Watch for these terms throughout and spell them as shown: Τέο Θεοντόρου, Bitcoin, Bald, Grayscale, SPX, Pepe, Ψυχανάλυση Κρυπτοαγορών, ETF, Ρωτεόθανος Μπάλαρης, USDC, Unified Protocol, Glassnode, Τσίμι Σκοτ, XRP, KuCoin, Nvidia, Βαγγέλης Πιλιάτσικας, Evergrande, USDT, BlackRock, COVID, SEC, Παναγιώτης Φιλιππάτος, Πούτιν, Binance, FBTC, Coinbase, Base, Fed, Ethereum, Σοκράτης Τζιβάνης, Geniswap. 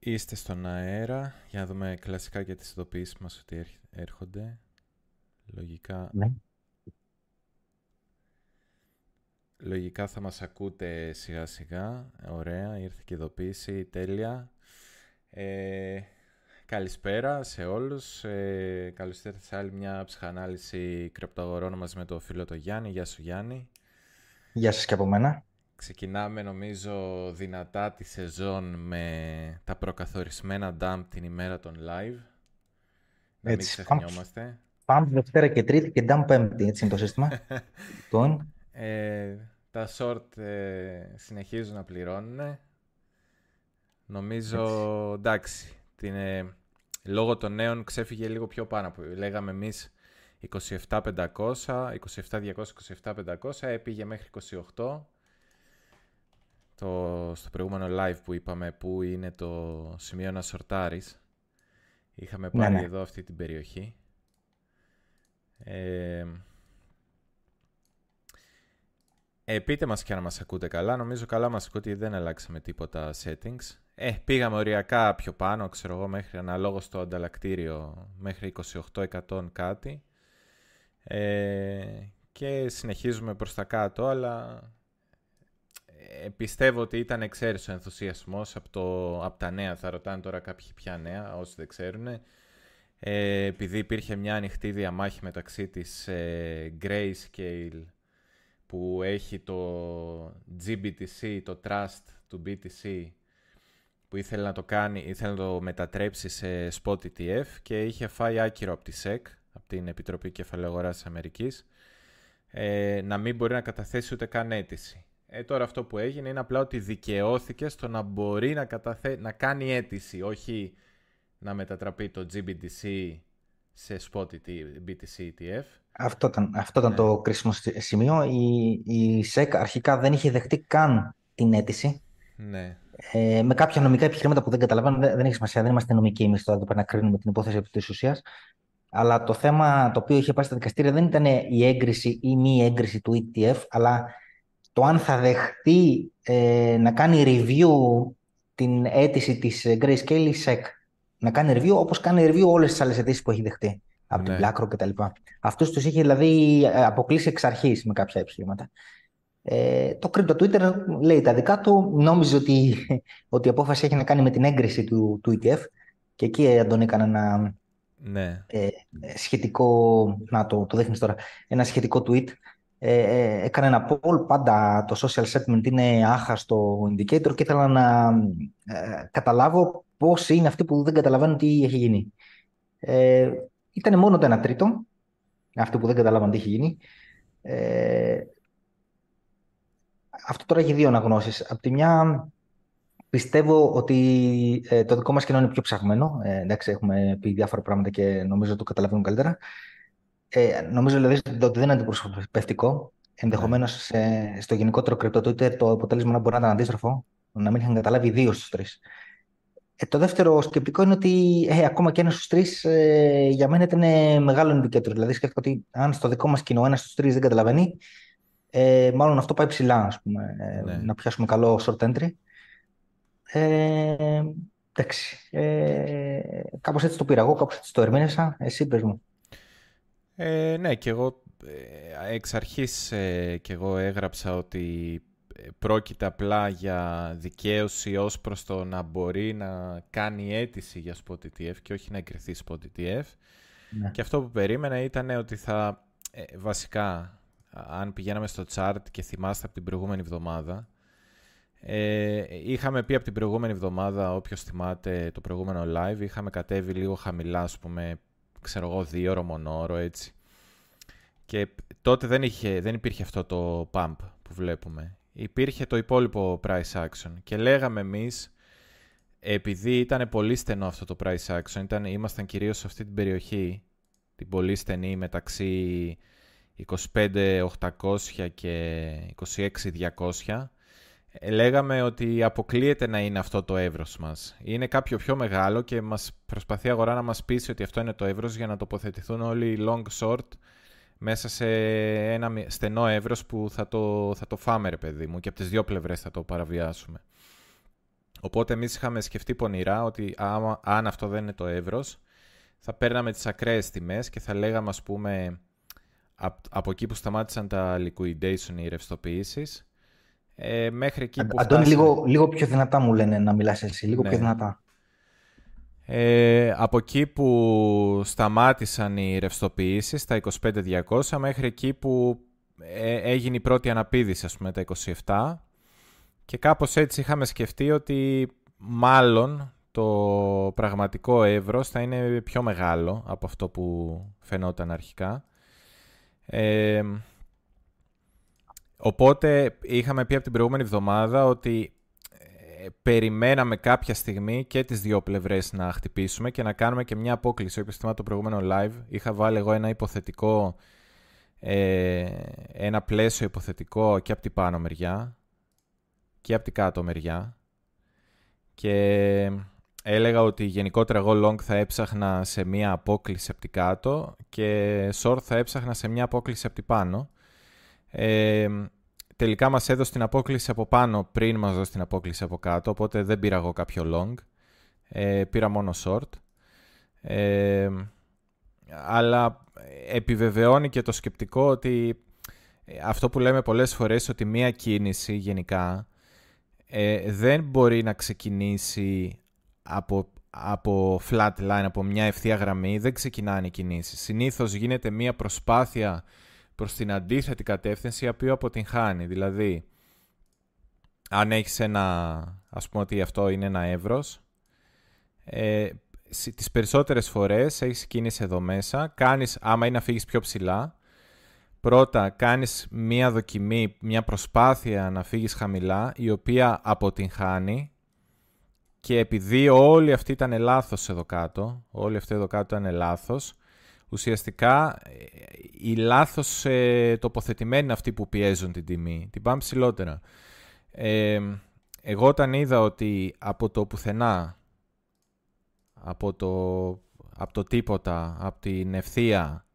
Είστε στον αέρα, για να δούμε κλασικά και τις ειδοποιήσεις μας ότι έρχονται. Λογικά... Ναι. Λογικά θα μας ακούτε σιγά σιγά. Ωραία, ήρθε και η ειδοποίηση, τέλεια. Καλησπέρα σε όλους. Καλώς ήρθατε σε άλλη μια ψυχανάλυση κρυπτοαγορών μαζί με το φίλο το Γιάννη. Γεια σου Γιάννη. Γεια σας και από μένα. Ξεκινάμε νομίζω δυνατά τη σεζόν με τα προκαθορισμένα dump την ημέρα των live. Να μην ξεχνιόμαστε. Πάμε Δευτέρα και Τρίτη και dump Πέμπτη, έτσι είναι το σύστημα. Τα short συνεχίζουν να πληρώνουν. Νομίζω έτσι. Εντάξει. Λόγω των νέων ξέφυγε λίγο πιο πάνω. Που λέγαμε εμείς 27.500, 27.200, 27.500, πήγε μέχρι 28. Στο προηγούμενο live που είπαμε που είναι το σημείο να σορτάρεις, είχαμε πάρει εδώ αυτή την περιοχή. Πείτε μας και αν μας ακούτε καλά. Νομίζω καλά μας ακούτε, δεν αλλάξαμε τίποτα settings. Πήγαμε οριακά πιο πάνω, ξέρω εγώ, μέχρι αναλόγως στο ανταλλακτήριο, μέχρι 28% κάτι. Και συνεχίζουμε προς τα κάτω, αλλά... πιστεύω ότι ήταν εξαίρεση ο ενθουσιασμός από τα νέα. Θα ρωτάνε τώρα κάποιοι ποια νέα, όσοι δεν ξέρουν. Επειδή υπήρχε μια ανοιχτή διαμάχη μεταξύ της Grayscale που έχει το GBTC, το Trust του BTC, που ήθελε να το μετατρέψει σε Spot ETF και είχε φάει άκυρο από τη SEC, από την Επιτροπή Κεφαλαίου Αγοράς της Αμερικής, να μην μπορεί να καταθέσει ούτε καν αίτηση. Τώρα αυτό που έγινε είναι απλά ότι δικαιώθηκε στο να μπορεί να κάνει αίτηση, όχι να μετατραπεί το GBTC σε Spot BTC ETF. Αυτό ήταν το κρίσιμο σημείο. Η SEC αρχικά δεν είχε δεχτεί καν την αίτηση. Ναι. Με κάποια νομικά επιχειρήματα που δεν καταλαβαίνω, δεν έχει σημασία, δεν είμαστε νομικοί εμείς τώρα, πρέπει να κρίνουμε την υπόθεση επί της ουσίας. Αλλά το θέμα το οποίο είχε πάει στα δικαστήρια δεν ήταν η έγκριση ή μη έγκριση του ETF, αλλά το αν θα δεχτεί να κάνει review την αίτηση της Grayscale SEC. Να κάνει review όπως κάνει review όλες τις άλλες αιτήσεις που έχει δεχτεί. Από την BlackRock κτλ. Αυτούς τους είχε δηλαδή αποκλείσει εξ αρχής με κάποια επιχειρήματα. Το Crypto Twitter λέει τα δικά του. Νόμιζε ότι η απόφαση έχει να κάνει με την έγκριση του ETF. Και εκεί τον έκανε ένα σχετικό... Να το δείχνεις τώρα. Ένα σχετικό tweet. Έκανε ένα poll, πάντα το social sentiment είναι άχαστο indicator και ήθελα να καταλάβω πώς είναι αυτοί που δεν καταλαβαίνουν τι έχει γίνει. Ήταν μόνο το 1/3 αυτοί που δεν καταλάβαν τι έχει γίνει. Αυτό τώρα έχει δύο αναγνώσεις. Απ' τη μια πιστεύω ότι το δικό μας κοινό είναι πιο ψαγμένο. Εντάξει, έχουμε πει διάφορα πράγματα και νομίζω το καταλαβαίνουν καλύτερα. Νομίζω δηλαδή ότι δεν είναι αντιπροσωπευτικό. Ενδεχομένως στο γενικότερο κρυπτο Twitter το αποτέλεσμα να μπορεί να ήταν αντίστροφο, να μην είχαν καταλάβει 2 στους 3. Το δεύτερο σκεπτικό είναι ότι ακόμα και 1 στους 3 για μένα ήταν μεγάλο indicator. Δηλαδή σκέφτομαι ότι αν στο δικό μας κοινό 1 στους 3 δεν καταλαβαίνει, μάλλον αυτό πάει ψηλά, ας πούμε, να πιάσουμε καλό short entry. Εντάξει. Κάπως έτσι το πήρα εγώ, κάπως έτσι το ερμήνευσα. Εσύ πες μου. Ναι, και εγώ εξ αρχής και εγώ έγραψα ότι πρόκειται απλά για δικαίωση ως προς το να μπορεί να κάνει αίτηση για Spot ETF και όχι να εγκριθεί Spot ETF. Ναι. Και αυτό που περίμενα ήταν ότι θα βασικά, αν πηγαίναμε στο chart και θυμάστε από την προηγούμενη εβδομάδα, είχαμε πει από την προηγούμενη εβδομάδα, όποιος θυμάται το προηγούμενο live, είχαμε κατέβει λίγο χαμηλά, ας πούμε, ξέρω εγώ, 2 ώρο, μονόωρο, έτσι. Και τότε δεν υπήρχε αυτό το pump που βλέπουμε. Υπήρχε το υπόλοιπο price action. Και λέγαμε εμείς, επειδή ήταν πολύ στενό αυτό το price action, ήμασταν κυρίως σε αυτή την περιοχή, την πολύ στενή μεταξύ 25.800 και 26.200, λέγαμε ότι αποκλείεται να είναι αυτό το εύρος μας. Είναι κάποιο πιο μεγάλο και μας προσπαθεί η αγορά να μας πείσει ότι αυτό είναι το εύρος για να τοποθετηθούν όλοι οι long-short μέσα σε ένα στενό εύρος που θα το φάμε, ρε παιδί μου, και από τις δύο πλευρές θα το παραβιάσουμε. Οπότε εμείς είχαμε σκεφτεί πονηρά ότι αν αυτό δεν είναι το εύρος, θα παίρναμε τις ακραίες τιμές και θα λέγαμε, ας πούμε, από εκεί που σταμάτησαν τα liquidation, οι ρευστοποιήσεις, μέχρι εκεί που Αντώνη, φτάσαμε... λίγο πιο δυνατά μου λένε να μιλάς εσύ, λίγο πιο δυνατά. Από εκεί που σταμάτησαν οι ρευστοποιήσεις, τα 25.200, μέχρι εκεί που έγινε η πρώτη αναπήδηση, ας πούμε, τα 27. Και κάπως έτσι είχαμε σκεφτεί ότι μάλλον το πραγματικό εύρος θα είναι πιο μεγάλο από αυτό που φαινόταν αρχικά. Οπότε είχαμε πει από την προηγούμενη εβδομάδα ότι περιμέναμε κάποια στιγμή και τις δύο πλευρές να χτυπήσουμε και να κάνουμε και μια απόκληση. Όπως θυμάται το προηγούμενο live, είχα βάλει εγώ ένα υποθετικό, ένα πλαίσιο υποθετικό και από την πάνω μεριά και από την κάτω μεριά, και έλεγα ότι γενικότερα εγώ long θα έψαχνα σε μια απόκληση από την κάτω και short θα έψαχνα σε μια απόκληση από την πάνω. Τελικά μας έδωσε την απόκληση από πάνω πριν μας δώσει την απόκληση από κάτω, οπότε δεν πήρα εγώ κάποιο long, πήρα μόνο short. Αλλά επιβεβαιώνει και το σκεπτικό ότι αυτό που λέμε πολλές φορές, ότι μία κίνηση γενικά δεν μπορεί να ξεκινήσει από flat line, από μια ευθεία γραμμή, δεν ξεκινάνε οι κινήσεις. Συνήθως γίνεται μία προσπάθεια προς την αντίθετη κατεύθυνση, η οποία αποτυγχάνει. Δηλαδή, αν έχεις ας πούμε ότι αυτό είναι ένα εύρος, τις περισσότερες φορές έχεις κίνηση εδώ μέσα, κάνεις, άμα είναι να φύγεις πιο ψηλά, πρώτα κάνεις μία δοκιμή, μία προσπάθεια να φύγεις χαμηλά, η οποία αποτυγχάνει, και επειδή όλοι αυτοί ήταν λάθος εδώ κάτω, όλοι αυτοί εδώ κάτω ήταν λάθος, ουσιαστικά οι λάθος τοποθετημένοι είναι αυτοί που πιέζουν την τιμή, την πάμε ψηλότερα. Εγώ όταν είδα ότι από το πουθενά, από το τίποτα, από την ευθεία,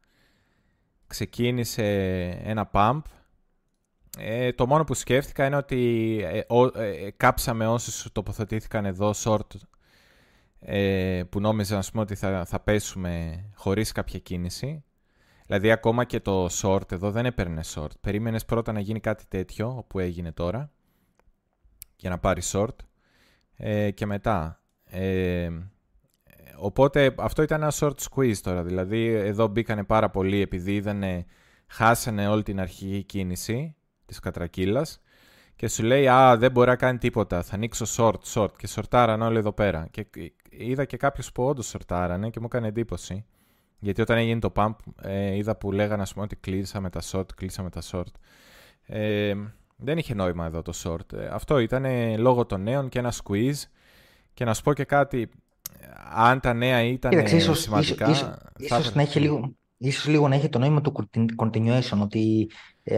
ξεκίνησε ένα pump, το μόνο που σκέφτηκα είναι ότι κάψαμε όσους τοποθετήθηκαν εδώ short, που νόμιζαν, ας πούμε, ότι θα πέσουμε χωρίς κάποια κίνηση. Δηλαδή ακόμα και το short εδώ δεν έπαιρνε short. Περίμενες πρώτα να γίνει κάτι τέτοιο όπου έγινε τώρα για να πάρει short, και μετά. Οπότε αυτό ήταν ένα short squeeze τώρα. Δηλαδή εδώ μπήκανε πάρα πολλοί επειδή χάσανε όλη την αρχική κίνηση της κατρακύλας και σου λέει δεν μπορεί να κάνει τίποτα, θα ανοίξω short και σορτάρανε όλοι εδώ πέρα. Και είδα και κάποιους που όντως σορτάρανε και μου έκανε εντύπωση. Γιατί όταν έγινε το pump είδα που λέγανε, ας πούμε, ότι κλείσαμε τα short. Δεν είχε νόημα εδώ το short. Αυτό ήταν λόγω των νέων και ένα squeeze. Και να σου πω και κάτι, αν τα νέα ήταν σημαντικά... Ίσως λίγο να έχει το νόημα του continuation, ότι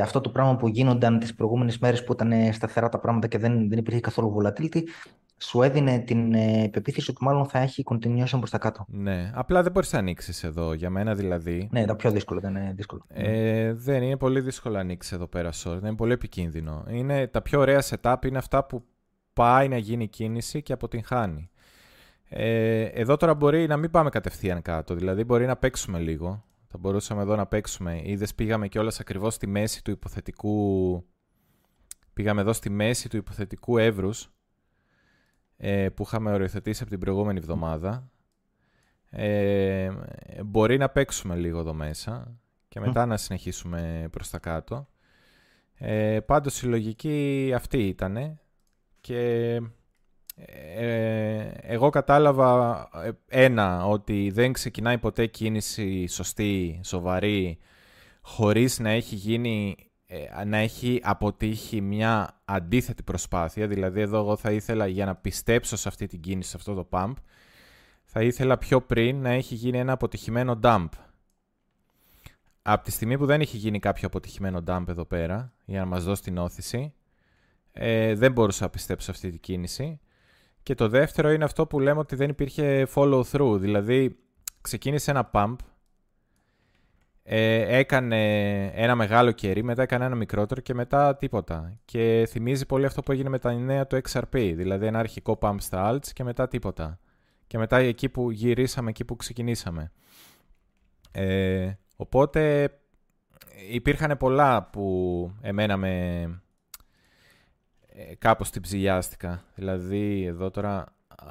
αυτό το πράγμα που γίνονταν τις προηγούμενες μέρες που ήταν σταθερά τα πράγματα και δεν υπήρχε καθόλου volatility, σου έδινε την πεποίθηση ότι μάλλον θα έχει continuation προς τα κάτω. Ναι, απλά δεν μπορείς να ανοίξεις εδώ, για μένα δηλαδή. Ναι, τα πιο δύσκολα ήταν δύσκολα. Δεν είναι πολύ δύσκολο να ανοίξεις εδώ πέρα short, είναι πολύ επικίνδυνο. Τα πιο ωραία setup είναι αυτά που πάει να γίνει κίνηση και αποτυγχάνει. Εδώ τώρα μπορεί να μην πάμε κατευθείαν κάτω, δηλαδή μπορεί να παίξουμε λίγο. Θα μπορούσαμε εδώ να παίξουμε. Είδες, πήγαμε κιόλας ακριβώς στη μέση του υποθετικού... Πήγαμε εδώ στη μέση του υποθετικού εύρους που είχαμε οριοθετήσει από την προηγούμενη εβδομάδα. Μπορεί να παίξουμε λίγο εδώ μέσα και μετά να συνεχίσουμε προς τα κάτω. Πάντως η λογική αυτή ήτανε και... εγώ κατάλαβα ότι δεν ξεκινάει ποτέ κίνηση σωστή, σοβαρή, χωρίς να έχει γίνει, να έχει αποτύχει μια αντίθετη προσπάθεια. Δηλαδή εδώ εγώ θα ήθελα, για να πιστέψω σε αυτή την κίνηση, σε αυτό το pump, θα ήθελα πιο πριν να έχει γίνει ένα αποτυχημένο dump. Από τη στιγμή που δεν έχει γίνει κάποιο αποτυχημένο dump εδώ πέρα για να μας δώσει την όθηση, δεν μπορούσα να πιστέψω σε αυτή την κίνηση. Και το δεύτερο είναι αυτό που λέμε, ότι δεν υπήρχε follow-through. Δηλαδή, ξεκίνησε ένα pump, έκανε ένα μεγάλο κερί, μετά έκανε ένα μικρότερο και μετά τίποτα. Και θυμίζει πολύ αυτό που έγινε με τα νέα του XRP, δηλαδή ένα αρχικό pump στα alts και μετά τίποτα. Και μετά εκεί που γυρίσαμε, εκεί που ξεκινήσαμε. Οπότε υπήρχαν πολλά που εμένα με κάπως την ψηλιάστηκα. Δηλαδή εδώ τώρα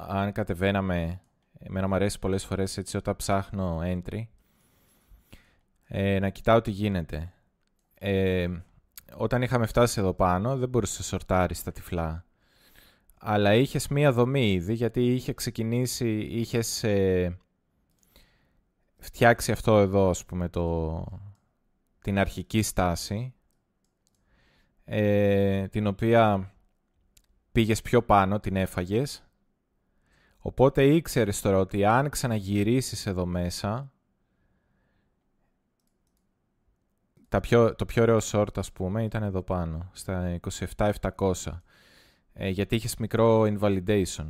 αν κατεβαίναμε, εμένα μου αρέσει πολλές φορές έτσι όταν ψάχνω entry να κοιτάω τι γίνεται. Όταν είχαμε φτάσει εδώ πάνω δεν μπορούσε να σορτάρεις τα τυφλά. Αλλά είχες μία δομή ήδη, γιατί είχε ξεκινήσει, είχες φτιάξει αυτό εδώ, ας πούμε, την αρχική στάση, την οποία πήγες πιο πάνω, την έφαγες. Οπότε ήξερες τώρα ότι αν ξαναγυρίσεις εδώ μέσα, το πιο ωραίο short, ας πούμε, ήταν εδώ πάνω, στα 27.700. Γιατί είχες μικρό invalidation.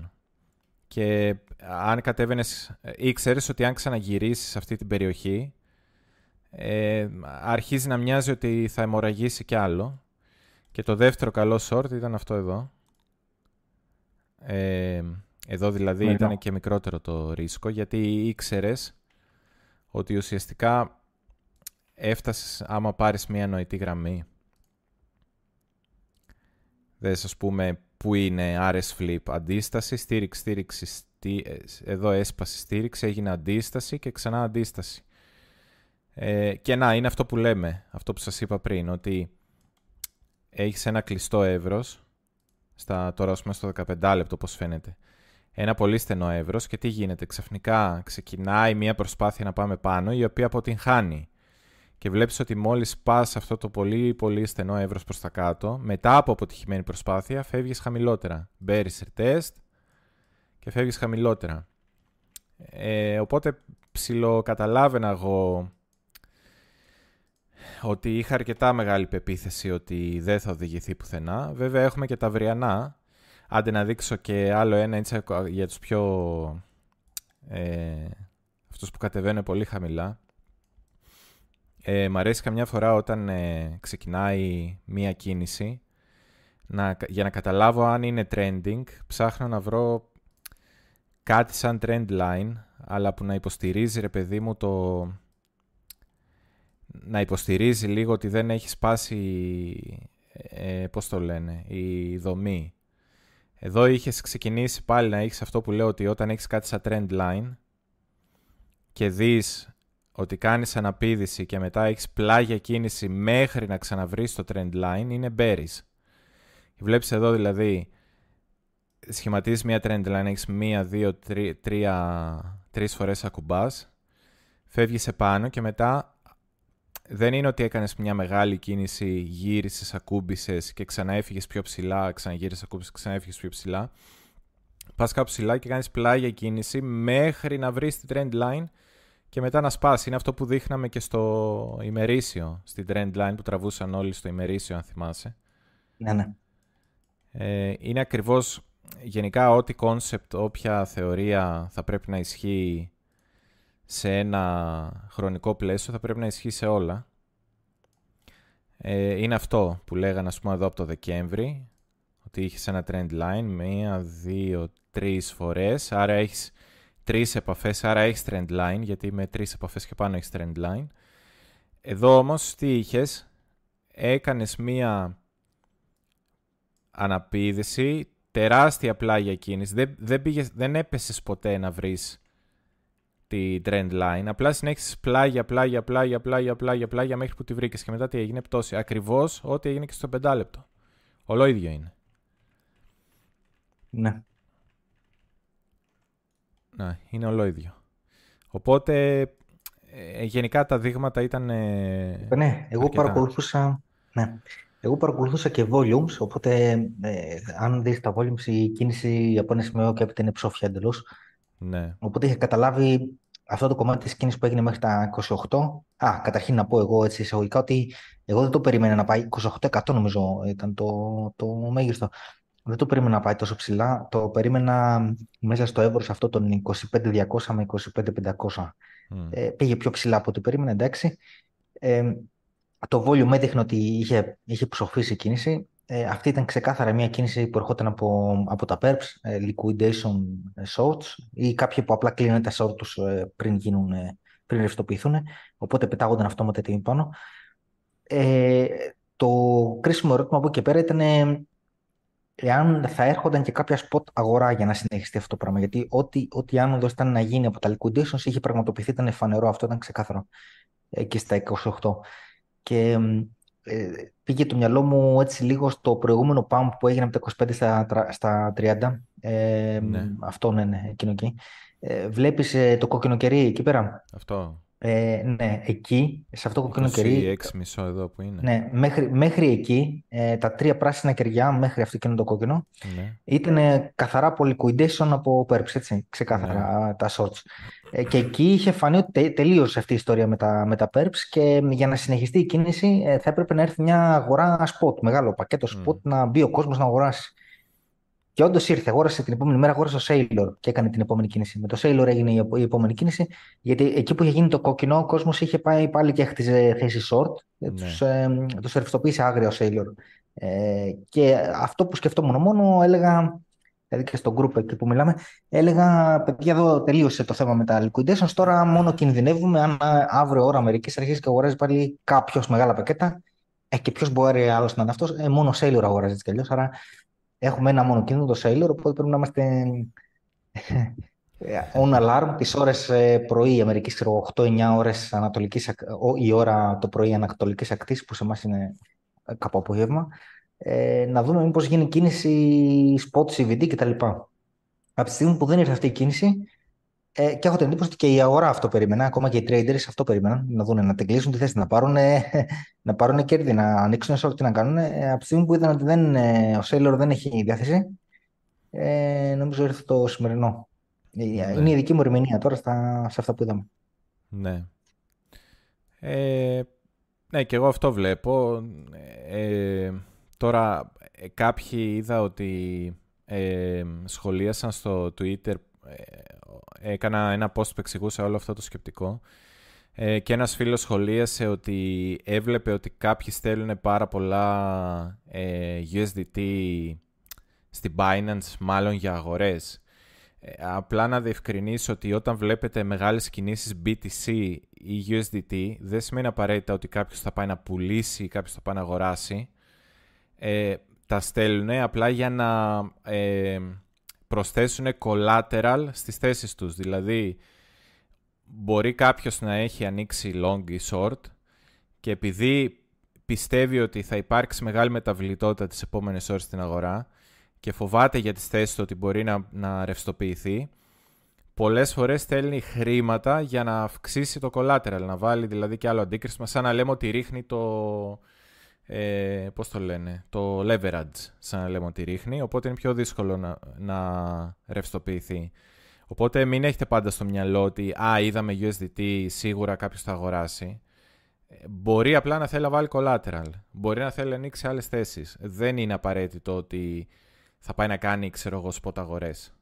Και αν κατέβαινες, ήξερες ότι αν ξαναγυρίσεις αυτή την περιοχή, αρχίζει να μοιάζει ότι θα αιμορραγήσει κι άλλο. Και το δεύτερο καλό short ήταν αυτό εδώ. Εδώ δηλαδή ήταν και μικρότερο το ρίσκο, γιατί ήξερες ότι ουσιαστικά έφτασες άμα πάρεις μια νοητή γραμμή. Δες, ας πούμε, που είναι RS flip, αντίσταση, στήριξη, στήριξη, εδώ έσπασε στήριξη, έγινε αντίσταση και ξανά αντίσταση. Και να, είναι αυτό που λέμε, αυτό που σας είπα πριν, ότι έχεις ένα κλειστό εύρος, τώρα ας πούμε στο 15 λεπτό όπως φαίνεται, ένα πολύ στενό εύρος και τι γίνεται, ξαφνικά ξεκινάει μια προσπάθεια να πάμε πάνω, η οποία αποτυγχάνει. Και βλέπεις ότι μόλις πας αυτό το πολύ πολύ στενό εύρος προς τα κάτω, μετά από αποτυχημένη προσπάθεια φεύγεις χαμηλότερα. Bearish retest και φεύγεις χαμηλότερα. Οπότε ψιλοκαταλάβαινα εγώ ότι είχα αρκετά μεγάλη πεποίθηση ότι δεν θα οδηγηθεί πουθενά. Βέβαια έχουμε και τα αυριανά. Άντε να δείξω και άλλο ένα έτσι για τους πιο... αυτούς που κατεβαίνουν πολύ χαμηλά. Μ' αρέσει καμιά φορά όταν ξεκινάει μία κίνηση, για να καταλάβω αν είναι trending, ψάχνω να βρω κάτι σαν trend line, αλλά που να υποστηρίζει, ρε παιδί μου, να υποστηρίζει λίγο ότι δεν έχει σπάσει, πώς το λένε, η δομή. Εδώ είχες ξεκινήσει πάλι να έχεις αυτό που λέω, ότι όταν έχεις κάτι σαν trend line και δεις ότι κάνεις αναπήδηση και μετά έχεις πλάγια κίνηση μέχρι να ξαναβρεις το trend line, είναι bearish. Βλέπεις εδώ δηλαδή, σχηματίζεις μία trend line, έχεις μία, δύο, τρεις φορές ακουμπάς, φεύγεις επάνω και μετά δεν είναι ότι έκανες μία μεγάλη κίνηση, γύρισες, ακούμπησες και ξαναέφυγες πιο ψηλά, ξαναγύρισες, ακούμπησες, ξαναέφυγες πιο ψηλά. Πας κάπου ψηλά και κάνεις πλάγια κίνηση μέχρι να βρεις τη trend line και μετά να σπάσει. Είναι αυτό που δείχναμε και στο ημερήσιο, στην trend line που τραβούσαν όλοι στο ημερήσιο, αν θυμάσαι. Ναι, ναι. Είναι ακριβώς γενικά ό,τι concept, όποια θεωρία θα πρέπει να ισχύει σε ένα χρονικό πλαίσιο, θα πρέπει να ισχύει σε όλα. Είναι αυτό που λέγανε, ας πούμε, εδώ από το Δεκέμβρη, ότι είχες ένα trend line, μία, δύο, τρεις φορές, άρα έχεις τρεις επαφές, άρα έχεις trend line, γιατί με τρεις επαφές και πάνω έχεις trend line. Εδώ όμως τι είχες, έκανες μία αναπήδηση, τεράστια πλάγια κίνηση, δεν έπεσες ποτέ να βρεις τη trend line, απλά συνέχισες πλάγια μέχρι που τη βρήκες και μετά τι έγινε, πτώση. Ακριβώς ό,τι έγινε και στο 5 λεπτό. Όλο ίδιο είναι. Ναι. Να, είναι ολόιδιο. Οπότε, γενικά τα δείγματα ήταν ναι, εγώ παρακολουθούσα, ναι. Εγώ παρακολουθούσα και volumes, οπότε αν δεις τα volumes η κίνηση από ένα σημείο και έπειτα είναι ψόφια εντελώς. Ναι. Οπότε είχα καταλάβει αυτό το κομμάτι της κίνησης που έγινε μέχρι τα 28. Καταρχήν να πω εγώ έτσι εισαγωγικά ότι εγώ δεν το περίμενα να πάει 28% νομίζω ήταν το μέγιστο. Δεν το περίμενα να πάει τόσο ψηλά. Το περίμενα μέσα στο εύρος αυτό των 25.200 με 25.500. Πήγε πιο ψηλά από ό,τι περίμενα, εντάξει. Το volume έδειχνε ότι είχε ψοφήσει η κίνηση. Αυτή ήταν ξεκάθαρα μια κίνηση που ερχόταν από τα perps, liquidation shorts ή κάποιοι που απλά κλείνουν τα short τους πριν ρευστοποιηθούν, οπότε πετάγονταν αυτόματα τιμή πάνω. Το κρίσιμο ερώτημα από εκεί πέρα ήταν εάν θα έρχονταν και κάποια spot αγορά για να συνεχιστεί αυτό το πράγμα. Γιατί ό,τι άνοδος ήταν να γίνει από τα liquidations είχε πραγματοποιηθεί, ήταν φανερό αυτό, ήταν ξεκάθαρο και στα 28. Και πήγε το μυαλό μου έτσι λίγο στο προηγούμενο pump που έγινε από τα 25 στα 30. Ναι. Αυτό ναι, εκείνο εκεί. Βλέπεις το κόκκινο κερί εκεί πέρα. Αυτό. Ναι, εκεί, σε αυτό το κόκκινο κερί. 6,5 εδώ που είναι. Ναι, μέχρι εκεί, τα τρία πράσινα κεριά, μέχρι αυτό εκείνο το κόκκινο, ναι, ήταν καθαρά από liquidation από perps, έτσι, ξεκάθαρα, ναι, τα shorts. Και εκεί είχε φανεί ότι τελείωσε αυτή η ιστορία με τα perps και για να συνεχιστεί η κίνηση θα έπρεπε να έρθει μια αγορά spot, μεγάλο πακέτο spot, να μπει ο κόσμος να αγοράσει. Και όντως ήρθε, αγόρασε την επόμενη μέρα, αγόρασε το Sailor και έκανε την επόμενη κίνηση. Με το Sailor έγινε η επόμενη κίνηση, γιατί εκεί που είχε γίνει το κόκκινο, ο κόσμος είχε πάει πάλι και χτίζε θέση short. Ναι. Τους ρευστοποίησε άγρια ο Sailor. Και αυτό που σκεφτόμουν μόνο, έλεγα, δηλαδή και στον group εκεί που μιλάμε, έλεγα, παιδιά, εδώ τελείωσε το θέμα με τα liquidations. Τώρα μόνο κινδυνεύουμε αν αύριο ώρα Αμερικής αρχίζει και αγοράζει πάλι κάποιο μεγάλα πακέτα. Και ποιο μπορεί άλλο να είναι αυτό, μόνο Sailor αγοράζει έτσι κι αλλιώς. Άρα έχουμε ένα μόνο κίνδυνο, το Sailor, οπότε πρέπει να είμαστε on alarm τις ώρες πρωί Αμερικής, 8-9 ώρες ανατολικής, η ώρα το πρωί ανατολικής ακτής, που σε εμάς είναι κάπου απόγευμα, να δούμε μήπως γίνει κίνηση spot, CVD κτλ. Από τη στιγμή που δεν ήρθε αυτή η κίνηση, και έχω την εντύπωση ότι και η αγορά αυτό περίμενα, ακόμα και οι traders αυτό περίμεναν, να δουν, να τεγκλίσουν τη θέση, να πάρουν κέρδη, να ανοίξουν short, να κάνουν. Από τη στιγμή που είδαν ότι ο Sailor δεν έχει διάθεση, νομίζω ήρθε το σημερινό. Είναι η δική μου ερμηνεία τώρα σε αυτά που είδαμε. Ναι. Ναι, και εγώ αυτό βλέπω. Τώρα, κάποιοι είδα ότι σχολίασαν στο Twitter. Έκανα ένα post που εξηγούσε όλο αυτό το σκεπτικό και ένας φίλος σχολίασε ότι έβλεπε ότι κάποιοι στέλνουν πάρα πολλά USDT στην Binance, μάλλον για αγορές. Απλά να διευκρινίσω ότι όταν βλέπετε μεγάλες κινήσεις BTC ή USDT, δεν σημαίνει απαραίτητα ότι κάποιος θα πάει να πουλήσει ή κάποιος θα πάει να αγοράσει. Τα στέλνουν απλά για να προσθέσουν collateral στις θέσεις τους. Δηλαδή, μπορεί κάποιος να έχει ανοίξει long ή short και επειδή πιστεύει ότι θα υπάρξει μεγάλη μεταβλητότητα τις επόμενες ώρες στην αγορά και φοβάται για τις θέσεις του ότι μπορεί να ρευστοποιηθεί, πολλές φορές στέλνει χρήματα για να αυξήσει το collateral, να βάλει δηλαδή και άλλο αντίκρισμα, σαν να λέμε ότι ρίχνει το leverage, σαν να λέμε ότι ρίχνει, οπότε είναι πιο δύσκολο να ρευστοποιηθεί. Οπότε μην έχετε πάντα στο μυαλό ότι είδαμε USDT, σίγουρα κάποιος θα αγοράσει. Μπορεί απλά να θέλει να βάλει collateral, μπορεί να θέλει να ανοίξει άλλες θέσεις. Δεν είναι απαραίτητο ότι θα πάει να κάνει, ξέρω εγώ, spot αγορές.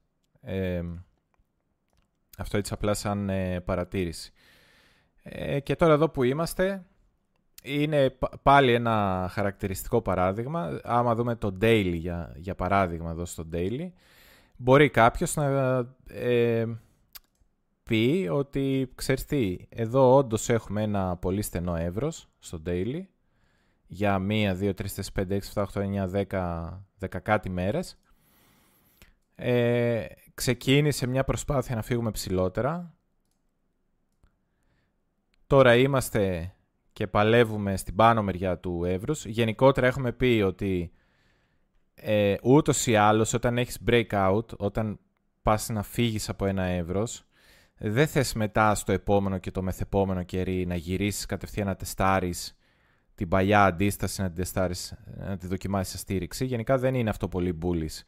Αυτό έτσι απλά σαν παρατήρηση. Και τώρα εδώ που είμαστε, είναι πάλι ένα χαρακτηριστικό παράδειγμα. Άμα δούμε το daily, για παράδειγμα, εδώ στο daily, μπορεί κάποιος να πει ότι, ξέρεις τι, εδώ όντως έχουμε ένα πολύ στενό εύρος στο daily για 1, 2, 3, 4, 5, 6, 7, 8, 9, 10, 10 κάτι μέρες. Ξεκίνησε μια προσπάθεια να φύγουμε ψηλότερα. Τώρα είμαστε και παλεύουμε στην πάνω μεριά του εύρους. Γενικότερα έχουμε πει ότι ούτως ή άλλως όταν έχεις breakout, όταν πας να φύγεις από ένα εύρος, δεν θες μετά στο επόμενο και το μεθεπόμενο κερί να γυρίσεις κατευθείαν να τεστάρεις την παλιά αντίσταση, να τη δοκιμάσεις σε στήριξη. Γενικά δεν είναι αυτό πολύ bullish.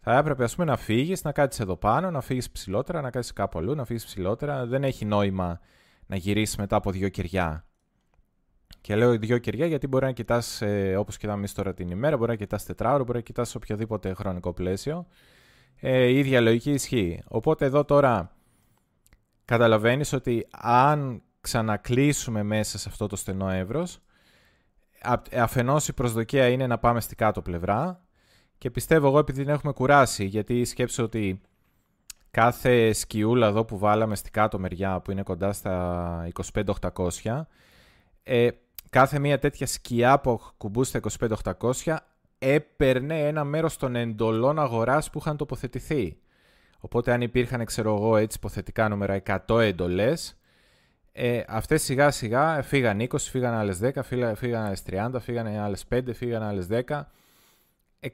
Θα έπρεπε, ας πούμε, να φύγεις, να κάτσεις εδώ πάνω, να φύγεις ψηλότερα, να κάτσεις κάπου αλλού, να φύγεις ψηλότερα. Δεν έχει νόημα να γυρίσεις μετά από δύο κεριά. Και λέω δύο κεριά γιατί μπορεί να κοιτάς, όπως κοιτάμε εμείς τώρα την ημέρα, μπορεί να κοιτάς τετράωρο, μπορεί να κοιτάς οποιοδήποτε χρονικό πλαίσιο. Η ίδια λογική ισχύει. Οπότε εδώ τώρα καταλαβαίνεις ότι αν ξανακλείσουμε μέσα σε αυτό το στενό εύρος. Αφενός η προσδοκία είναι να πάμε στη κάτω πλευρά και πιστεύω εγώ, επειδή την έχουμε κουράσει, γιατί σκέψω ότι κάθε σκιούλα εδώ που βάλαμε στη κάτω μεριά που είναι κοντά στα 25.800, κάθε μία τέτοια σκιά που κουμπούσε στα 25.800 έπαιρνε ένα μέρος των εντολών αγοράς που είχαν τοποθετηθεί. Οπότε αν υπήρχαν, ξέρω εγώ, έτσι υποθετικά νούμερα 100 εντολές, αυτές σιγά σιγά φύγαν 20, φύγαν άλλες 10, φύγαν άλλες 30, φύγαν άλλες 5, φύγαν άλλες 10.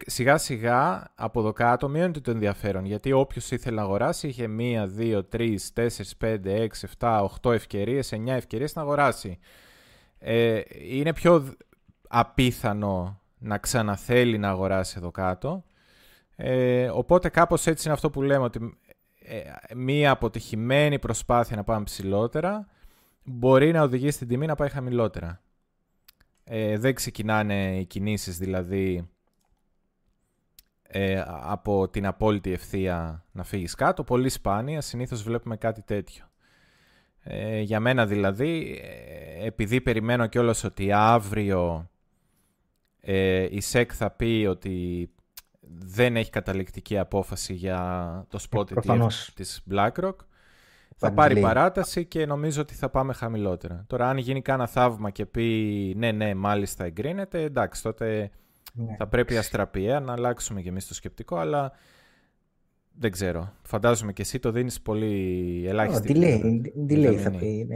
Σιγά σιγά από εδώ κάτω μειώνεται το ενδιαφέρον, γιατί όποιος ήθελε να αγοράσει είχε 1, 2, 3, 4, 5, 6, 7, 8 ευκαιρίες, 9 ευκαιρίες να αγοράσει. Είναι πιο απίθανο να ξαναθέλει να αγοράσει εδώ κάτω. Οπότε κάπως έτσι είναι αυτό που λέμε, ότι μία αποτυχημένη προσπάθεια να πάμε ψηλότερα μπορεί να οδηγήσει την τιμή να πάει χαμηλότερα. Δεν ξεκινάνε οι κινήσεις δηλαδή από την απόλυτη ευθεία να φύγεις κάτω. Πολύ σπάνια, συνήθως βλέπουμε κάτι τέτοιο. Για μένα δηλαδή, επειδή περιμένω κιόλας ότι αύριο η SEC θα πει ότι δεν έχει καταληκτική απόφαση για το spot ETF της BlackRock, θα πάρει παράταση και νομίζω ότι θα πάμε χαμηλότερα. Τώρα αν γίνει κάνα θαύμα και πει ναι, ναι, μάλιστα εγκρίνεται, εντάξει, τότε ναι, θα πρέπει αστραπιαία να αλλάξουμε κι εμείς το σκεπτικό, αλλά δεν ξέρω. Φαντάζομαι και εσύ το δίνεις πολύ ελάχιστη. Delay θα πει.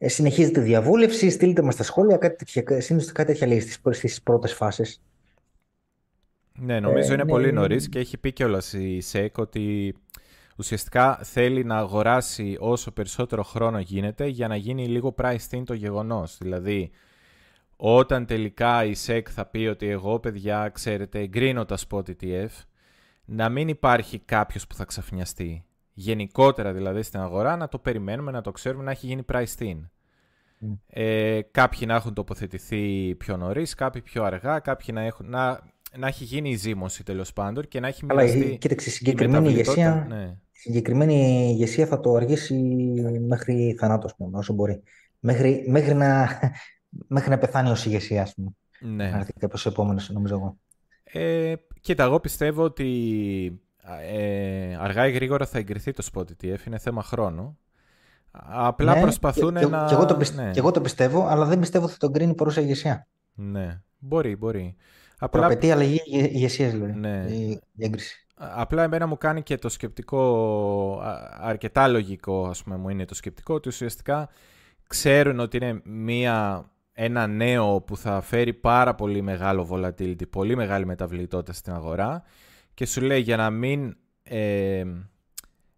Συνεχίζεται η διαβούλευση, στείλτε μας τα σχόλια, συνήθως κάτι τέτοια λέει στις πρώτες φάσεις. Ναι, νομίζω είναι πολύ νωρίς και έχει πει κιόλας η ΣΕΚ ότι ουσιαστικά θέλει να αγοράσει όσο περισσότερο χρόνο γίνεται για να γίνει λίγο priced in το γεγονός. Δηλαδή, όταν τελικά η ΣΕΚ θα πει ότι εγώ, παιδιά, ξέρετε, εγκρίνω τα spot ETF, να μην υπάρχει κάποιος που θα ξαφνιαστεί. Γενικότερα δηλαδή στην αγορά να το περιμένουμε, να το ξέρουμε, να έχει γίνει priced in. Κάποιοι να έχουν τοποθετηθεί πιο νωρίς, κάποιοι πιο αργά, κάποιοι να έχει γίνει η ζύμωση τέλος πάντων και να έχει μοιραστεί. Αλλά κοίταξε, συγκεκριμένη ηγεσία θα το αργήσει μέχρι θανάτος μόνο, όσο μπορεί. Μέχρι να πεθάνει ως ηγεσία, ας πούμε. Ναι. Να έρθει κάποιος επόμενος, νομίζω εγώ. Κοίτα, εγώ πιστεύω ότι αργά ή γρήγορα θα εγκριθεί το spot ETF, είναι θέμα χρόνου. Απλά προσπαθούν να... Και εγώ το πιστεύω, αλλά δεν πιστεύω θα τον κρίνει παρούσα ηγεσία. Ναι, μπορεί. Απαιτεί αλλαγή ηγεσίας, δηλαδή, η έγκριση. Απλά εμένα μου κάνει και το σκεπτικό, αρκετά λογικό, ας πούμε, μου είναι το σκεπτικό, ότι ουσιαστικά ξέρουν ότι είναι ένα νέο που θα φέρει πάρα πολύ μεγάλο volatility, πολύ μεγάλη μεταβλητότητα στην αγορά και σου λέει για να μην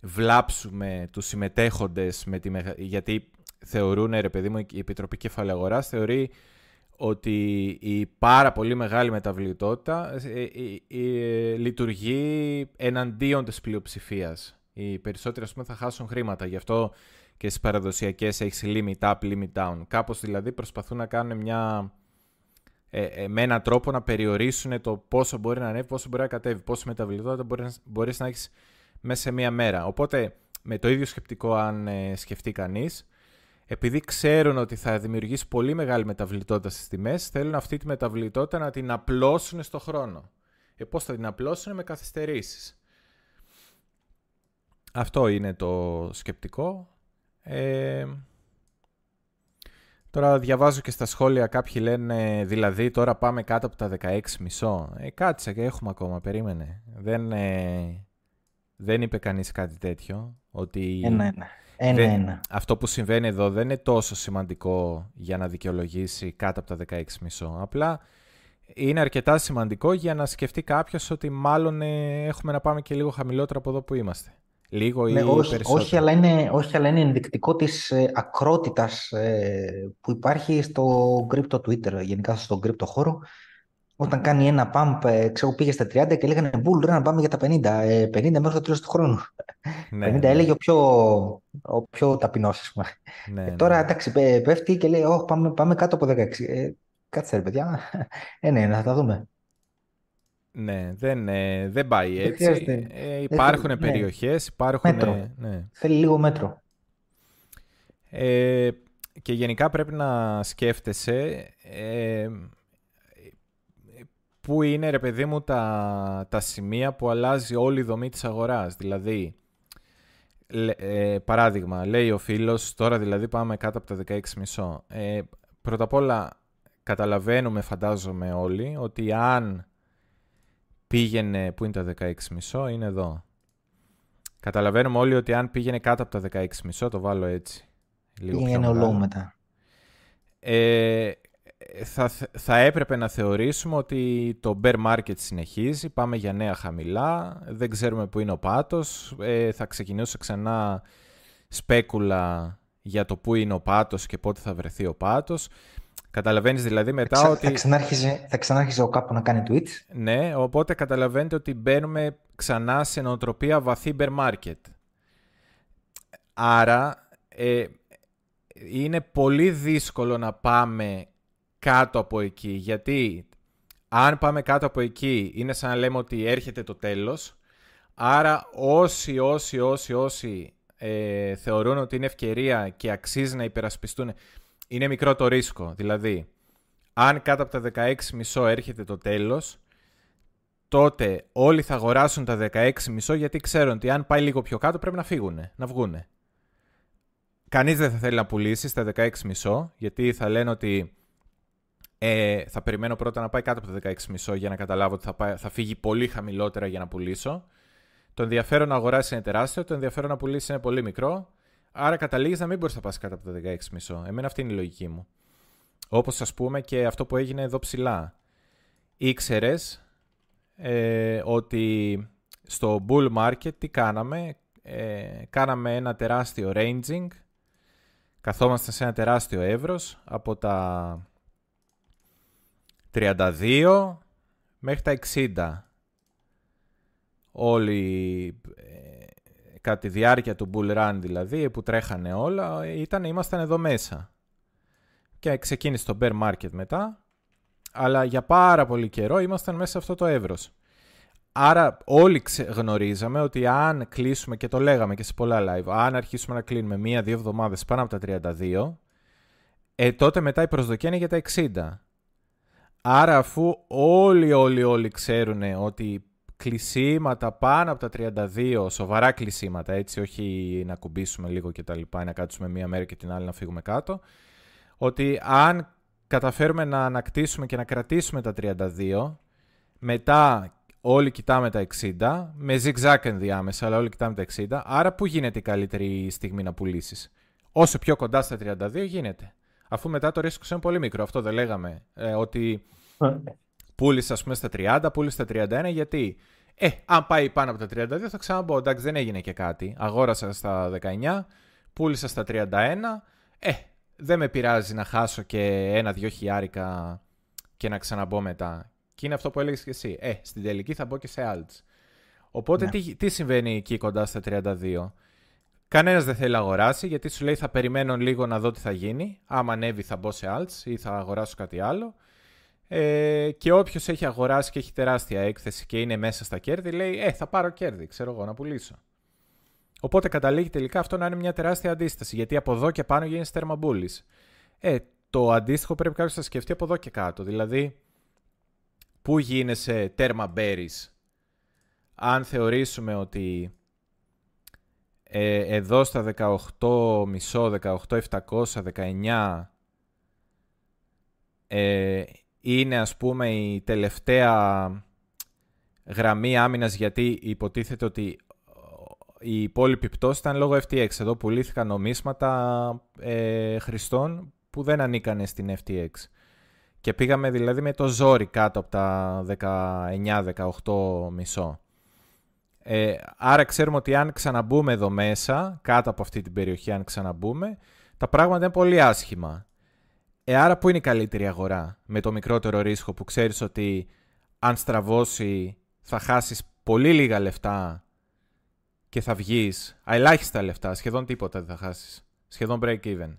βλάψουμε τους συμμετέχοντες γιατί θεωρούν, ρε παιδί μου, η Επιτροπή Κεφαλαίου Αγοράς θεωρεί ότι η πάρα πολύ μεγάλη μεταβλητότητα λειτουργεί εναντίον της πλειοψηφίας. Οι περισσότεροι, ας πούμε, θα χάσουν χρήματα. Γι' αυτό και στις παραδοσιακές έχεις limit up, limit down. Κάπως δηλαδή προσπαθούν να κάνουν με έναν τρόπο να περιορίσουν το πόσο μπορεί να ανέβει, πόσο μπορεί να κατέβει, πόσο μεταβλητότητα μπορείς να έχεις μέσα σε μία μέρα. Οπότε με το ίδιο σκεπτικό, αν σκεφτεί κανείς, επειδή ξέρουν ότι θα δημιουργήσει πολύ μεγάλη μεταβλητότητα στις τιμές, θέλουν αυτή τη μεταβλητότητα να την απλώσουν στο χρόνο. Πώς θα την απλώσουν? Με καθυστερήσεις. Αυτό είναι το σκεπτικό. Τώρα διαβάζω και στα σχόλια, κάποιοι λένε δηλαδή τώρα πάμε κάτω από τα 16,5. Κάτσε, και έχουμε ακόμα, περίμενε. Δεν είπε κανείς κάτι τέτοιο. Ότι... Αυτό που συμβαίνει εδώ δεν είναι τόσο σημαντικό για να δικαιολογήσει κάτω από τα 16,5. Απλά είναι αρκετά σημαντικό για να σκεφτεί κάποιος ότι μάλλον έχουμε να πάμε και λίγο χαμηλότερα από εδώ που είμαστε. Λίγο ή περισσότερο. Όχι, αλλά είναι ενδεικτικό της ακρότητας που υπάρχει στο κρυπτο Twitter, γενικά στον κρυπτο χώρο. Όταν κάνει ένα pump, ξέρω, πήγε στα 30 και λέγανε bull run, να πάμε για τα 50. 50 μέχρι το τέλος του χρόνου. Ναι, 50 έλεγε ο πιο ταπεινός, ας πούμε. Ναι. Τώρα εντάξει, πέφτει και λέει πάμε κάτω από 16. Κάτσε ρε παιδιά. Ναι, θα τα δούμε. Ναι, δεν πάει έτσι. Υπάρχουν περιοχές, υπάρχουν... Μέτρο. Ναι. Θέλει λίγο μέτρο. Και γενικά πρέπει να σκέφτεσαι πού είναι, ρε παιδί μου, τα σημεία που αλλάζει όλη η δομή της αγοράς. Δηλαδή, παράδειγμα, λέει ο φίλος, τώρα δηλαδή πάμε κάτω από τα 16,5. Πρώτα απ' όλα, καταλαβαίνουμε, φαντάζομαι όλοι, ότι αν πήγαινε, πού είναι τα 16,5, είναι εδώ. Καταλαβαίνουμε όλοι ότι αν πήγαινε κάτω από τα 16,5, το βάλω έτσι. Πήγαινε ολόκληρο μετά. Θα έπρεπε να θεωρήσουμε ότι το bear market συνεχίζει, πάμε για νέα χαμηλά, δεν ξέρουμε που είναι ο πάτος, θα ξεκινούσε ξανά σπέκουλα για το που είναι ο πάτος και πότε θα βρεθεί ο πάτος. Καταλαβαίνεις δηλαδή μετά ότι... Θα ξανάρχιζε ο κάπου να κάνει tweets. Ναι, οπότε καταλαβαίνετε ότι μπαίνουμε ξανά σε νοοτροπία βαθύ bear market. Άρα είναι πολύ δύσκολο να πάμε κάτω από εκεί, γιατί αν πάμε κάτω από εκεί είναι σαν να λέμε ότι έρχεται το τέλος. Άρα όσοι θεωρούν ότι είναι ευκαιρία και αξίζει να υπερασπιστούν, είναι μικρό το ρίσκο. Δηλαδή, αν κάτω από τα 16,5 έρχεται το τέλος, τότε όλοι θα αγοράσουν τα 16,5 γιατί ξέρουν ότι αν πάει λίγο πιο κάτω πρέπει να φύγουν, να βγούνε. Κανείς δεν θα θέλει να πουλήσει στα 16,5 γιατί θα λένε ότι θα περιμένω πρώτα να πάει κάτω από τα 16,5 για να καταλάβω ότι θα φύγει πολύ χαμηλότερα για να πουλήσω. Το ενδιαφέρον να αγοράσει είναι τεράστιο, το ενδιαφέρον να πουλήσει είναι πολύ μικρό. Άρα καταλήγεις να μην μπορείς να πας κάτω από τα 16,5. Εμένα αυτή είναι η λογική μου. Όπως ας πούμε και αυτό που έγινε εδώ ψηλά. Ήξερες ότι στο bull market τι κάναμε? Κάναμε ένα τεράστιο ranging. Καθόμασταν σε ένα τεράστιο εύρος από τα 32 μέχρι τα 60. Όλοι... κατά τη διάρκεια του bull run δηλαδή, που τρέχανε όλα, ήμασταν εδώ μέσα. Και ξεκίνησε το bear market μετά, αλλά για πάρα πολύ καιρό ήμασταν μέσα σε αυτό το εύρος. Άρα όλοι γνωρίζαμε ότι αν κλείσουμε, και το λέγαμε και σε πολλά live, αν αρχίσουμε να κλείνουμε 1-2 εβδομάδες πάνω από τα 32, τότε μετά η προσδοκία είναι για τα 60. Άρα αφού όλοι ξέρουν ότι κλεισίματα πάνω από τα 32, σοβαρά κλεισίματα, έτσι, όχι να κουμπίσουμε λίγο και τα λοιπά, να κάτσουμε μία μέρα και την άλλη να φύγουμε κάτω, ότι αν καταφέρουμε να ανακτήσουμε και να κρατήσουμε τα 32, μετά όλοι κοιτάμε τα 60, με zigzag ενδιάμεσα, αλλά όλοι κοιτάμε τα 60, άρα πού γίνεται η καλύτερη στιγμή να πουλήσεις? Όσο πιο κοντά στα 32 γίνεται. Αφού μετά το ρίσκο είναι πολύ μικρό, αυτό δεν λέγαμε, ότι... Πούλησε, ας πούμε, στα 30, πούλησε στα 31, γιατί αν πάει πάνω από τα 32 θα ξαναμπώ, εντάξει, δεν έγινε και κάτι. Αγόρασα στα 19, πούλησα στα 31, δεν με πειράζει να χάσω και 1-2 χιλιάρικα και να ξαναμπώ μετά. Και είναι αυτό που έλεγες και εσύ. Στην τελική θα μπω και σε alts. Οπότε ναι. Τι συμβαίνει εκεί κοντά στα 32? Κανένας δεν θέλει να αγοράσει, γιατί σου λέει θα περιμένω λίγο να δω τι θα γίνει. Άμα ανέβει θα μπω σε alts ή θα αγοράσω κάτι άλλο. Και όποιος έχει αγοράσει και έχει τεράστια έκθεση και είναι μέσα στα κέρδη, λέει θα πάρω κέρδη, ξέρω εγώ, να πουλήσω. Οπότε καταλήγει τελικά αυτό να είναι μια τεράστια αντίσταση, γιατί από εδώ και πάνω γίνει τερμαμπούλης. Το αντίστοιχο πρέπει κάποιος να σκεφτεί από εδώ και κάτω. Δηλαδή, πού γίνεσαι τερμαμπέρις? Αν θεωρήσουμε ότι εδώ στα 18,5, 18,700, 19 είναι, ας πούμε, η τελευταία γραμμή άμυνας, γιατί υποτίθεται ότι η υπόλοιπη πτώση ήταν λόγω FTX. Εδώ πουλήθηκαν νομίσματα χρηστών που δεν ανήκανε στην FTX. Και πήγαμε δηλαδή με το ζόρι κάτω από τα 19-18,5. Άρα ξέρουμε ότι αν ξαναμπούμε εδώ μέσα, κάτω από αυτή την περιοχή, αν ξαναμπούμε, τα πράγματα είναι πολύ άσχημα. Άρα πού είναι η καλύτερη αγορά με το μικρότερο ρίσκο, που ξέρεις ότι αν στραβώσει θα χάσεις πολύ λίγα λεφτά και θα βγεις, ελάχιστα λεφτά, σχεδόν τίποτα δεν θα χάσεις, σχεδόν break even.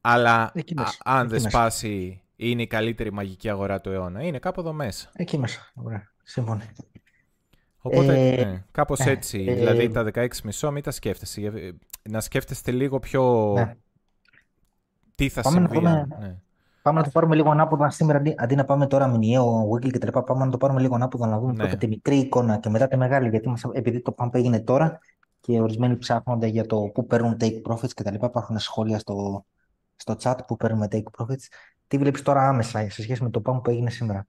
Αλλά αν δεν σπάσει, είναι η καλύτερη μαγική αγορά του αιώνα. Είναι κάπου εδώ μέσα. Εκεί μέσα, ωραία, σύμφωνα. Οπότε κάπως έτσι, δηλαδή τα 16,5 μην τα σκέφτεσαι. Να σκέφτεστε λίγο πιο... Τι θα συμβεί. Πάμε να το πάρουμε λίγο ανάποδα σήμερα, αντί να πάμε τώρα μηνιαίο, weekly κτλ. Πάμε να το πάρουμε λίγο ανάποδα, να δούμε πρώτα τη μικρή εικόνα και μετά τη μεγάλη. Γιατί επειδή το pump έγινε τώρα και ορισμένοι ψάχνονται για το πού παίρνουν take profits κτλ. Υπάρχουν σχόλια στο chat που παίρνουμε take profits. Τι βλέπεις τώρα άμεσα σε σχέση με το pump που έγινε σήμερα.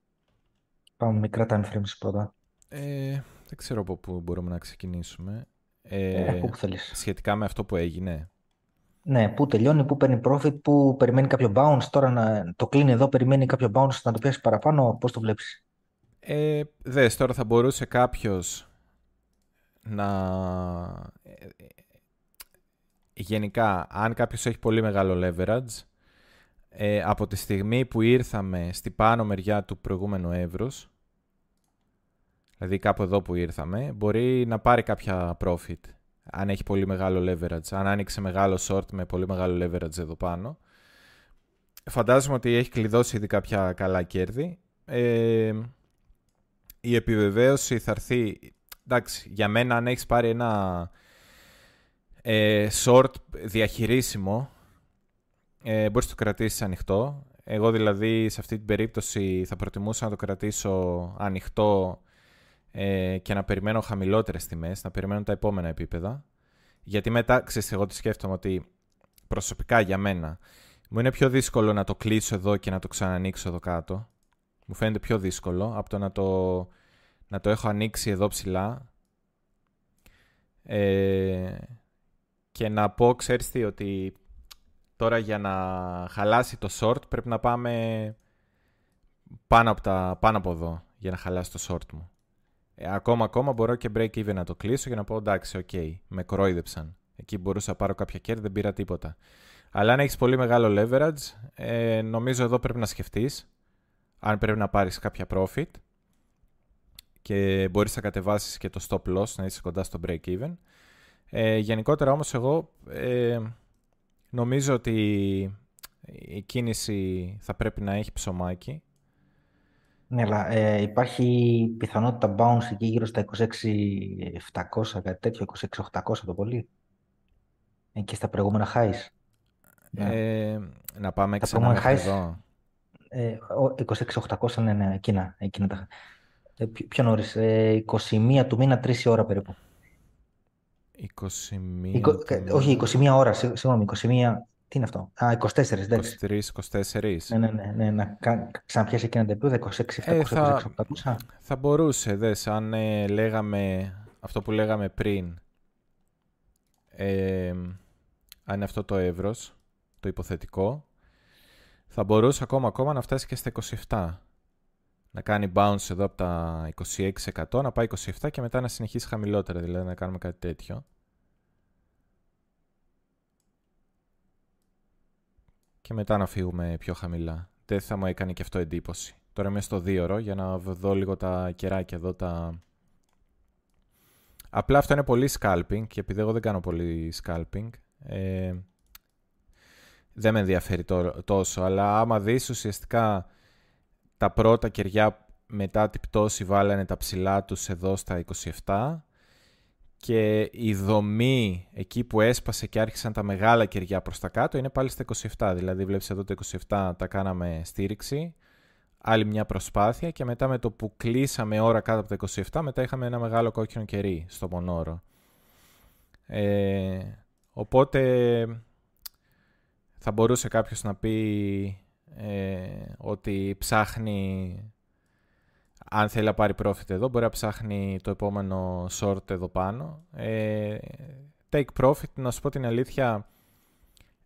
Πάμε μικρά time frames πρώτα. Δεν ξέρω από πού μπορούμε να ξεκινήσουμε. Σχετικά με αυτό που έγινε. Ναι, πού τελειώνει, πού παίρνει profit, πού περιμένει κάποιο bounce. Τώρα να το κλείνει εδώ, περιμένει κάποιο bounce να το πιάσει παραπάνω. Πώς το βλέπεις. Δες, τώρα θα μπορούσε κάποιος να... Γενικά, αν κάποιος έχει πολύ μεγάλο leverage, από τη στιγμή που ήρθαμε στη πάνω μεριά του προηγούμενου εύρους, δηλαδή κάπου εδώ που ήρθαμε, μπορεί να πάρει κάποια profit. Αν έχει πολύ μεγάλο leverage, αν άνοιξε μεγάλο short με πολύ μεγάλο leverage εδώ πάνω, φαντάζομαι ότι έχει κλειδώσει ήδη κάποια καλά κέρδη. Η επιβεβαίωση θα έρθει... Εντάξει, για μένα αν έχεις πάρει ένα short διαχειρίσιμο, μπορείς να το κρατήσεις ανοιχτό. Εγώ δηλαδή σε αυτή την περίπτωση θα προτιμούσα να το κρατήσω ανοιχτό και να περιμένω χαμηλότερες τιμές, να περιμένω τα επόμενα επίπεδα. Γιατί μετά, ξέρεις, εγώ τη σκέφτομαι ότι προσωπικά για μένα μου είναι πιο δύσκολο να το κλείσω εδώ και να το ξανανοίξω εδώ κάτω. Μου φαίνεται πιο δύσκολο από το να το έχω ανοίξει εδώ ψηλά και να πω, ξέρεις τι, ότι τώρα για να χαλάσει το short πρέπει να πάμε πάνω από εδώ για να χαλάσει το short μου. Ακόμα μπορώ και break even να το κλείσω για να πω εντάξει, ok, με κορόιδεψαν. Εκεί μπορούσα να πάρω κάποια κέρδη, δεν πήρα τίποτα. Αλλά αν έχεις πολύ μεγάλο leverage, νομίζω εδώ πρέπει να σκεφτείς αν πρέπει να πάρεις κάποια profit και μπορείς να κατεβάσεις και το stop loss, να είσαι κοντά στο break even. Γενικότερα όμως εγώ νομίζω ότι η κίνηση θα πρέπει να έχει ψωμάκι. Ναι, αλλά υπάρχει πιθανότητα bounce εκεί γύρω στα 26.700, κάτι τέτοιο, 26.800 το πολύ. Και στα προηγούμενα highs. Να πάμε ξανά μέχρι εδώ. 26.800, ναι, εκείνα τα πιο νωρίς, 21 του μήνα, 3 ώρα περίπου. 21 ώρα, συγγνώμη, 21... Τι είναι αυτό. 24, εντάξει. 23-24. Ναι. Να ξαναπιάσει εκείνα τα επίπεδα, 26-700. Θα μπορούσε, δες, αν λέγαμε αυτό που λέγαμε πριν, αν είναι αυτό το εύρος, το υποθετικό, θα μπορούσε ακόμα να φτάσει και στα 27. Να κάνει bounce εδώ από τα 26%, να πάει 27 και μετά να συνεχίσει χαμηλότερα, δηλαδή να κάνουμε κάτι τέτοιο. Και μετά να φύγουμε πιο χαμηλά. Δεν θα μου έκανε και αυτό εντύπωση. Τώρα είμαι στο 2ωρο για να δω λίγο τα κεράκια εδώ. Απλά αυτό είναι πολύ scalping και επειδή εγώ δεν κάνω πολύ scalping, δεν με ενδιαφέρει τόσο. Αλλά άμα δεις ουσιαστικά τα πρώτα κεριά μετά την πτώση βάλανε τα ψηλά τους εδώ στα 27 και η δομή εκεί που έσπασε και άρχισαν τα μεγάλα κεριά προς τα κάτω είναι πάλι στα 27. Δηλαδή βλέπεις εδώ το 27 τα κάναμε στήριξη, άλλη μια προσπάθεια και μετά με το που κλείσαμε ώρα κάτω από τα 27 μετά είχαμε ένα μεγάλο κόκκινο κερί στο μονόρο. Οπότε θα μπορούσε κάποιος να πει ότι ψάχνει, αν θέλει να πάρει profit εδώ, μπορεί να ψάχνει το επόμενο short εδώ πάνω. Take profit, να σου πω την αλήθεια,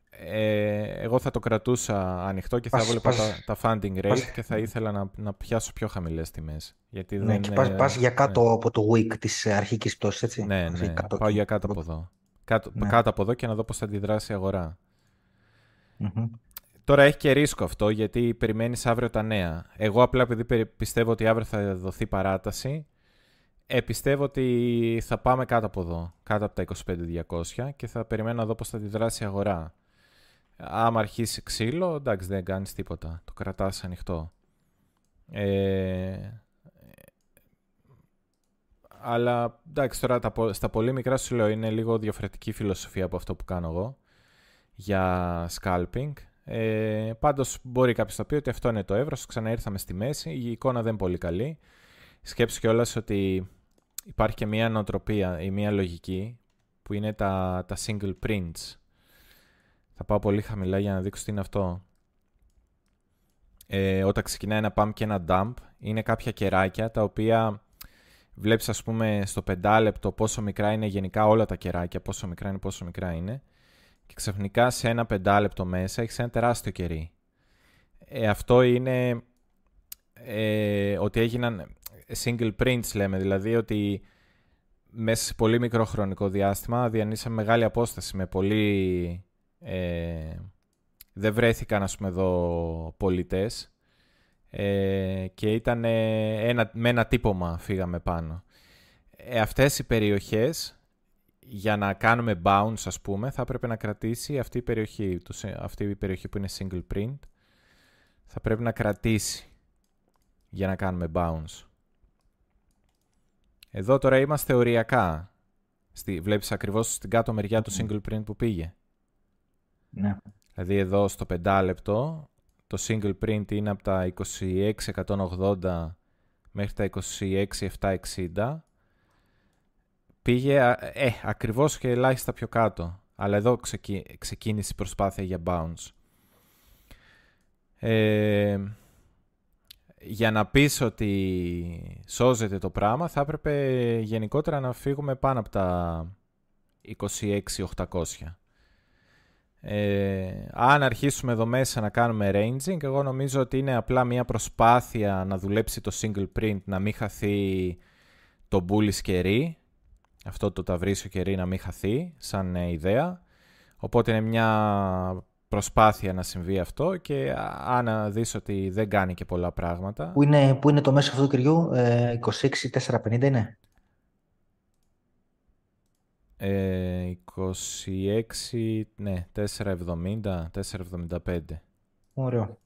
εγώ θα το κρατούσα ανοιχτό και θα έβλεπα τα funding rate και θα ήθελα να πιάσω πιο χαμηλές τιμές. Γιατί ναι, δεν, και πας για κάτω από το week της αρχικής πτώσης, έτσι. Ναι, κάτω, πάω για κάτω από εδώ. Κάτω από εδώ και να δω πώς θα αντιδράσει η αγορά. Mm-hmm. Τώρα έχει και ρίσκο αυτό γιατί περιμένεις αύριο τα νέα. Εγώ απλά επειδή πιστεύω ότι αύριο θα δοθεί παράταση, πιστεύω ότι θα πάμε κάτω από εδώ, κάτω από τα 25.200 και θα περιμένω να δω πώς θα αντιδράσει η αγορά. Άμα αρχίσει ξύλο, εντάξει, δεν κάνεις τίποτα, το κρατάς ανοιχτό. Αλλά εντάξει, τώρα στα πολύ μικρά σου λέω είναι λίγο διαφορετική φιλοσοφία από αυτό που κάνω εγώ για scalping. Πάντως μπορεί κάποιος να πει ότι αυτό είναι το εύρος, ξαναήρθαμε στη μέση, η εικόνα δεν είναι πολύ καλή. Σκέψου κιόλας ότι υπάρχει και μία νοοτροπία ή μία λογική που είναι τα single prints. Θα πάω πολύ χαμηλά για να δείξω τι είναι αυτό. Όταν ξεκινάει ένα pump και ένα dump, είναι κάποια κεράκια τα οποία βλέπεις, ας πούμε, στο 5 λεπτό πόσο μικρά είναι γενικά όλα τα κεράκια, πόσο μικρά είναι. Και ξαφνικά σε ένα 5 λεπτό μέσα έχεις ένα τεράστιο κερί. Αυτό είναι ότι έγιναν single prints, λέμε, δηλαδή ότι μέσα σε πολύ μικρό χρονικό διάστημα διανύσαμε μεγάλη απόσταση με πολύ... δεν βρέθηκαν, ας πούμε, εδώ πολιτές και ήταν με ένα τύπομα φύγαμε πάνω. Αυτές οι περιοχές, για να κάνουμε bounce, ας πούμε, θα πρέπει να κρατήσει αυτή η περιοχή που είναι single print, θα πρέπει να κρατήσει για να κάνουμε bounce. Εδώ τώρα είμαστε οριακά. Βλέπεις ακριβώς στην κάτω μεριά του single print που πήγε. Ναι. Δηλαδή εδώ στο 5 λεπτό το single print είναι από τα 26.180 μέχρι τα 26.760. Πήγε ακριβώς και ελάχιστα πιο κάτω. Αλλά εδώ ξεκίνησε η προσπάθεια για bounce. Για να πεις ότι σώζεται το πράγμα, θα έπρεπε γενικότερα να φύγουμε πάνω από τα 26.800. Αν αρχίσουμε εδώ μέσα να κάνουμε ranging, εγώ νομίζω ότι είναι απλά μια προσπάθεια να δουλέψει το single print, να μην χαθεί το bullish κερί, αυτό το ταυρίσιο κερί να μην χαθεί σαν ιδέα. Οπότε είναι μια προσπάθεια να συμβεί αυτό, και αν δεις ότι δεν κάνει και πολλά πράγματα. Πού είναι το μέσο αυτού του κεριού? 26.450 είναι. 26, ναι, 4,70, 4,75. Ωραίο.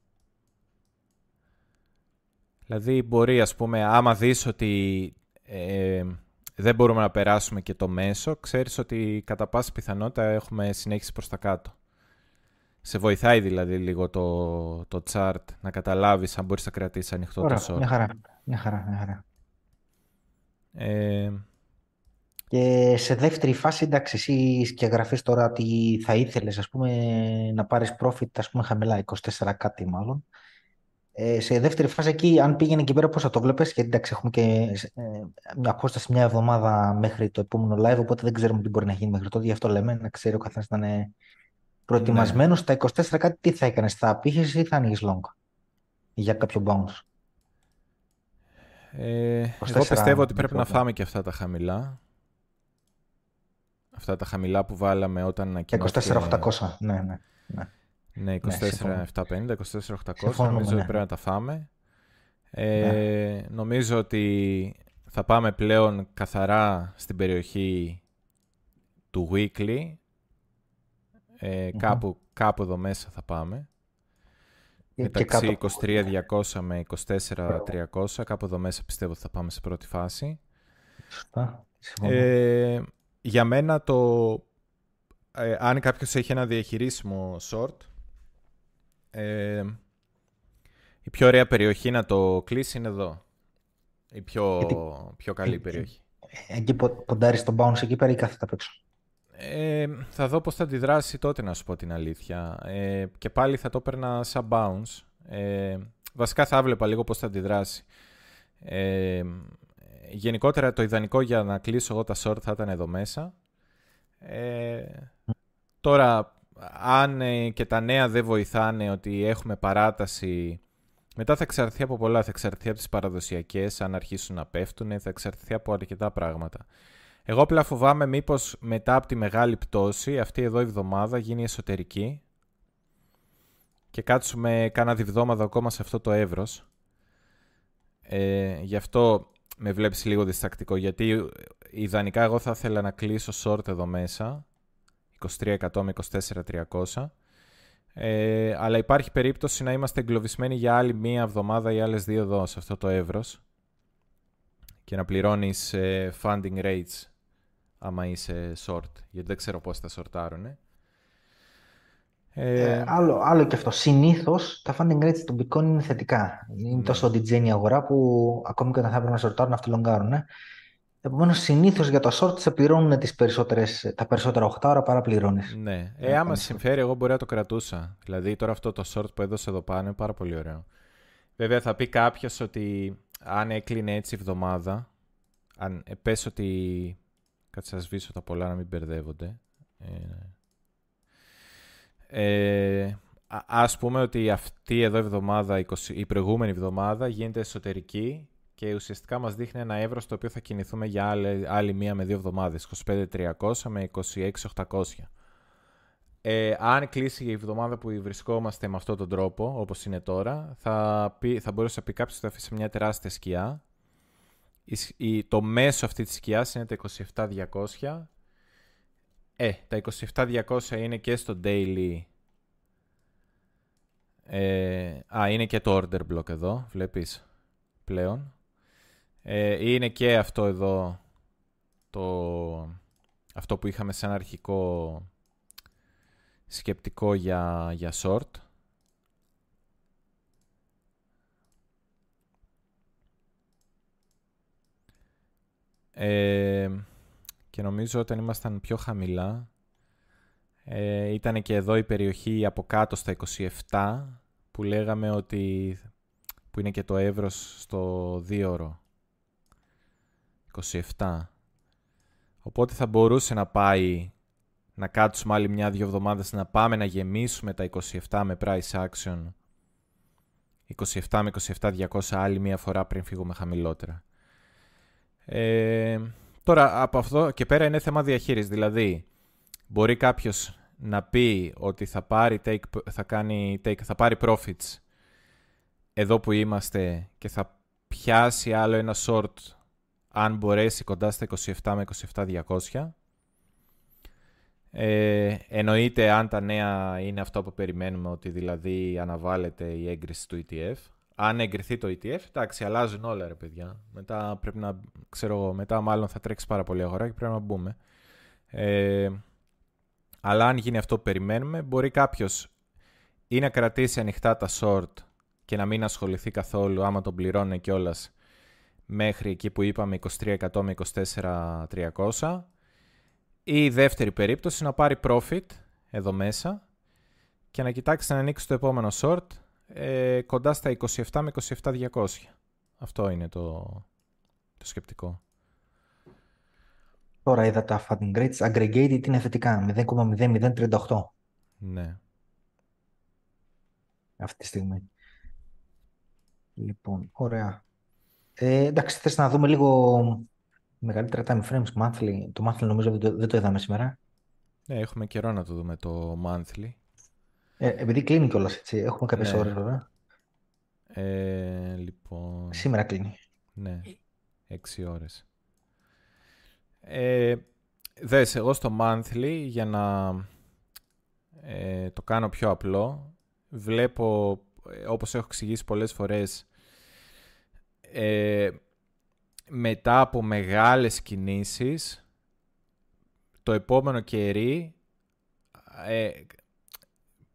Δηλαδή μπορεί, ας πούμε, άμα δεις ότι δεν μπορούμε να περάσουμε και το μέσο, ξέρεις ότι κατά πάση πιθανότητα έχουμε συνέχιση προς τα κάτω. Σε βοηθάει δηλαδή λίγο το chart να καταλάβεις αν μπορείς να κρατήσεις ανοιχτό το short. Μια χαρά. Και σε δεύτερη φάση, εντάξει, εσύ και γραφείς τώρα ότι θα ήθελες, ας πούμε, να πάρεις profit, ας πούμε, χαμηλά, 24 κάτι μάλλον. Σε δεύτερη φάση εκεί, αν πήγαινε εκεί πέρα, πώς θα το βλέπεις? Γιατί εντάξει, έχουμε και μια απόσταση μια εβδομάδα μέχρι το επόμενο live, οπότε δεν ξέρουμε τι μπορεί να γίνει μέχρι τότε. Γι' αυτό λέμε να ξέρει ο καθένας να είναι προετοιμασμένος. Ναι. Στα 24 κάτι τι θα έκανες, θα πήγες ή θα ανοίγεις long για κάποιο bounce? Εγώ πιστεύω ότι πρέπει να φάμε και αυτά τα χαμηλά. Αυτά τα χαμηλά που βάλαμε όταν ανακοινώθηκε... 24.800, ναι. Ναι, 24.750, 24.800, νομίζω ότι πρέπει να τα φάμε. Νομίζω ότι θα πάμε πλέον καθαρά στην περιοχή του weekly. Κάπου εδώ μέσα θα πάμε. Μεταξύ 23.200 με 24.300, κάπου εδώ μέσα πιστεύω ότι θα πάμε σε πρώτη φάση. Σωστά, για μένα αν κάποιος έχει ένα διαχειρίσιμο short, η πιο ωραία περιοχή να το κλείσει είναι εδώ. Η πιο καλή περιοχή. Εκεί ποντάρεις τον bounce εκεί πέρα ή κάθεται απ' έξω? Θα δω πώς θα αντιδράσει τότε, να σου πω την αλήθεια. Και πάλι θα το παίρνα σαν bounce. Βασικά θα έβλεπα λίγο πώς θα αντιδράσει. Γενικότερα το ιδανικό για να κλείσω εγώ τα short θα ήταν εδώ μέσα. Τώρα, αν και τα νέα δεν βοηθάνε ότι έχουμε παράταση, μετά θα εξαρτηθεί από πολλά. Θα εξαρτηθεί από τις παραδοσιακές, αν αρχίσουν να πέφτουν, θα εξαρτηθεί από αρκετά πράγματα. Εγώ απλά φοβάμαι μήπως μετά από τη μεγάλη πτώση, αυτή εδώ η εβδομάδα γίνει εσωτερική και κάτσουμε κάνα διβδόματο ακόμα σε αυτό το εύρος. Γι' αυτό... με βλέπεις λίγο διστακτικό, γιατί ιδανικά εγώ θα ήθελα να κλείσω short εδώ μέσα, 23.100 με 24.300, αλλά υπάρχει περίπτωση να είμαστε εγκλωβισμένοι για άλλη μία εβδομάδα ή άλλες δύο εδώ, σε αυτό το εύρος, και να πληρώνεις funding rates άμα είσαι short, γιατί δεν ξέρω πώς θα σορτάρουνε. Άλλο και αυτό. Συνήθως τα funding rates του Bitcoin είναι θετικά. Είναι τόσο αντιτζένη η αγορά που ακόμη και όταν θα έπρεπε να σορτάρουν, αυτολογκάρουν. Επομένως, συνήθως για το short σε πληρώνουν τα περισσότερα 8 ώρα παρά πληρώνεις. Ναι. Άμα συμφέρει, εγώ μπορεί να το κρατούσα. Δηλαδή, τώρα αυτό το short που έδωσε εδώ πάνω είναι πάρα πολύ ωραίο. Βέβαια, θα πει κάποιος ότι αν έκλεινε έτσι η εβδομάδα, αν πες ότι. Κάτσε να σβήσω τα πολλά να μην μπερδεύονται. Ας πούμε ότι αυτή εδώ εβδομάδα, η προηγούμενη εβδομάδα γίνεται εσωτερική και ουσιαστικά μας δείχνει ένα ευρώ στο οποίο θα κινηθούμε για άλλη μία με δύο εβδομάδες, 25.300 με 26.800. Αν κλείσει η εβδομάδα που βρισκόμαστε με αυτόν τον τρόπο, όπως είναι τώρα, θα μπορούσε να πει κάποιος ότι θα αφήσει μια τεράστια σκιά. Το μέσο αυτή της σκιάς είναι τα 27.200. Τα 27.200 είναι και στο daily. Είναι και το order block εδώ, βλέπεις πλέον. Είναι και αυτό εδώ, αυτό που είχαμε σαν αρχικό σκεπτικό για short. Και νομίζω όταν ήμασταν πιο χαμηλά, ήταν και εδώ η περιοχή από κάτω στα 27 που λέγαμε ότι, που είναι και το εύρος στο 2ωρο, 27. Οπότε θα μπορούσε να πάει, να κάτσουμε άλλη μια-δυο εβδομάδες, να πάμε να γεμίσουμε τα 27 με price action, 27 με 27.200 άλλη μια φορά πριν φύγουμε χαμηλότερα. Τώρα από αυτό και πέρα είναι θέμα διαχείρισης. Δηλαδή μπορεί κάποιος να πει ότι θα πάρει profits εδώ που είμαστε και θα πιάσει άλλο ένα short αν μπορέσει κοντά στα 27 με 27.200. Εννοείται αν τα νέα είναι αυτό που περιμένουμε, ότι δηλαδή αναβάλλεται η έγκριση του ETF. Αν εγκριθεί το ETF, εντάξει, αλλάζουν όλα, ρε παιδιά. Μετά πρέπει να, μετά μάλλον θα τρέξει πάρα πολύ αγορά και πρέπει να μπούμε. Αλλά αν γίνει αυτό που περιμένουμε, μπορεί κάποιος ή να κρατήσει ανοιχτά τα short και να μην ασχοληθεί καθόλου, άμα τον πληρώνει κιόλας μέχρι εκεί που είπαμε 2300 με 24.300. Ή η δεύτερη περίπτωση, να πάρει profit εδώ μέσα και να κοιτάξει να ανοίξει το επόμενο short κοντά στα 27 με 27.200. Αυτό είναι το σκεπτικό. Τώρα είδα τα funding rates aggregated είναι θετικά, 0,0038. Ναι. Αυτή τη στιγμή. Λοιπόν, ωραία. Εντάξει, θες να δούμε λίγο μεγαλύτερα time frames, monthly. Το monthly νομίζω δεν το είδαμε σήμερα. Ναι, έχουμε καιρό να το δούμε το monthly. Επειδή κλείνει κιόλας, έτσι, έχουμε κάποιες ώρες, βέβαια. Λοιπόν... Σήμερα κλείνει. Ναι, 6 ώρες. Δες, εγώ στο monthly, για να το κάνω πιο απλό, βλέπω, όπως έχω εξηγήσει πολλές φορές, μετά από μεγάλες κινήσεις, το επόμενο κερί...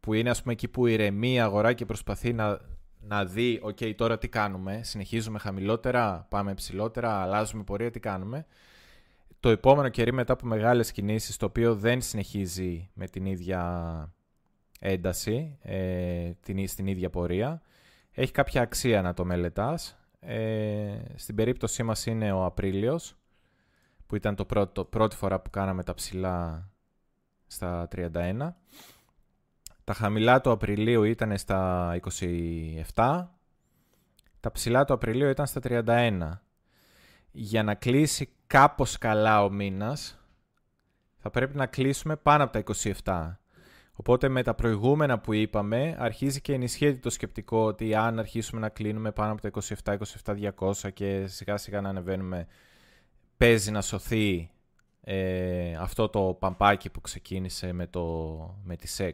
που είναι ας πούμε εκεί που ηρεμεί η αγορά και προσπαθεί να δει «ΟΚ, τώρα τι κάνουμε, συνεχίζουμε χαμηλότερα, πάμε ψηλότερα, αλλάζουμε πορεία, τι κάνουμε». Το επόμενο κερί μετά από μεγάλες κινήσεις, το οποίο δεν συνεχίζει με την ίδια ένταση, στην ίδια πορεία, έχει κάποια αξία να το μελετάς. Στην περίπτωσή μας είναι ο Απρίλιος, που ήταν πρώτη φορά που κάναμε τα ψηλά στα 31. Τα χαμηλά του Απριλίου ήταν στα 27, τα ψηλά του Απριλίου ήταν στα 31. Για να κλείσει κάπως καλά ο μήνας, θα πρέπει να κλείσουμε πάνω από τα 27. Οπότε με τα προηγούμενα που είπαμε, αρχίζει και ενισχύεται το σκεπτικό ότι αν αρχίσουμε να κλείνουμε πάνω από τα 27-27-200 και σιγά σιγά να ανεβαίνουμε, παίζει να σωθεί αυτό το παμπάκι που ξεκίνησε με τη SEC.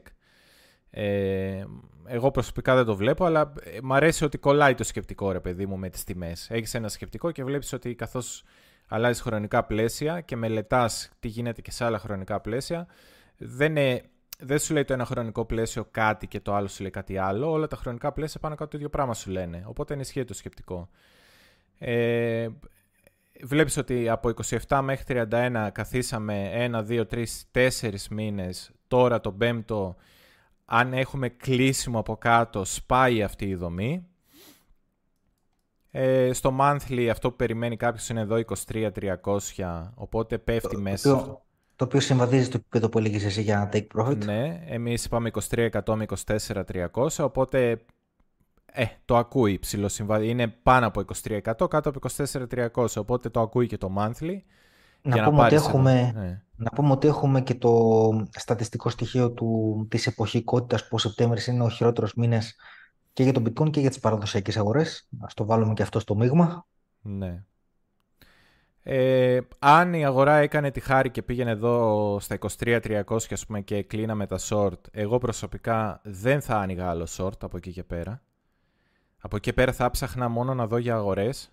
Εγώ προσωπικά δεν το βλέπω, αλλά μου αρέσει ότι κολλάει το σκεπτικό, ρε παιδί μου, με τις τιμές. Έχεις ένα σκεπτικό και βλέπεις ότι καθώς αλλάζεις χρονικά πλαίσια και μελετάς τι γίνεται και σε άλλα χρονικά πλαίσια, δεν σου λέει το ένα χρονικό πλαίσιο κάτι και το άλλο σου λέει κάτι άλλο. Όλα τα χρονικά πλαίσια πάνω κάτω το ίδιο πράγμα σου λένε. Οπότε ενισχύει το σκεπτικό. Βλέπεις ότι από 27 μέχρι 31 καθίσαμε 1, 2, 3, 4 μήνες. Τώρα τον 5ο, αν έχουμε κλείσιμο από κάτω, σπάει αυτή η δομή. Στο monthly αυτό που περιμένει κάποιος είναι εδώ 23.300, οπότε πέφτει το, μέσα. Το οποίο συμβαδίζει το επίπεδο που έλεγες εσύ για να take profit. Ναι, εμείς είπαμε 23.100 με 24.300, οπότε το ακούει ψηλό συμβαδίζει. Είναι πάνω από 23.100, κάτω από 24.300, οπότε το ακούει και το monthly. Να πούμε ότι έχουμε και το στατιστικό στοιχείο της εποχικότητας, που Σεπτέμβρης είναι ο χειρότερος μήνας και για τον Bitcoin και για τις παραδοσιακές αγορές. Ας το βάλουμε και αυτό στο μείγμα. Ναι. Αν η αγορά έκανε τη χάρη και πήγαινε εδώ στα 23.300 ας πούμε και κλείναμε τα short, εγώ προσωπικά δεν θα άνοιγα άλλο short από εκεί και πέρα. Από εκεί και πέρα θα ψάχνα μόνο να δω για αγορές.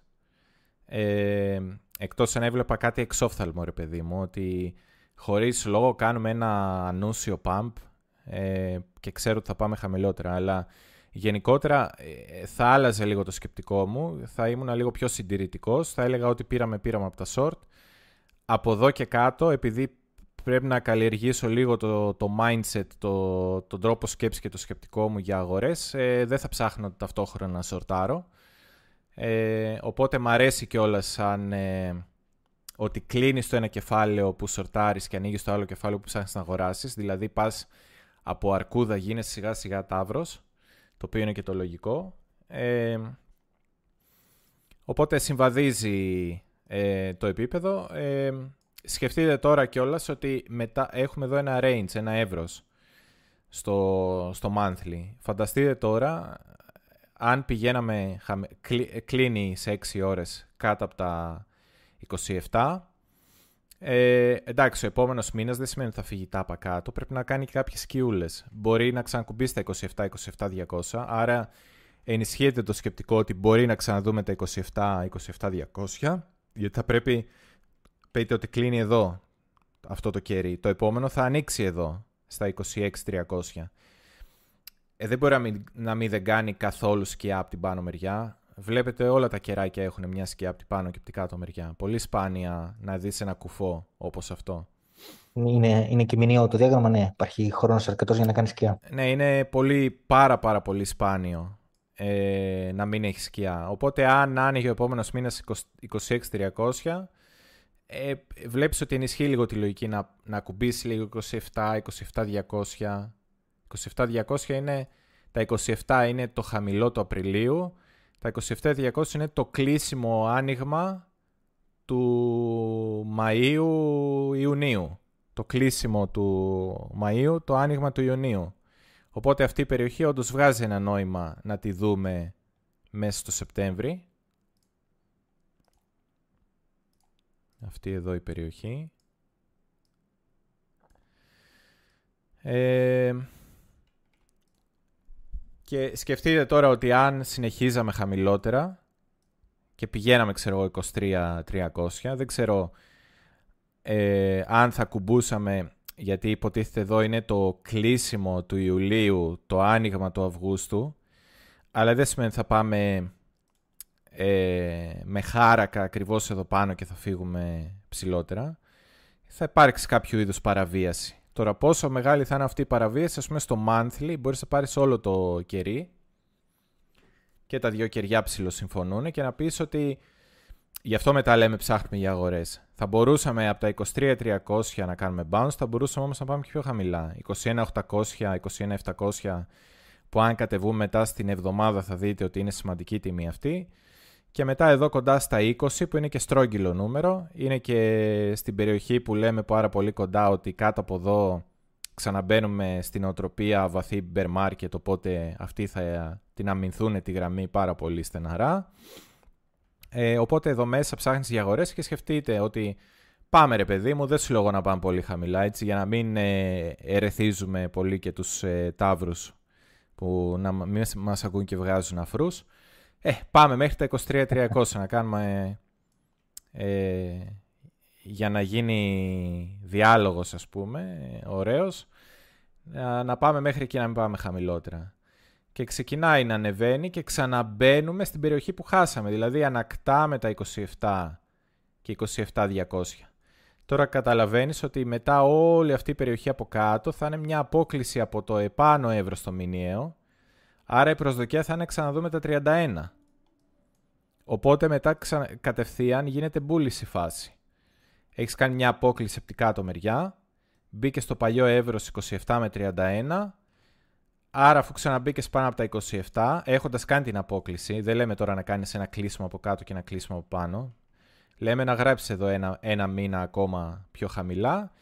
Εκτός αν έβλεπα κάτι εξόφθαλμο, ρε παιδί μου, ότι χωρίς λόγο κάνουμε ένα ανούσιο pump και ξέρω ότι θα πάμε χαμηλότερα, αλλά γενικότερα θα άλλαζε λίγο το σκεπτικό μου, θα ήμουν λίγο πιο συντηρητικός, θα έλεγα ότι πήραμε από τα short. Από εδώ και κάτω, επειδή πρέπει να καλλιεργήσω λίγο το mindset, τον τρόπο σκέψης και το σκεπτικό μου για αγορές, δεν θα ψάχνω ταυτόχρονα να σορτάρω. Οπότε μ' αρέσει κιόλας σαν ότι κλείνεις το ένα κεφάλαιο που σορτάρεις και ανοίγεις το άλλο κεφάλαιο που ψάχνεις να αγοράσεις. Δηλαδή πας από αρκούδα, γίνεσαι σιγά σιγά ταύρος, το οποίο είναι και το λογικό. Οπότε συμβαδίζει το επίπεδο. Σκεφτείτε τώρα κιόλας ότι μετά έχουμε εδώ ένα range, ένα εύρος στο monthly. Φανταστείτε τώρα αν πηγαίναμε, κλείνει σε 6 ώρες κάτω από τα 27. Εντάξει, ο επόμενος μήνας δεν σημαίνει ότι θα φύγει τάπα κάτω, πρέπει να κάνει και κάποιες κοιούλες. Μπορεί να ξανακουμπήσει τα 27-27-200, άρα ενισχύεται το σκεπτικό ότι μπορεί να ξαναδούμε τα 27-27-200, γιατί θα πρέπει, πείτε ότι κλείνει εδώ αυτό το κερί, το επόμενο θα ανοίξει εδώ στα 26-300. Δεν μπορεί να μην δεν κάνει καθόλου σκιά από την πάνω μεριά. Βλέπετε όλα τα κεράκια έχουν μια σκιά από την πάνω και από την κάτω μεριά. Πολύ σπάνια να δεις ένα κουφό όπως αυτό. Είναι κειμηνιαίο το διάγραμμα, ναι. Υπάρχει χρόνος αρκετός για να κάνει σκιά. Ναι, είναι πάρα πολύ σπάνιο να μην έχει σκιά. Οπότε αν άνοιγε ο επόμενος μήνας 26.300, βλέπεις ότι ενισχύει λίγο τη λογική να κουμπίσει λίγο 27, 27.200... 27.200 είναι τα 27 είναι το χαμηλό του Απριλίου, τα 27.200 είναι το κλείσιμο άνοιγμα του Μαΐου-Ιουνίου. Το κλείσιμο του Μαΐου, το άνοιγμα του Ιουνίου. Οπότε αυτή η περιοχή όντως βγάζει ένα νόημα να τη δούμε μέσα στο Σεπτέμβρη. Αυτή εδώ η περιοχή. Και σκεφτείτε τώρα ότι αν συνεχίζαμε χαμηλότερα και πηγαίναμε, ξέρω εγώ, 23.300, δεν ξέρω αν θα κουμπούσαμε, γιατί υποτίθεται εδώ είναι το κλείσιμο του Ιουλίου, το άνοιγμα του Αυγούστου, αλλά δεν σημαίνει ότι θα πάμε με χάρακα ακριβώς εδώ πάνω και θα φύγουμε ψηλότερα. Θα υπάρξει κάποιο είδους παραβίαση. Τώρα πόσο μεγάλη θα είναι αυτή η παραβίαση, ας πούμε στο monthly μπορείς να πάρεις όλο το κερί και τα δυο κεριά ψηλοσυμφωνούν και να πεις ότι γι' αυτό μετά λέμε ψάχνουμε για αγορές. Θα μπορούσαμε από τα 23.300 να κάνουμε bounce, θα μπορούσαμε όμως να πάμε και πιο χαμηλά. 21.800, 21.700 που αν κατεβούμε μετά στην εβδομάδα θα δείτε ότι είναι σημαντική τιμή αυτή. Και μετά εδώ κοντά στα 20 που είναι και στρόγγυλο νούμερο. Είναι και στην περιοχή που λέμε πάρα πολύ κοντά ότι κάτω από εδώ ξαναμπαίνουμε στην οτροπία βαθύ bear market, οπότε αυτοί θα την αμυνθούν τη γραμμή πάρα πολύ στεναρά. Οπότε εδώ μέσα ψάχνεις για αγορές και σκεφτείτε ότι πάμε ρε παιδί μου, δεν σου λέω να πάμε πολύ χαμηλά έτσι, για να μην ερεθίζουμε πολύ και τους ταύρους που να μην μας ακούν και βγάζουν αφρούς. Πάμε μέχρι τα 23.300 να κάνουμε για να γίνει διάλογος, ας πούμε, ωραίος. να πάμε μέχρι εκεί, να μην πάμε χαμηλότερα. Και ξεκινάει να ανεβαίνει και ξαναμπαίνουμε στην περιοχή που χάσαμε. Δηλαδή ανακτάμε τα 27 και 27.200. Τώρα καταλαβαίνεις ότι μετά όλη αυτή η περιοχή από κάτω θα είναι μια απόκληση από το επάνω εύρος στο μηνιαίο. Άρα η προσδοκία θα είναι ξαναδούμε τα 31. Οπότε μετά κατευθείαν γίνεται bullish η φάση. Έχεις κάνει μια απόκληση από την κάτω μεριά. Μπήκε στο παλιό εύρος 27 με 31. Άρα αφού ξαναμπήκες πάνω από τα 27, έχοντας κάνει την απόκληση, δεν λέμε τώρα να κάνεις ένα κλείσιμο από κάτω και ένα κλείσιμο από πάνω. Λέμε να γράψεις εδώ ένα μήνα ακόμα πιο χαμηλά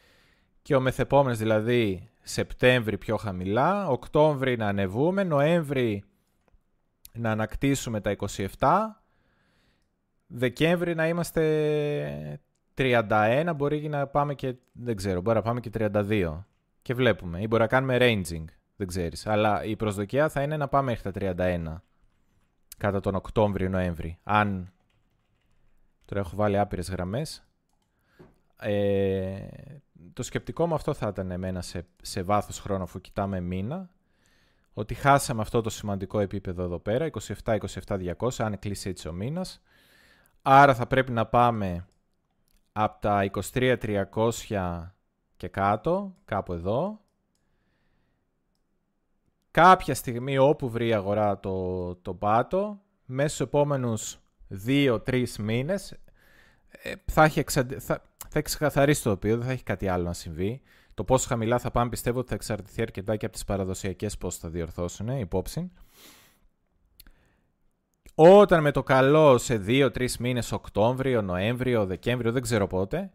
και ο μεθεπόμενος, δηλαδή Σεπτέμβρη, πιο χαμηλά, Οκτώβρη να ανεβούμε, Νοέμβρη να ανακτήσουμε τα 27, Δεκέμβρη να είμαστε 31, μπορεί να πάμε και, δεν ξέρω, μπορεί να πάμε και 32 και βλέπουμε, ή μπορεί να κάνουμε ranging, δεν ξέρεις, αλλά η προσδοκία θα είναι να πάμε μέχρι τα 31 κατά τον Οκτώβριο-Νοέμβρη, αν... Τώρα έχω βάλει άπειρες γραμμές. Το σκεπτικό μου αυτό θα ήταν εμένα σε βάθος χρόνου, αφού κοιτάμε μήνα, ότι χάσαμε αυτό το σημαντικό επίπεδο εδώ πέρα, 27-27-200, αν κλείσει έτσι ο μήνας. Άρα θα πρέπει να πάμε από τα 23-300 και κάτω, κάπου εδώ. Κάποια στιγμή όπου βρει η αγορά το πάτο, μέσα στους επόμενους 2-3 μήνες θα έχει καθαρίσει το τοπίο, δεν θα έχει κάτι άλλο να συμβεί. Το πόσο χαμηλά θα πάμε πιστεύω ότι θα εξαρτηθεί αρκετά και από τις παραδοσιακές πώς θα διορθώσουν, υπόψη. Όταν με το καλό σε 2-3 μήνες, Οκτώβριο, Νοέμβριο, Δεκέμβριο, δεν ξέρω πότε,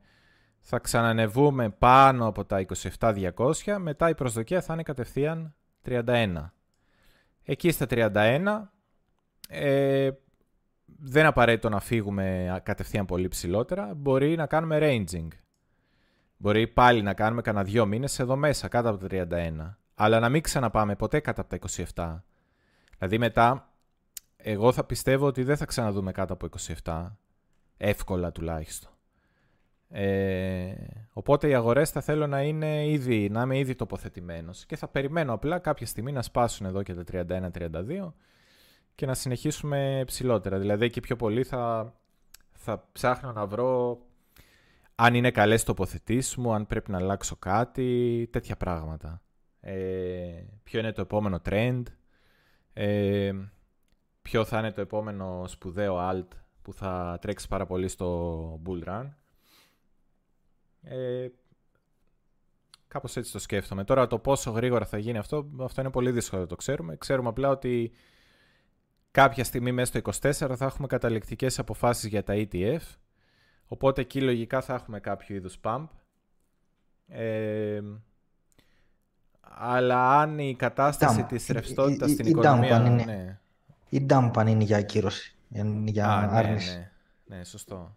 θα ξανανεβούμε πάνω από τα 27.200, μετά η προσδοκία θα είναι κατευθείαν 31. Εκεί στα 31 δεν απαραίτητο να φύγουμε κατευθείαν πολύ ψηλότερα. Μπορεί να κάνουμε ranging. Μπορεί πάλι να κάνουμε κανένα 2 μήνες εδώ μέσα, κάτω από τα 31. Αλλά να μην ξαναπάμε ποτέ κάτω από τα 27. Δηλαδή μετά, εγώ θα πιστεύω ότι δεν θα ξαναδούμε κάτω από 27. Εύκολα τουλάχιστον. Οπότε οι αγορές θα θέλω να είμαι ήδη τοποθετημένος. Και θα περιμένω απλά κάποια στιγμή να σπάσουν εδώ και τα 31-32. Και να συνεχίσουμε ψηλότερα. Δηλαδή εκεί πιο πολύ θα ψάχνω να βρω αν είναι καλές τοποθετήσεις μου, αν πρέπει να αλλάξω κάτι, τέτοια πράγματα. Ποιο είναι το επόμενο trend, ποιο θα είναι το επόμενο σπουδαίο alt που θα τρέξει πάρα πολύ στο bull run. Κάπως έτσι το σκέφτομαι. Τώρα το πόσο γρήγορα θα γίνει αυτό είναι πολύ δύσκολο, το ξέρουμε. Ξέρουμε απλά ότι κάποια στιγμή μέσα στο 24 θα έχουμε καταληκτικές αποφάσεις για τα ETF, οπότε εκεί λογικά θα έχουμε κάποιο είδους pump. Αλλά αν η κατάσταση της ρευστότητας στην οικονομία... Η dump αν είναι για ακύρωση, για άρνηση. Ναι, σωστό.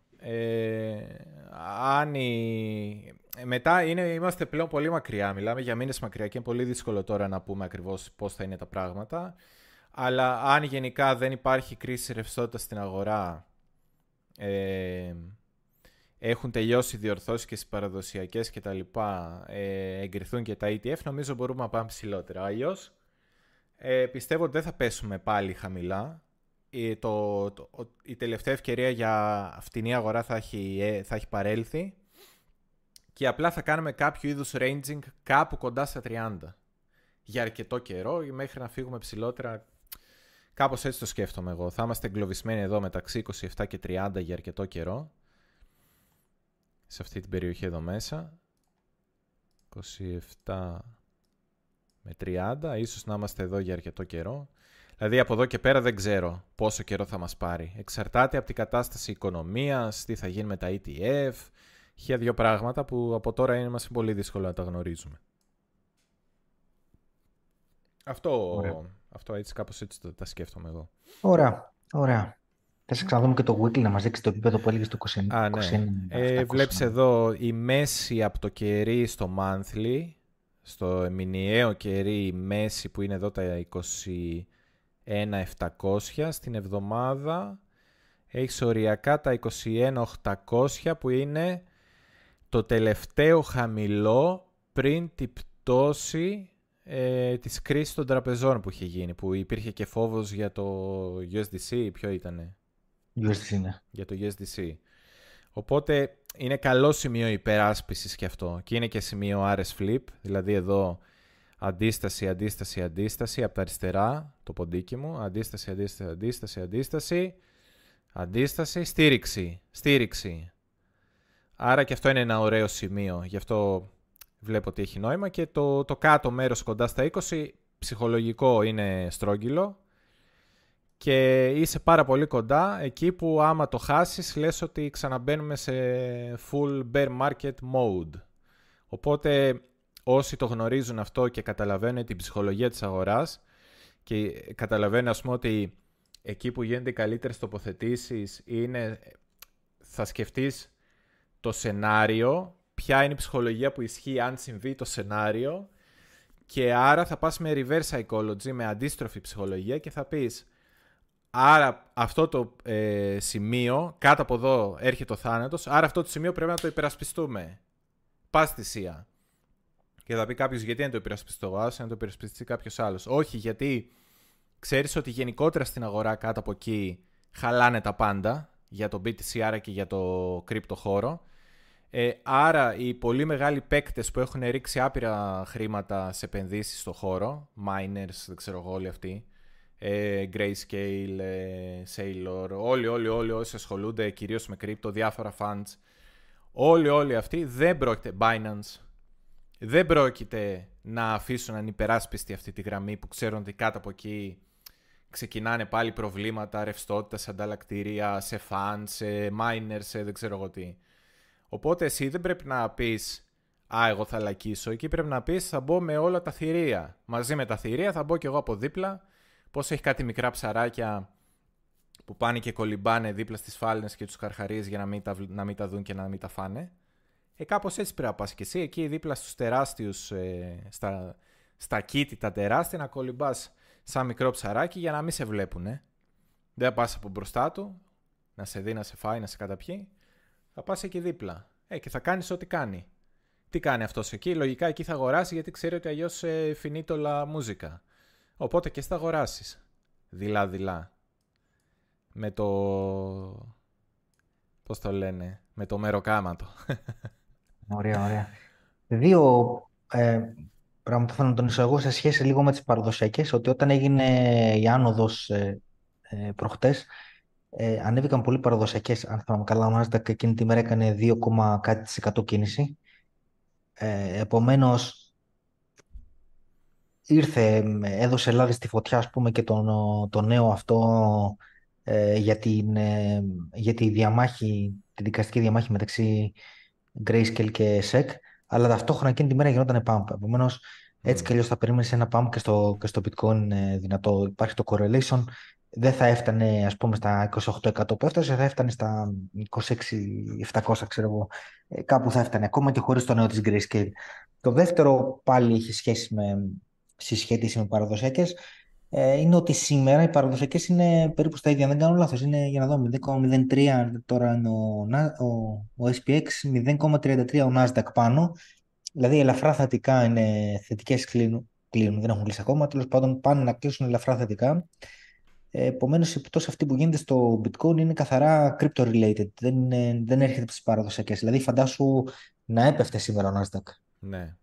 Μετά είμαστε πλέον πολύ μακριά, μιλάμε για μήνες μακριά και είναι πολύ δύσκολο τώρα να πούμε ακριβώς πώς θα είναι τα πράγματα. Αλλά αν γενικά δεν υπάρχει κρίση ρευστότητας στην αγορά, έχουν τελειώσει οι διορθώσεις και στις παραδοσιακές και τα λοιπά, εγκριθούν και τα ETF, νομίζω μπορούμε να πάμε ψηλότερα. Αλλιώς, πιστεύω ότι δεν θα πέσουμε πάλι χαμηλά. Η τελευταία ευκαιρία για φτηνή αγορά θα έχει παρέλθει και απλά θα κάνουμε κάποιο είδους ranging κάπου κοντά στα 30 για αρκετό καιρό μέχρι να φύγουμε ψηλότερα. Κάπως έτσι το σκέφτομαι εγώ. Θα είμαστε εγκλωβισμένοι εδώ μεταξύ 27 και 30 για αρκετό καιρό. Σε αυτή την περιοχή εδώ μέσα. 27 με 30. Ίσως να είμαστε εδώ για αρκετό καιρό. Δηλαδή από εδώ και πέρα δεν ξέρω πόσο καιρό θα μας πάρει. Εξαρτάται από την κατάσταση οικονομίας, τι θα γίνει με τα ETF. Χίλια δύο πράγματα που από τώρα είναι πολύ δύσκολο να τα γνωρίζουμε. Αυτό έτσι κάπως έτσι τα σκέφτομαι εγώ. Ωραία. Θες να ξαναδούμε και το weekly να μας δείξει το επίπεδο που έλεγες το 29. Ναι. Βλέπεις εδώ η μέση από το κερί στο monthly, στο μηνιαίο κερί η μέση που είναι εδώ τα 21.700 στην εβδομάδα. Έχεις οριακά τα 21.800 που είναι το τελευταίο χαμηλό πριν την πτώση της κρίσης των τραπεζών που είχε γίνει, που υπήρχε και φόβος για το USDC, ποιο ήτανε? USDC, ναι. Για το USDC. Οπότε είναι καλό σημείο υπεράσπισης και αυτό. Και είναι και σημείο RS Flip, δηλαδή εδώ αντίσταση, αντίσταση, αντίσταση από τα αριστερά, το ποντίκι μου, αντίσταση, αντίσταση, αντίσταση, αντίσταση, αντίσταση, στήριξη, στήριξη. Άρα και αυτό είναι ένα ωραίο σημείο, γι' αυτό βλέπω ότι έχει νόημα. Και το κάτω μέρος κοντά στα 20, ψυχολογικό, είναι στρόγγυλο και είσαι πάρα πολύ κοντά εκεί που άμα το χάσεις λες ότι ξαναμπαίνουμε σε full bear market mode. Οπότε όσοι το γνωρίζουν αυτό και καταλαβαίνουν την ψυχολογία της αγοράς και καταλαβαίνουν, ας πούμε, ότι εκεί που γίνονται οι καλύτερες τοποθετήσεις είναι, θα σκεφτείς το σενάριο, ποια είναι η ψυχολογία που ισχύει αν συμβεί το σενάριο, και άρα θα πας με reverse psychology, με αντίστροφη ψυχολογία, και θα πεις άρα αυτό το σημείο, κάτω από εδώ έρχεται ο θάνατος, άρα αυτό το σημείο πρέπει να το υπερασπιστούμε. Πας θυσία. Και θα πει κάποιος, γιατί να το υπερασπιστεί ο άλλος, να το υπερασπιστεί κάποιος άλλος? Όχι, γιατί ξέρεις ότι γενικότερα στην αγορά κάτω από εκεί χαλάνε τα πάντα για το BTC, άρα και για το κρύπτο χώρο. Άρα οι πολύ μεγάλοι παίκτες που έχουν ρίξει άπειρα χρήματα σε επενδύσεις στο χώρο, miners, δεν ξέρω εγώ, όλοι αυτοί, Grayscale, Sailor, όλοι όσοι ασχολούνται κυρίως με κρύπτο, διάφορα funds, όλοι αυτοί δεν πρόκειται, Binance, δεν πρόκειται να αφήσουν ανυπεράσπιστη αυτή τη γραμμή που ξέρουν ότι κάτω από εκεί ξεκινάνε πάλι προβλήματα ρευστότητα σε ανταλλακτήρια, σε funds, σε miners, σε δεν ξέρω εγώ τι. Οπότε εσύ δεν πρέπει να πεις «Α, εγώ θα λακίσω». Εκεί πρέπει να πεις «Θα μπω με όλα τα θηρία». Μαζί με τα θηρία θα μπω και εγώ από δίπλα. Πώς έχει κάτι μικρά ψαράκια που πάνε και κολυμπάνε δίπλα στις φάλαινες και τους καρχαρίες για να μην τα δουν και να μην τα φάνε. Κάπως έτσι πρέπει να πας και εσύ. Εκεί δίπλα στους τεράστιους, στα κήτη τα τεράστια, να κολυμπάς σαν μικρό ψαράκι για να μην σε βλέπουν. Δεν πας από μπροστά του, να σε δει, να σε φάει, να σε καταπιεί. Θα πας εκεί δίπλα και θα κάνεις ό,τι κάνει. Τι κάνει αυτός εκεί? Λογικά εκεί θα αγοράσει, γιατί ξέρει ότι αλλιώς φινίτολα μούζικα. Οπότε και εσύ θα αγοράσεις. Δειλά-δειλά. Με το... πώς το λένε? Με το μεροκάματο. Ωραία, ωραία. Δύο πράγματα θέλω να τονίσω εγώ σε σχέση λίγο με τις παραδοσιακές. Ότι όταν έγινε η άνοδος προχτές, ανέβηκαν πολύ παραδοσιακές, αν θυμάμαι καλά, ο Nasdaq εκείνη τη μέρα έκανε 2,1% κίνηση. Επομένως, έδωσε λάδι στη φωτιά, ας πούμε, και το νέο αυτό για τη διαμάχη, τη δικαστική διαμάχη μεταξύ Grayscale και SEC, αλλά ταυτόχρονα εκείνη τη μέρα γινόταν pump. Επομένως, έτσι κι αλλιώς θα περίμενες ένα pump και στο Bitcoin δυνατό. Υπάρχει το correlation. Δεν θα έφτανε, ας πούμε, στα 28% που έφτασε, θα έφτανε στα 26.700, ξέρω εγώ. Κάπου θα έφτανε, ακόμα και χωρίς το νέο της Grayscale. Το δεύτερο πάλι έχει σχέση με συσχέτιση με παραδοσιακές. Είναι ότι σήμερα οι παραδοσιακές είναι περίπου στα ίδια, δεν κάνω λάθος. Είναι, για να δω, 0,03 τώρα είναι ο SPX, 0,33 ο Nasdaq πάνω. Δηλαδή ελαφρά θετικά είναι, θετικές κλείνουν, δεν έχουν κλείσει ακόμα. Τέλος πάντων πάνε να κλείσουν ελαφρά θετικά. Επομένως, η επιπτώση αυτή που γίνεται στο Bitcoin είναι καθαρά crypto-related. Δεν έρχεται από τις παραδοσιακές. Δηλαδή, φαντάσου να έπεφτε σήμερα ο Nasdaq. Ναι.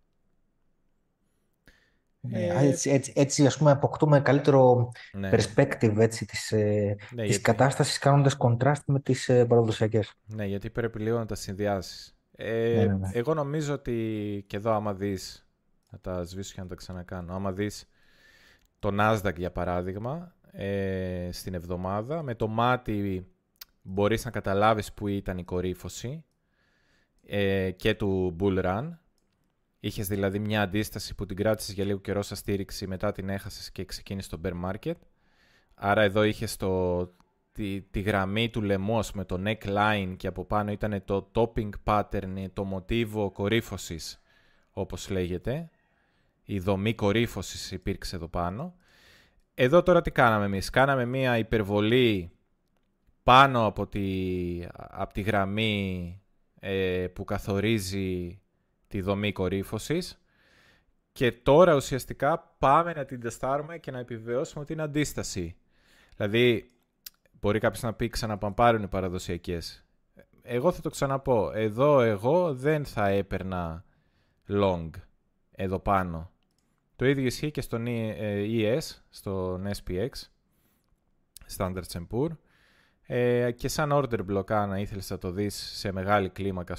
Έτσι, ας πούμε, αποκτούμε καλύτερο perspective, έτσι, της κατάστασης, κάνοντας contrast με τις παραδοσιακές. Ναι, γιατί πρέπει λίγο να τα συνδυάσεις. Εγώ νομίζω ότι, και εδώ, άμα δεις, να τα σβήσω και να τα ξανακάνω, άμα δεις το Nasdaq, για παράδειγμα, στην εβδομάδα, με το μάτι μπορείς να καταλάβεις που ήταν η κορύφωση και του bull run. Είχες δηλαδή μια αντίσταση που την κράτησες για λίγο καιρό σαν στήριξη, μετά την έχασες και ξεκίνησε το bear market. Άρα εδώ είχες τη γραμμή του λαιμού, με το neckline, και από πάνω ήταν το topping pattern, το μοτίβο κορύφωσης, όπως λέγεται. Η δομή κορύφωσης υπήρξε εδώ πάνω. Εδώ τώρα τι κάναμε εμείς? Κάναμε μία υπερβολή πάνω από τη γραμμή που καθορίζει τη δομή κορύφωσης Και τώρα ουσιαστικά πάμε να την τεστάρουμε και να επιβεβαιώσουμε ότι είναι αντίσταση. Δηλαδή, μπορεί κάποιος να πει ξαναπαμπάρουν οι παραδοσιακές. Εγώ θα το ξαναπώ. Εδώ εγώ δεν θα έπαιρνα long εδώ πάνω. Το ίδιο ισχύει και στον ES, στον SPX, Standard & Poor. Και σαν order block, αν ήθελες να το δεις σε μεγάλη κλίμακα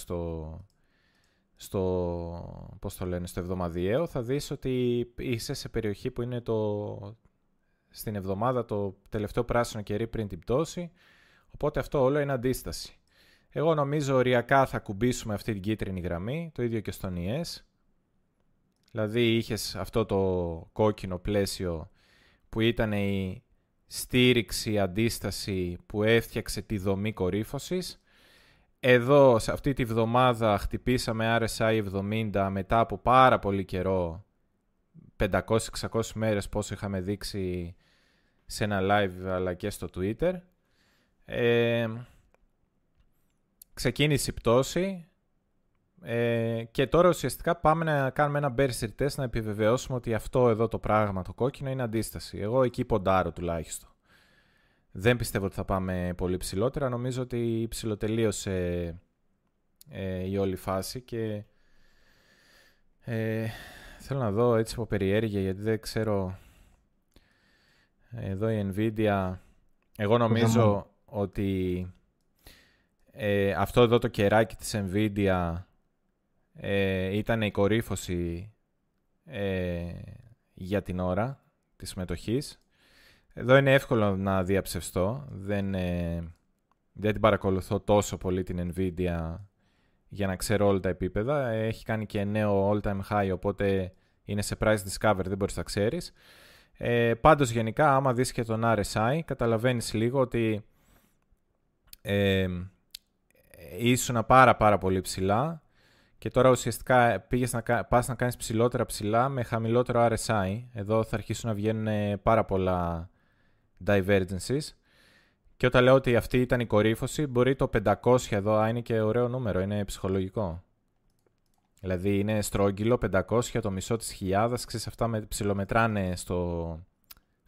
πώς το λένε, στο εβδομαδιαίο, θα δεις ότι είσαι σε περιοχή που είναι στην εβδομάδα το τελευταίο πράσινο κερί πριν την πτώση, οπότε αυτό όλο είναι αντίσταση. Εγώ νομίζω οριακά θα κουμπίσουμε αυτή την κίτρινη γραμμή, το ίδιο και στον ΙΕΣ. Δηλαδή είχες αυτό το κόκκινο πλαίσιο που ήταν η στήριξη αντίσταση που έφτιαξε τη δομή κορύφωσης. Εδώ, σε αυτή τη βδομάδα, χτυπήσαμε RSI 70 μετά από πάρα πολύ καιρό, 500-600 μέρες, πόσο είχαμε δείξει σε ένα live αλλά και στο Twitter. Ξεκίνησε η πτώση και τώρα ουσιαστικά πάμε να κάνουμε ένα bearish test, να επιβεβαιώσουμε ότι αυτό εδώ το πράγμα, το κόκκινο, είναι αντίσταση. Εγώ εκεί ποντάρω τουλάχιστον. Δεν πιστεύω ότι θα πάμε πολύ ψηλότερα. Νομίζω ότι ψηλοτελείωσε η όλη φάση και θέλω να δω έτσι από περιέργεια, γιατί δεν ξέρω. Εδώ η Nvidia, εγώ νομίζω ότι αυτό εδώ το κεράκι της Nvidia ήταν η κορύφωση για την ώρα της συμμετοχής. Εδώ είναι εύκολο να διαψευστώ, δεν την παρακολουθώ τόσο πολύ την Nvidia για να ξέρω όλα τα επίπεδα. Έχει κάνει και νέο all time high, οπότε είναι σε price discover, δεν μπορείς να ξέρεις. Πάντως γενικά άμα δεις και τον RSI καταλαβαίνεις λίγο ότι ήσουν πάρα πολύ ψηλά και τώρα ουσιαστικά πήγες πας να κάνεις ψηλότερα ψηλά με χαμηλότερο RSI. Εδώ θα αρχίσουν να βγαίνουν πάρα πολλά divergences. Και όταν λέω ότι αυτή ήταν η κορύφωση, μπορεί το 500 εδώ, είναι και ωραίο νούμερο, είναι ψυχολογικό. Δηλαδή είναι στρόγγυλο 500, το μισό της χιλιάδας, ξέρεις, αυτά με ψιλομετράνε στο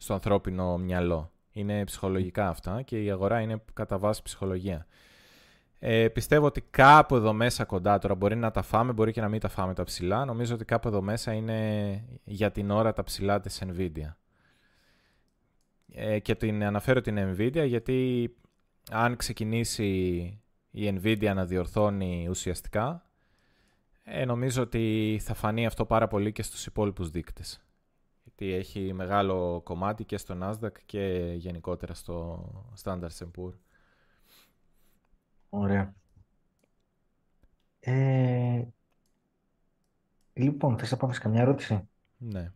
ανθρώπινο μυαλό. Είναι ψυχολογικά αυτά και η αγορά είναι κατά βάση ψυχολογία. Πιστεύω ότι κάπου εδώ μέσα κοντά, τώρα μπορεί να τα φάμε, μπορεί και να μην τα φάμε τα ψηλά. Νομίζω ότι κάπου εδώ μέσα είναι για την ώρα τα ψηλά της Nvidia. Και την αναφέρω την Nvidia γιατί αν ξεκινήσει η Nvidia να διορθώνει ουσιαστικά, νομίζω ότι θα φανεί αυτό πάρα πολύ και στους υπόλοιπους δείκτες. Γιατί έχει μεγάλο κομμάτι και στο Nasdaq και γενικότερα στο Standard & Poor. Ωραία. Λοιπόν, θες να πάμε σε καμιά ερώτηση? Ναι.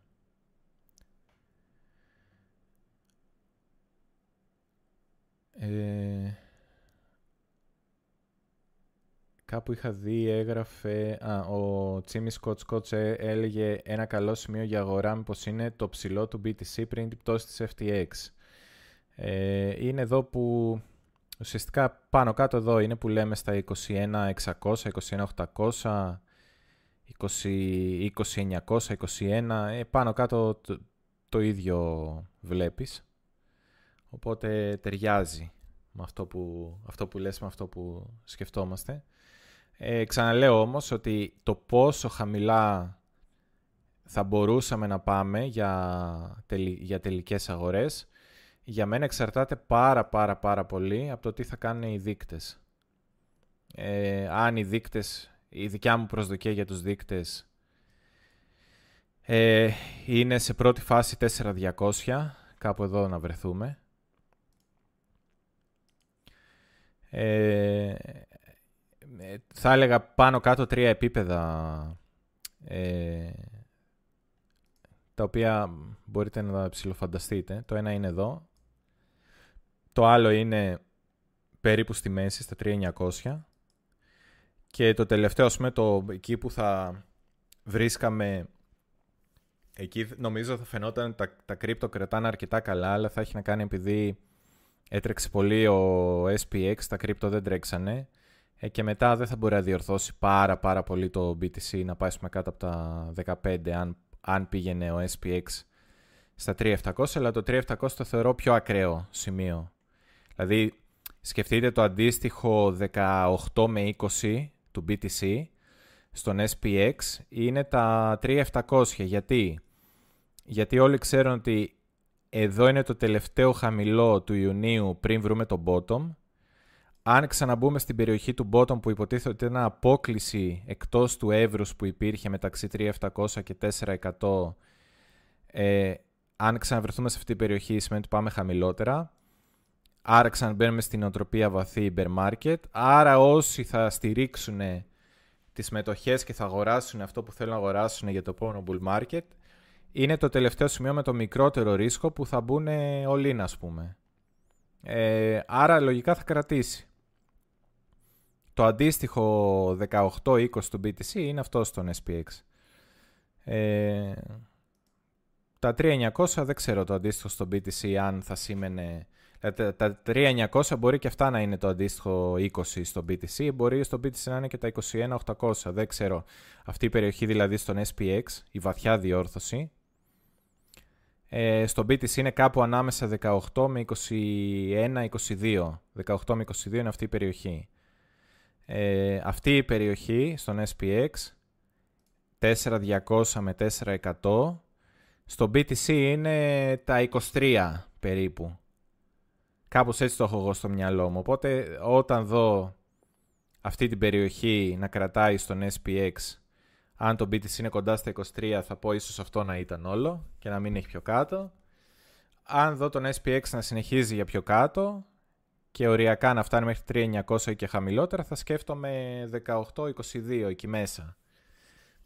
Κάπου είχα δει, έγραφε... ο Τσίμι Σκοτ έλεγε ένα καλό σημείο για αγορά, μήπως είναι το ψηλό του BTC πριν την πτώση της FTX. Είναι εδώ που... Ουσιαστικά πάνω κάτω εδώ είναι που λέμε στα 21.600, 21.800, 20.900, 21. Πάνω κάτω το ίδιο βλέπεις. Οπότε ταιριάζει με αυτό που λες, με αυτό που σκεφτόμαστε. Ξαναλέω όμως ότι το πόσο χαμηλά θα μπορούσαμε να πάμε για τελικές αγορές, για μένα εξαρτάται πάρα πολύ από το τι θα κάνουν οι δείκτες. Αν οι δείκτες, η δικιά μου προσδοκία για τους δείκτες είναι σε πρώτη φάση 4.200, κάπου εδώ να βρεθούμε. Θα έλεγα πάνω κάτω τρία επίπεδα τα οποία μπορείτε να τα ψηλοφανταστείτε. Το ένα είναι εδώ. Το άλλο είναι περίπου στη μέση, στα 3.900. Και το τελευταίο, ας πούμε, εκεί που θα βρίσκαμε, εκεί νομίζω θα φαινόταν τα κρύπτο κρατάνε αρκετά καλά, αλλά θα έχει να κάνει επειδή έτρεξε πολύ ο SPX, τα κρύπτο δεν τρέξανε. Και μετά δεν θα μπορεί να διορθώσει πάρα πολύ το BTC, να πάει, ας πούμε, κάτω από τα 15, αν αν πήγαινε ο SPX στα 3.700, αλλά το 3.700 το θεωρώ πιο ακραίο σημείο. Δηλαδή, σκεφτείτε το αντίστοιχο 18 με 20 του BTC στον SPX είναι τα 3.700. Γιατί όλοι ξέρουν ότι εδώ είναι το τελευταίο χαμηλό του Ιουνίου πριν βρούμε το bottom. Αν ξαναμπούμε στην περιοχή του bottom που υποτίθεται ότι ήταν απόκληση εκτός του εύρους που υπήρχε μεταξύ 3.700 και 4.100, αν ξαναβρεθούμε σε αυτή την περιοχή σημαίνει ότι πάμε χαμηλότερα. Άρα ξαναμπαίνουμε στην οτροπία βαθύ bear market. Άρα όσοι θα στηρίξουν τις μετοχές και θα αγοράσουν αυτό που θέλουν να αγοράσουν για το επόμενο bull market, είναι το τελευταίο σημείο με το μικρότερο ρίσκο που θα μπουν all in, ας πούμε. Άρα λογικά θα κρατήσει. Το αντίστοιχο 18-20 του BTC είναι αυτό στον SPX. Τα 3.900 δεν ξέρω το αντίστοιχο στο BTC αν θα σήμαινε... Τα 3.900 μπορεί και αυτά να είναι το αντίστοιχο 20 στο BTC, μπορεί στο BTC να είναι και τα 21.800, δεν ξέρω. Αυτή η περιοχή δηλαδή στον SPX, η βαθιά διόρθωση, στο BTC είναι κάπου ανάμεσα 18 με 21, 22. 18 με 22 είναι αυτή η περιοχή. Αυτή η περιοχή στον SPX, 4.200 με 4.100, στο BTC είναι τα 23 περίπου. Κάπως έτσι το έχω εγώ στο μυαλό μου. Οπότε όταν δω αυτή την περιοχή να κρατάει στον SPX, αν το BTC είναι κοντά στα 23, θα πω ίσως αυτό να ήταν όλο και να μην έχει πιο κάτω. Αν δω τον SPX να συνεχίζει για πιο κάτω και οριακά να φτάνει μέχρι 3.900 και χαμηλότερα, θα σκέφτομαι 18-22 εκεί μέσα.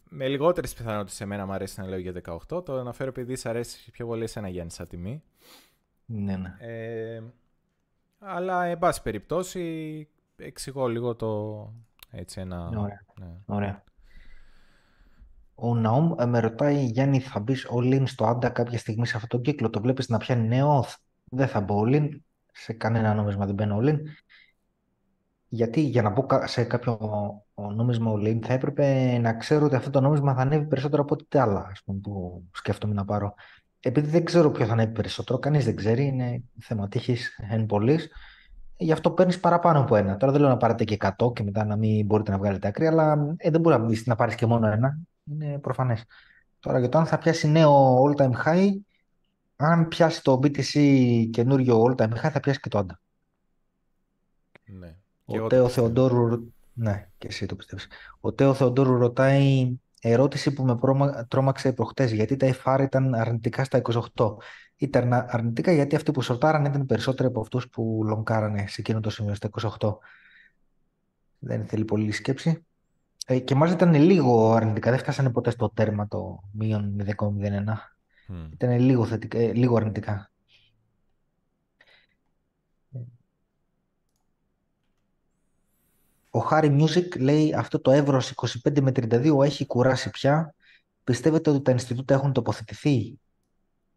Με λιγότερες πιθανότητες σε μένα μου αρέσει να λέω για 18. Το αναφέρω επειδή σ' αρέσει πιο πολύ εσένα, Γιάννη, σαν τιμή. Ναι, ναι. Αλλά, εν πάση περιπτώσει, εξηγώ λίγο το έτσι ένα... Ωραία. Ναι. Ωραία. Ο Ναούμ με ρωτάει, Γιάννη, θα μπεις all-in στο Άντα κάποια στιγμή σε αυτόν τον κύκλο? Το βλέπεις να πιάνει? Νέο, δεν θα μπω all-in. Σε κανένα νόμισμα δεν μπαίνω all-in. Γιατί για να μπω σε κάποιο νόμισμα all-in θα έπρεπε να ξέρω ότι αυτό το νόμισμα θα ανέβει περισσότερο από ό,τι άλλα, ας πούμε, που σκέφτομαι να πάρω. Επειδή δεν ξέρω ποιο θα ανέβει περισσότερο, κανείς δεν ξέρει, είναι θέμα τύχης εν πολλής. Γι' αυτό παίρνεις παραπάνω από ένα. Τώρα δεν λέω να πάρετε και 100 και μετά να μην μπορείτε να βγάλετε άκρη, αλλά δεν μπορεί να πάρεις και μόνο ένα. Είναι προφανές. Τώρα για το αν θα πιάσει νέο all time high, αν πιάσει το BTC καινούριο all time high, θα πιάσει και το Άντα. Ναι. Ο Τέο Θεοντόρου... Ναι, και εσύ το πιστεύεις. Ο Τέο Θεοντόρου ρωτάει... Ερώτηση που με τρόμαξε προχτές, γιατί τα FR ήταν αρνητικά στα 28. Ήταν αρνητικά γιατί αυτοί που σορτάραν ήταν περισσότεροι από αυτούς που λονκάρανε σε εκείνο το σημείο στα 28. Δεν θέλει πολύ σκέψη. Και μάλιστα ήταν λίγο αρνητικά, δεν φτάσανε ποτέ στο τέρμα το μείον 0,01. Ήταν λίγο αρνητικά. Ο Χάρη Music λέει αυτό το εύρος 25 με 32 έχει κουράσει πια. Πιστεύετε ότι τα Ινστιτούτα έχουν τοποθετηθεί?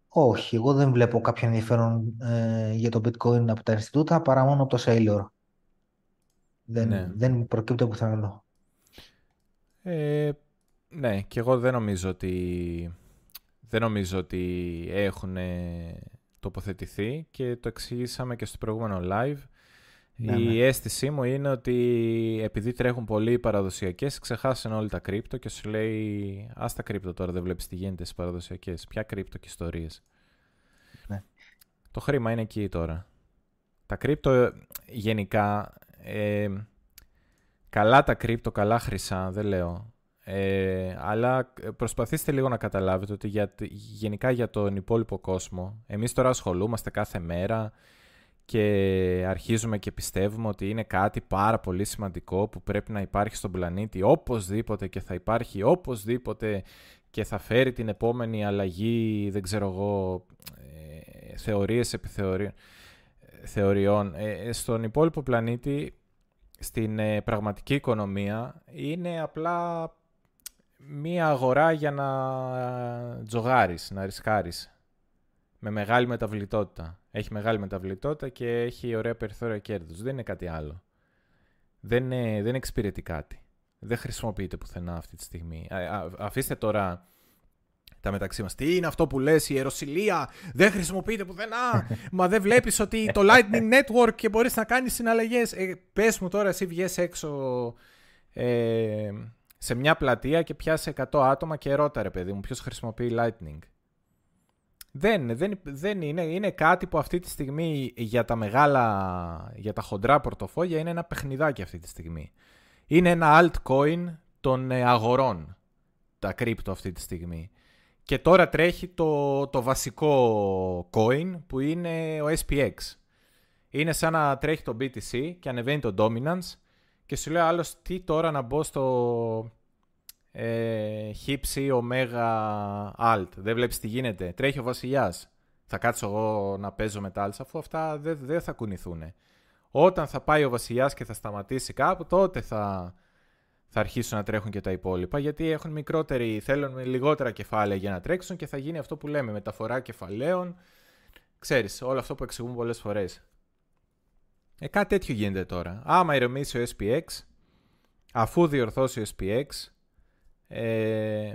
Όχι, εγώ δεν βλέπω κάποιο ενδιαφέρον για το Bitcoin από τα Ινστιτούτα παρά μόνο από το Sailor. Δεν προκύπτει από άλλο. Ναι, και εγώ δεν νομίζω ότι έχουν τοποθετηθεί και το εξηγήσαμε και στο προηγούμενο live. Η αίσθησή μου είναι ότι επειδή τρέχουν πολλοί οι παραδοσιακές, ξεχάσαν όλοι τα κρύπτο και σου λέει ας τα κρύπτο τώρα, δεν βλέπεις τι γίνεται στις παραδοσιακές. Ποια κρύπτο και ιστορίες. Ναι. Το χρήμα είναι εκεί τώρα. Τα κρύπτο γενικά, καλά τα κρύπτο, καλά χρυσά, δεν λέω. Αλλά προσπαθήστε λίγο να καταλάβετε ότι γενικά για τον υπόλοιπο κόσμο, εμείς τώρα ασχολούμαστε κάθε μέρα και αρχίζουμε και πιστεύουμε ότι είναι κάτι πάρα πολύ σημαντικό που πρέπει να υπάρχει στον πλανήτη οπωσδήποτε και θα υπάρχει οπωσδήποτε και θα φέρει την επόμενη αλλαγή, δεν ξέρω εγώ, θεωρίες επιθεωριών. Στον υπόλοιπο πλανήτη, στην πραγματική οικονομία, είναι απλά μία αγορά για να τζογάρεις, να ρισκάρεις. Με μεγάλη μεταβλητότητα. Έχει μεγάλη μεταβλητότητα και έχει ωραία περιθώρια κέρδους. Δεν είναι κάτι άλλο. Δεν εξυπηρετεί κάτι. Δεν χρησιμοποιείται πουθενά αυτή τη στιγμή. Αφήστε τώρα τα μεταξύ μας. Τι είναι αυτό που λες, η ιεροσυλία δεν χρησιμοποιείται πουθενά, μα δεν βλέπεις ότι το Lightning Network και μπορείς να κάνεις συναλλαγές. Πες μου τώρα, εσύ βγες έξω σε μια πλατεία και πιάσε 100 άτομα και ρώτα, ρε παιδί μου, ποιος χρησιμοποιεί Lightning. Δεν είναι. Είναι κάτι που αυτή τη στιγμή για τα μεγάλα, για τα χοντρά πορτοφόλια είναι ένα παιχνιδάκι αυτή τη στιγμή. Είναι ένα altcoin των αγορών, τα κρύπτο αυτή τη στιγμή. Και τώρα τρέχει το βασικό coin που είναι ο SPX. Είναι σαν να τρέχει το BTC και ανεβαίνει το dominance και σου λέει άλλος, τι τώρα να μπω στο... χύψη ωμέγα alt, δεν βλέπεις τι γίνεται, τρέχει ο βασιλιάς, θα κάτσω εγώ να παίζω με τα alt, αφού αυτά δεν θα κουνηθούν. Όταν θα πάει ο βασιλιάς και θα σταματήσει κάπου, τότε θα αρχίσουν να τρέχουν και τα υπόλοιπα, γιατί έχουν μικρότερη, θέλουν λιγότερα κεφάλαια για να τρέξουν και θα γίνει αυτό που λέμε μεταφορά κεφαλαίων, ξέρεις, όλο αυτό που εξηγούμε πολλές φορές. Κάτι τέτοιο γίνεται τώρα. Άμα ηρεμήσει ο SPX, αφού διορθώσει ο SPX,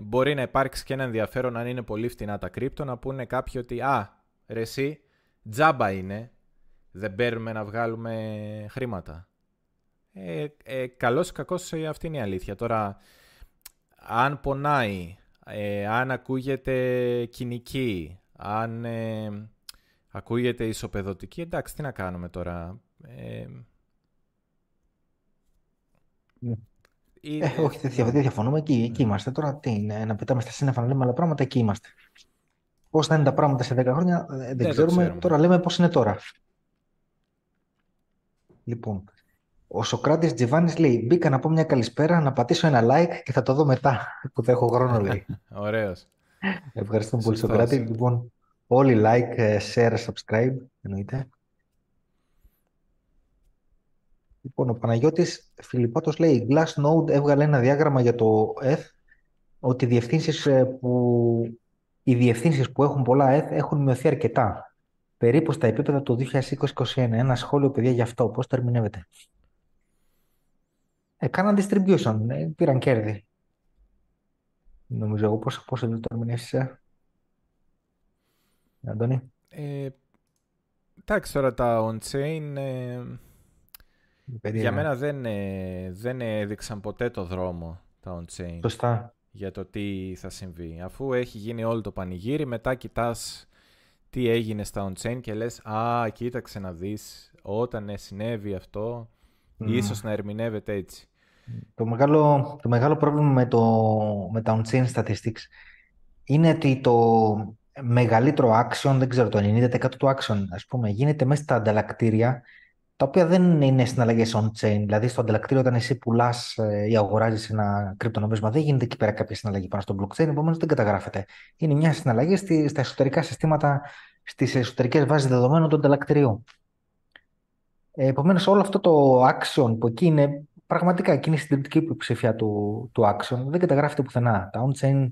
μπορεί να υπάρξει και ένα ενδιαφέρον, αν είναι πολύ φτηνά τα κρύπτο, να πούνε κάποιοι ότι «Α, ρε εσύ, τζάμπα είναι, δεν παίρνουμε να βγάλουμε χρήματα». Καλώς ή κακώς αυτή είναι η αλήθεια. Τώρα, αν πονάει, αν ακούγεται κοινική, αν ακούγεται ισοπεδωτική, εντάξει, τι να κάνουμε τώρα. Όχι, δεν διαφωνούμε. Εκεί είμαστε. Τώρα τι είναι, να πετάμε στα σύννεφα να λέμε άλλα πράγματα, εκεί είμαστε. Πώς θα είναι τα πράγματα σε 10 χρόνια, δεν ξέρουμε. Τώρα λέμε πώς είναι τώρα. Λοιπόν, ο Σοκράτης Τζιβάνης λέει: μπήκα να πω μια καλησπέρα, να πατήσω ένα like και θα το δω μετά που θα έχω χρόνο, λέει. Ωραίος. Ευχαριστούμε πολύ, Σοκράτη. Λοιπόν, όλοι like, share, subscribe, εννοείται. Λοιπόν, ο Παναγιώτης Φιλιππάτος λέει: Glassnode έβγαλε ένα διάγραμμα για το ETH, ότι οι διευθύνσεις που έχουν πολλά ETH έχουν μειωθεί αρκετά. Περίπου στα επίπεδα του 2020-2021. Ένα σχόλιο, παιδιά, γι' αυτό. Πώς το ερμηνεύετε? Κάναν distribution, πήραν κέρδη. Νομίζω εγώ πώς το ερμηνεύσεις, Αντώνη. Εντάξει, τώρα τα on-chain... Για μένα δεν έδειξαν ποτέ το δρόμο τα on-chain για το τι θα συμβεί. Αφού έχει γίνει όλο το πανηγύρι, μετά κοιτάς τι έγινε στα on-chain και λες «Α, κοίταξε να δεις, όταν συνέβη αυτό, ίσως να ερμηνεύεται έτσι». Το μεγάλο πρόβλημα με τα on-chain statistics είναι ότι το μεγαλύτερο action, δεν ξέρω, το 90% του action, ας πούμε, γίνεται μέσα στα ανταλλακτήρια, τα οποία δεν είναι συναλλαγές on-chain. Δηλαδή, στο ανταλλακτήριο, όταν εσύ πουλάς ή αγοράζεις ένα κρυπτονομίσμα, δεν γίνεται εκεί πέρα κάποια συναλλαγή πάνω στο blockchain, επομένως δεν καταγράφεται. Είναι μια συναλλαγή στα εσωτερικά συστήματα, στις εσωτερικές βάσεις δεδομένων του ανταλλακτηρίου. Επομένως, όλο αυτό το action που εκεί είναι πραγματικά, εκείνη η συντριπτική υποψηφία του action, δεν καταγράφεται πουθενά. Τα on-chain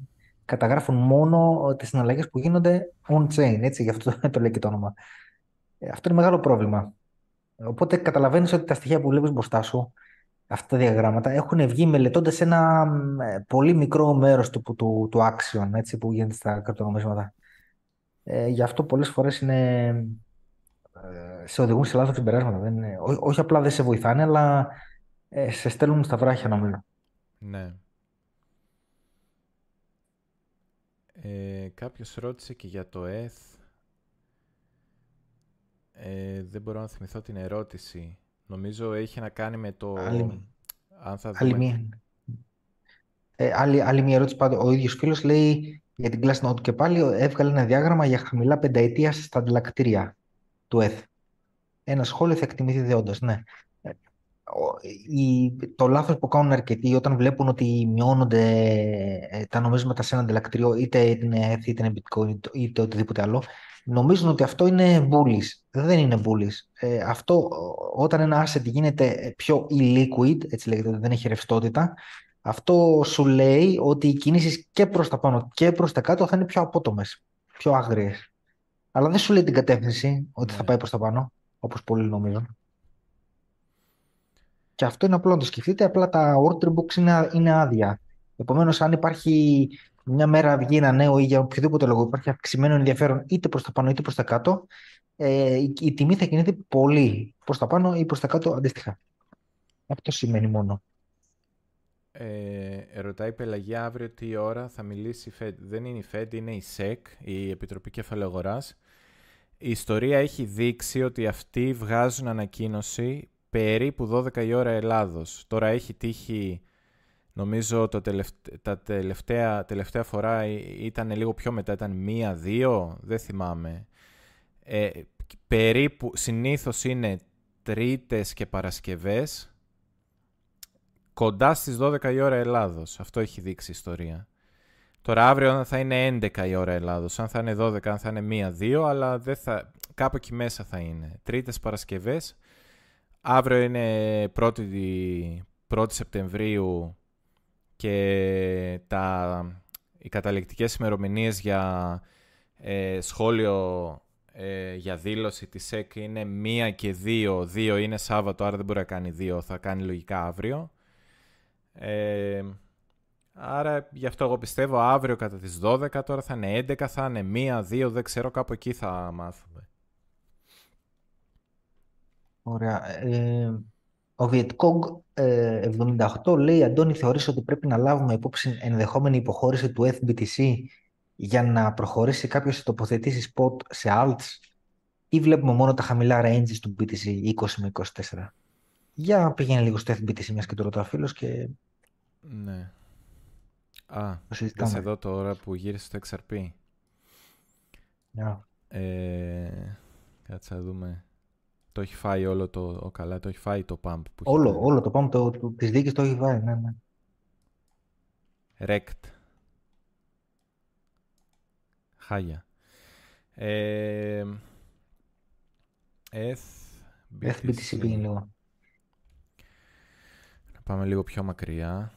καταγράφουν μόνο τις συναλλαγές που γίνονται on-chain. Έτσι, γι' αυτό το λέει και το όνομα. Αυτό είναι μεγάλο πρόβλημα. Οπότε καταλαβαίνεις ότι τα στοιχεία που βλέπεις μπροστά σου, αυτά τα διαγράμματα, έχουν βγει μελετώντας ένα πολύ μικρό μέρος του action, έτσι, που γίνεται στα κρυπτονομίσματα. Γι' αυτό πολλές φορές σε οδηγούν σε λάθος συμπεράσματα. Όχι απλά δεν σε βοηθάνε, αλλά σε στέλνουν στα βράχια, νομίζω. Ναι. Κάποιος ρώτησε και για το ETH. Δεν μπορώ να θυμηθώ την ερώτηση. Νομίζω έχει να κάνει με το... Άλλη μία ερώτηση πάντως. Ο ίδιος φίλος λέει για την Glassnode και πάλι έβγαλε ένα διάγραμμα για χαμηλά πενταετίας στα ανταλλακτήρια του ETH. Ένα σχόλιο θα εκτιμηθεί δεόντως, ναι. Το λάθος που κάνουν αρκετοί όταν βλέπουν ότι μειώνονται τα νομίσματα σε ένα ανταλλακτήριο, είτε είναι ETH, είτε είναι Bitcoin, είτε οτιδήποτε άλλο, νομίζουν ότι αυτό είναι bullish. Δεν είναι bullish. Αυτό, όταν ένα asset γίνεται πιο illiquid, έτσι λέγεται, δεν έχει ρευστότητα, αυτό σου λέει ότι οι κινήσεις και προς τα πάνω και προς τα κάτω θα είναι πιο απότομες, πιο άγριες. Αλλά δεν σου λέει την κατεύθυνση ότι θα πάει προς τα πάνω, όπως πολλοί νομίζουν. Και αυτό είναι απλό να το σκεφτείτε, απλά τα order books είναι άδεια. Επομένως, αν υπάρχει μια μέρα βγει ένα νέο ή για οποιοδήποτε λόγο υπάρχει αυξημένο ενδιαφέρον είτε προς τα πάνω είτε προς τα κάτω, η τιμή θα κινείται πολύ προς τα πάνω ή προς τα κάτω αντίστοιχα. Αυτό σημαίνει μόνο. Ρωτάει η Πελαγιά αύριο τι ώρα θα μιλήσει η Fed. Δεν είναι η Fed, είναι η SEC, η Επιτροπή Κεφαλαίου Αγοράς. Η ιστορία έχει δείξει ότι αυτοί βγάζουν ανακοίνωση περίπου 12 η ώρα Ελλάδος. Τώρα έχει τύχει, νομίζω τελευταία φορά ήταν λίγο πιο μετά, ήταν μία-δύο, δεν θυμάμαι. Περίπου, συνήθως είναι Τρίτες και Παρασκευές, κοντά στις 12 η ώρα Ελλάδος. Αυτό έχει δείξει η ιστορία. Τώρα αύριο θα είναι 11 η ώρα Ελλάδος, αν θα είναι 12, αν θα είναι 1-2, αλλά δεν θα... κάπου εκεί μέσα θα είναι. Τρίτες, Παρασκευές, αύριο είναι 1η Σεπτεμβρίου και οι καταληκτικές ημερομηνίες για σχόλιο για δήλωση της ΣΕΚ είναι 1 και 2, 2 είναι Σάββατο, άρα δεν μπορεί να κάνει 2, θα κάνει λογικά αύριο. Άρα γι' αυτό εγώ πιστεύω αύριο κατά τις 12, τώρα θα είναι 11, θα είναι 1, 2, δεν ξέρω, κάπου εκεί θα μάθουμε. Ωραία. Ο Βιετκόγκ 78 λέει, Αντώνη, θεωρείς ότι πρέπει να λάβουμε υπόψη ενδεχόμενη υποχώρηση του FBTC για να προχωρήσει κάποιος σε τοποθετήσεις spot σε alts ή βλέπουμε μόνο τα χαμηλά ranges του BTC 20 με 24? Για πηγαίνει λίγο στο FBTC μιας και το ρωτάω φίλος και... Ναι. Α, δες εδώ τώρα που γύρισε στο XRP. Yeah. Κάτσε να δούμε. Το έχει φάει όλο το... Καλά, το έχει φάει το pump. Που όλο το pump της δίκης το έχει φάει, ναι. Rect. Χάγια. FBTC πήγαινε λίγο. Να πάμε λίγο πιο μακριά.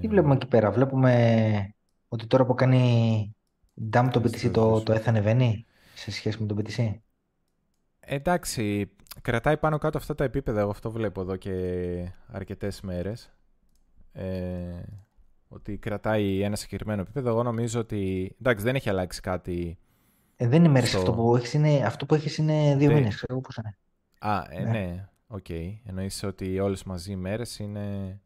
Τι βλέπουμε εκεί πέρα? Βλέπουμε ότι τώρα που κάνει dump το BTC το ETH ανεβαίνει σε σχέση με το BTC. Εντάξει, κρατάει πάνω κάτω αυτά τα επίπεδα. Εγώ αυτό βλέπω εδώ και αρκετές μέρες. Ότι κρατάει ένα συγκεκριμένο επίπεδο. Εγώ νομίζω ότι... Εντάξει, δεν έχει αλλάξει κάτι. Δεν είναι μέρες αυτό που έχεις. Αυτό που έχεις είναι 2 μήνες. Ξέρω πώς είναι. Ναι. Οκ. Εννοείς ότι όλες μαζί οι μέρες είναι...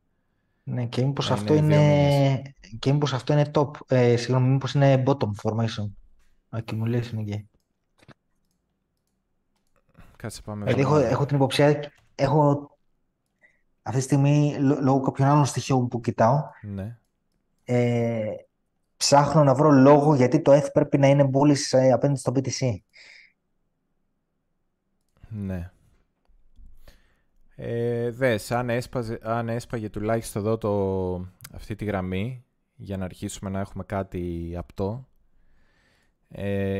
Ναι, και μήπως αυτό είναι... Και μήπως αυτό είναι top. Συγγνώμη, μήπως είναι bottom formation. Accumulation και... Κάτσε πάμε... Έχω την υποψία... Αυτή τη στιγμή, λόγω κάποιων άλλων στοιχείων που κοιτάω... Ναι. Ψάχνω να βρω λόγο γιατί το ETH πρέπει να είναι bullish απέναντι στο BTC. Ναι. Δες, αν έσπαγε τουλάχιστον εδώ αυτή τη γραμμή για να αρχίσουμε να έχουμε κάτι απτό,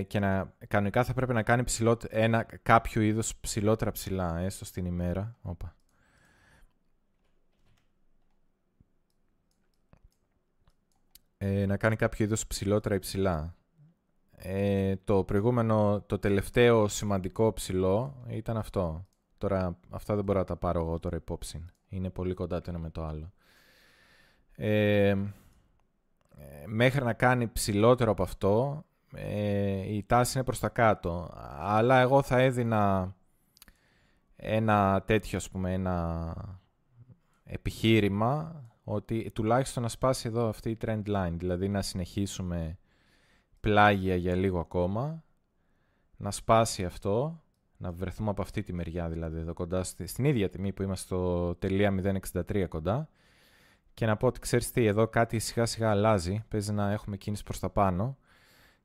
και κανονικά θα πρέπει να κάνει κάποιο είδος ψηλότερα ψηλά, έστω στην ημέρα. Όπα. Να κάνει κάποιο είδος ψηλότερα υψηλά. Το τελευταίο σημαντικό ψηλό ήταν αυτό. Τώρα αυτά δεν μπορώ να τα πάρω εγώ τώρα υπόψη. Είναι πολύ κοντά το ένα με το άλλο. Μέχρι να κάνει ψηλότερο από αυτό, η τάση είναι προς τα κάτω. Αλλά εγώ θα έδινα ένα τέτοιο, ας πούμε, ένα επιχείρημα ότι τουλάχιστον να σπάσει εδώ αυτή η trend line, δηλαδή να συνεχίσουμε πλάγια για λίγο ακόμα, να σπάσει αυτό, να βρεθούμε από αυτή τη μεριά, δηλαδή εδώ κοντά στην ίδια τιμή που είμαστε στο 0.063 κοντά, και να πω ότι ξέρεις τι, εδώ κάτι σιγά σιγά αλλάζει, παίζει να έχουμε κίνηση προς τα πάνω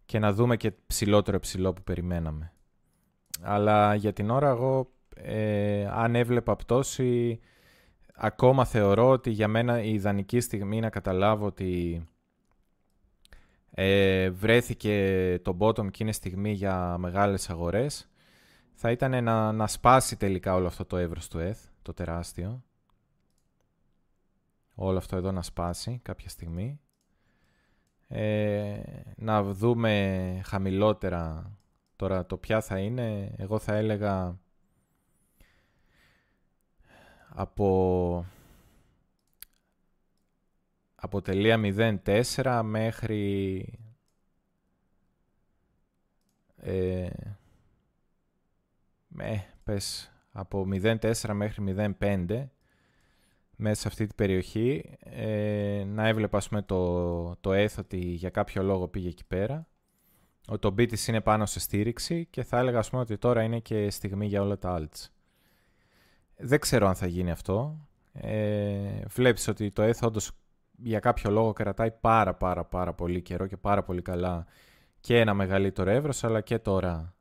και να δούμε και ψηλότερο ψηλό που περιμέναμε. Αλλά για την ώρα εγώ αν έβλεπα πτώση... Ακόμα θεωρώ ότι για μένα η ιδανική στιγμή να καταλάβω ότι βρέθηκε το bottom και είναι στιγμή για μεγάλες αγορές θα ήταν να σπάσει τελικά όλο αυτό το εύρος του ETH, το τεράστιο. Όλο αυτό εδώ να σπάσει κάποια στιγμή. Να δούμε χαμηλότερα τώρα το ποια θα είναι. Εγώ θα έλεγα... Από από 0.04 μέχρι από 0.4 μέχρι 0.5 μέσα σε αυτή την περιοχή, να έβλεπα ας πούμε το ETH ότι για κάποιο λόγο πήγε εκεί πέρα. Το BTC είναι πάνω σε στήριξη και θα έλεγα ας πούμε ότι τώρα είναι και στιγμή για όλα τα alts. Δεν ξέρω αν θα γίνει αυτό. Βλέπεις ότι το ETH όντως για κάποιο λόγο κρατάει πάρα πολύ καιρό και πάρα πολύ καλά και ένα μεγαλύτερο εύρος, αλλά και τώρα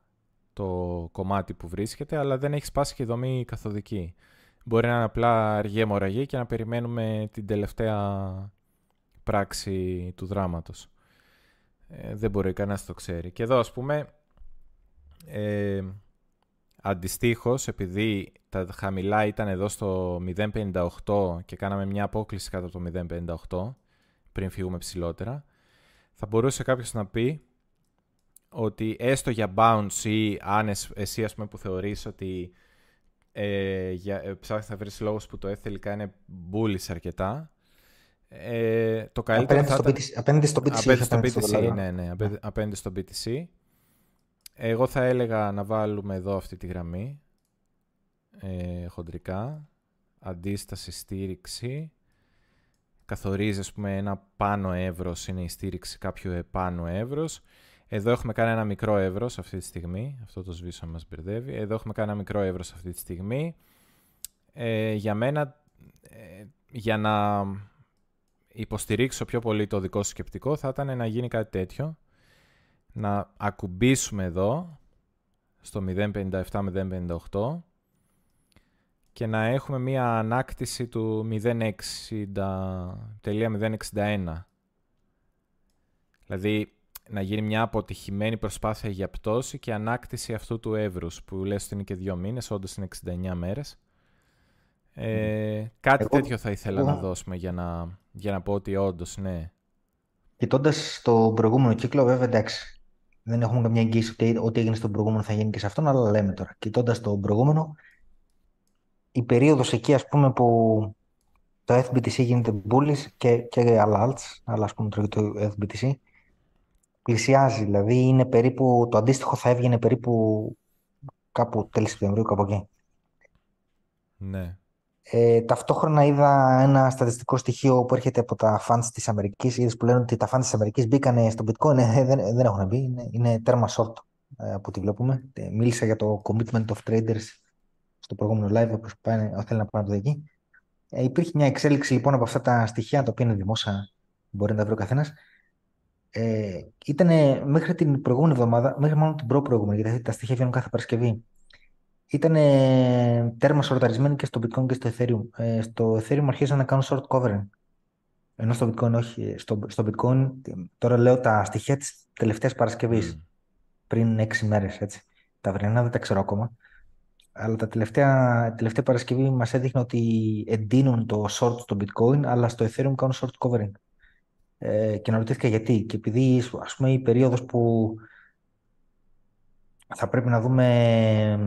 το κομμάτι που βρίσκεται, αλλά δεν έχει σπάσει και η δομή καθοδική. Μπορεί να είναι απλά αργή αιμορραγή και να περιμένουμε την τελευταία πράξη του δράματος. Δεν μπορεί κανένας το ξέρει. Και εδώ ας πούμε, αντιστοίχως, επειδή τα χαμηλά ήταν εδώ στο 0.58 και κάναμε μια απόκληση κάτω από το 0.58 πριν φύγουμε ψηλότερα, θα μπορούσε κάποιος να πει ότι έστω για bounce ή αν εσύ ας πούμε, που θεωρείς ότι ψάχνεις να βρεις λόγους που το ETH τελικά είναι bullish αρκετά, το καλύτερο θα ήταν απέναντι στο BTC. Ναι, απέναντι στο BTC. Εγώ θα έλεγα να βάλουμε εδώ αυτή τη γραμμή χοντρικά, αντίσταση, στήριξη. Καθορίζει ας πούμε ένα πάνω εύρος, είναι η στήριξη κάποιου επάνω εύρος. Εδώ έχουμε κάνει ένα μικρό εύρος αυτή τη στιγμή. Αυτό το σβήσω μας μπερδεύει. Εδώ έχουμε κάνει ένα μικρό εύρος αυτή τη στιγμή. Για μένα, για να υποστηρίξω πιο πολύ το δικό σου σκεπτικό, θα ήταν να γίνει κάτι τέτοιο. Να ακουμπήσουμε εδώ, στο 0.57-0.58 και να έχουμε μία ανάκτηση του 0.60.061. Δηλαδή, να γίνει μια αποτυχημένη προσπάθεια για πτώση και ανάκτηση αυτού του εύρους, που λες ότι είναι και 2 μήνες, όντως είναι 69 μέρες. Κάτι τέτοιο θα ήθελα να δώσουμε για να πω ότι όντως, ναι. Κοιτώντας το προηγούμενο κύκλο, βέβαια εντάξει, δεν έχουμε καμιά εγγύηση ότι ό,τι έγινε στον προηγούμενο θα γίνει και σε αυτόν, αλλά λέμε τώρα. Κοιτώντας το προηγούμενο, η περίοδος εκεί ας πούμε που το FBTC γίνεται bullish και άλλα alts, αλλά ας πούμε το FBTC, πλησιάζει, δηλαδή είναι περίπου, το αντίστοιχο θα έβγαινε περίπου κάπου τέλη Σεπτεμβρίου, κάπου εκεί. Ναι. Ταυτόχρονα είδα ένα στατιστικό στοιχείο που έρχεται από τα funds της Αμερικής, είδες που λένε ότι τα funds της Αμερικής μπήκανε στο bitcoin, δεν έχουν μπει, είναι τέρμα short από ό,τι βλέπουμε. Μίλησα για το commitment of traders στο προηγούμενο live, όπως θέλει να πάνε από εκεί. Υπήρχε μια εξέλιξη λοιπόν από αυτά τα στοιχεία, τα οποία είναι δημόσια, μπορεί να τα βρει ο καθένας. Ήταν μέχρι την προηγούμενη εβδομάδα, μέχρι μόνο την προηγούμενη, γιατί τα στοιχεία βγαίνουν κάθε Παρασκευή. Ήταν τέρμα σορταρισμένοι και στο Bitcoin και στο Ethereum. Στο Ethereum αρχίζαν να κάνουν short covering. Ενώ στο Bitcoin όχι. Στο Bitcoin, τώρα λέω τα στοιχεία της τελευταίας Παρασκευής, πριν 6 μέρες. Έτσι. Τα βρενά δεν τα ξέρω ακόμα. Αλλά τα τελευταία Παρασκευή μας έδειχνε ότι εντείνουν το short στο Bitcoin, αλλά στο Ethereum κάνουν short covering. Και να ρωτήθηκα γιατί. Και επειδή ας πούμε η περίοδος που θα πρέπει να δούμε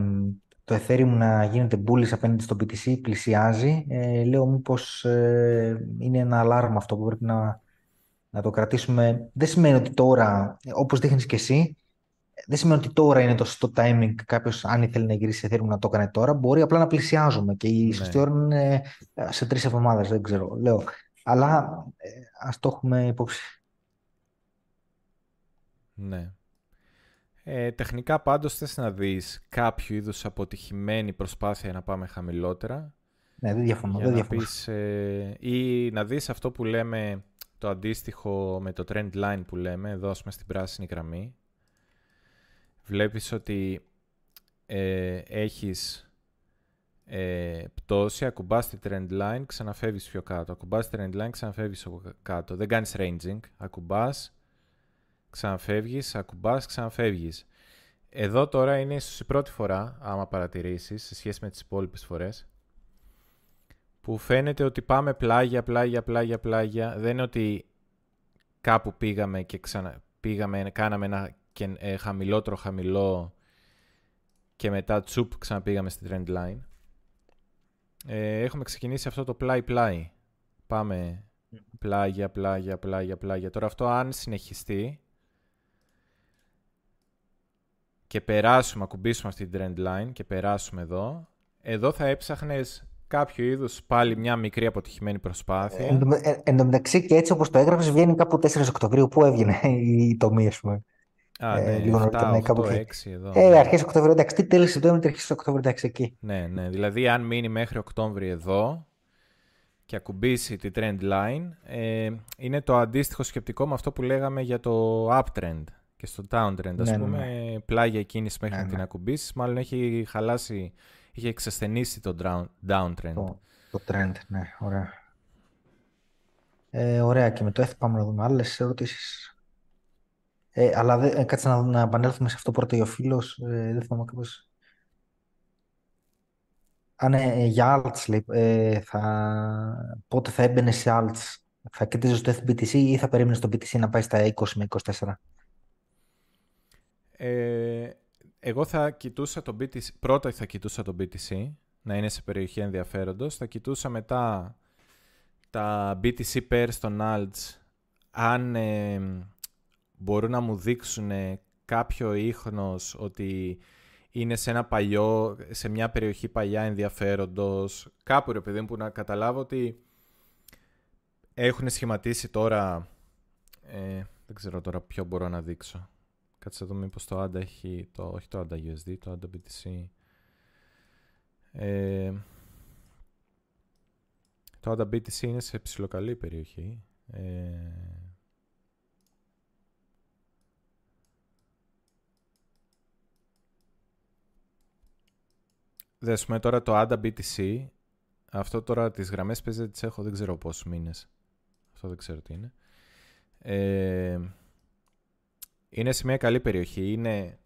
το Ethereum να γίνεται bullish απέναντι στο BTC πλησιάζει, λέω μήπως είναι ένα αλάρμα αυτό που πρέπει να το κρατήσουμε. Δεν σημαίνει ότι τώρα, όπως δείχνεις και εσύ, δεν σημαίνει ότι τώρα είναι το σωστό timing. Κάποιος αν ήθελε να γυρίσει Ethereum να το έκανε τώρα, μπορεί απλά να πλησιάζουμε και η σωστή ώρα είναι σε 3 εβδομάδες, δεν ξέρω, λέω. Αλλά ας το έχουμε υπόψη. Ναι. Τεχνικά πάντως θες να δεις κάποιο είδους αποτυχημένη προσπάθεια να πάμε χαμηλότερα. Ναι, δεν διαφωνώ. Ή να δεις αυτό που λέμε το αντίστοιχο με το trend line που λέμε, εδώ ας πούμε στην πράσινη γραμμή. Βλέπεις ότι έχεις πτώση, ακουμπάς τη trend line, ξαναφεύγεις πιο κάτω. Ακουμπάς τη trend line, ξαναφεύγεις από κάτω. Δεν κάνεις ranging. Ακουμπάς, ξαναφεύγεις, ακουμπάς, ξαναφεύγεις. Εδώ τώρα είναι ίσως η πρώτη φορά, άμα παρατηρήσεις, σε σχέση με τις υπόλοιπες φορές, που φαίνεται ότι πάμε πλάγια. Δεν είναι ότι κάπου πήγαμε και ξαναπήγαμε, κάναμε ένα χαμηλότερο χαμηλό και μετά τσουπ ξαναπήγαμε στη trend line. Έχουμε ξεκινήσει αυτό το πλάι-πλάι. Πάμε Πλάγια. Τώρα αυτό αν συνεχιστεί και περάσουμε, ακουμπήσουμε αυτή την trend line και περάσουμε εδώ, εδώ θα έψαχνες κάποιο είδους πάλι μια μικρή αποτυχημένη προσπάθεια. Εν τω μεταξύ και έτσι όπως το έγραψες βγαίνει κάπου 4 Οκτωβρίου. Πού έβγαινε η τομή, ας πούμε. Α, ναι, λίγο 7-8-6 εδώ. Αρχές Οκτωβρίου, εντάξει, τι τέλεισε το έμεινε αρχές Οκτωβρίου, εντάξει, εκεί. Ναι, ναι, δηλαδή αν μείνει μέχρι Οκτώβριο εδώ και ακουμπήσει τη trend line, είναι το αντίστοιχο σκεπτικό με αυτό που λέγαμε για το uptrend και στο downtrend, ας πούμε, πλάγια κίνηση μέχρι να την ακουμπήσεις, μάλλον έχει χαλάσει, είχε εξασθενήσει το downtrend. Το trend, ναι, ωραία. Ωραία, και με το F πάμε να δούμε άλλες ερωτήσεις. Αλλά κάτσε να επανέλθουμε σε αυτό πρώτο ο φίλος, δεν θυμάμαι ακριβώς. Αν για alts, λέει, πότε θα έμπαινε σε alts, θα κοίταζες το FBTC ή θα περίμενες το BTC να πάει στα 20 με 24? Εγώ θα κοιτούσα το BTC, πρώτα θα κοιτούσα το BTC, να είναι σε περιοχή ενδιαφέροντος, θα κοιτούσα μετά τα BTC pairs των alts, αν μπορούν να μου δείξουν κάποιο ίχνος ότι είναι σε ένα παλιό, σε μια περιοχή παλιά ενδιαφέροντος, κάπου ρε παιδί μου, που να καταλάβω ότι έχουν σχηματίσει τώρα, δεν ξέρω τώρα ποιο μπορώ να δείξω. Κάτσε εδώ μήπως το ADA έχει, όχι το ADA USD, το ADA BTC. Το ADA BTC είναι σε ψηλοκαλή περιοχή. Δέσουμε τώρα το ADA BTC. Αυτό τώρα τις γραμμές παίζει δεν τις έχω, δεν ξέρω πόσους μήνες. Αυτό δεν ξέρω τι είναι. Είναι σε μια καλή περιοχή. Είναι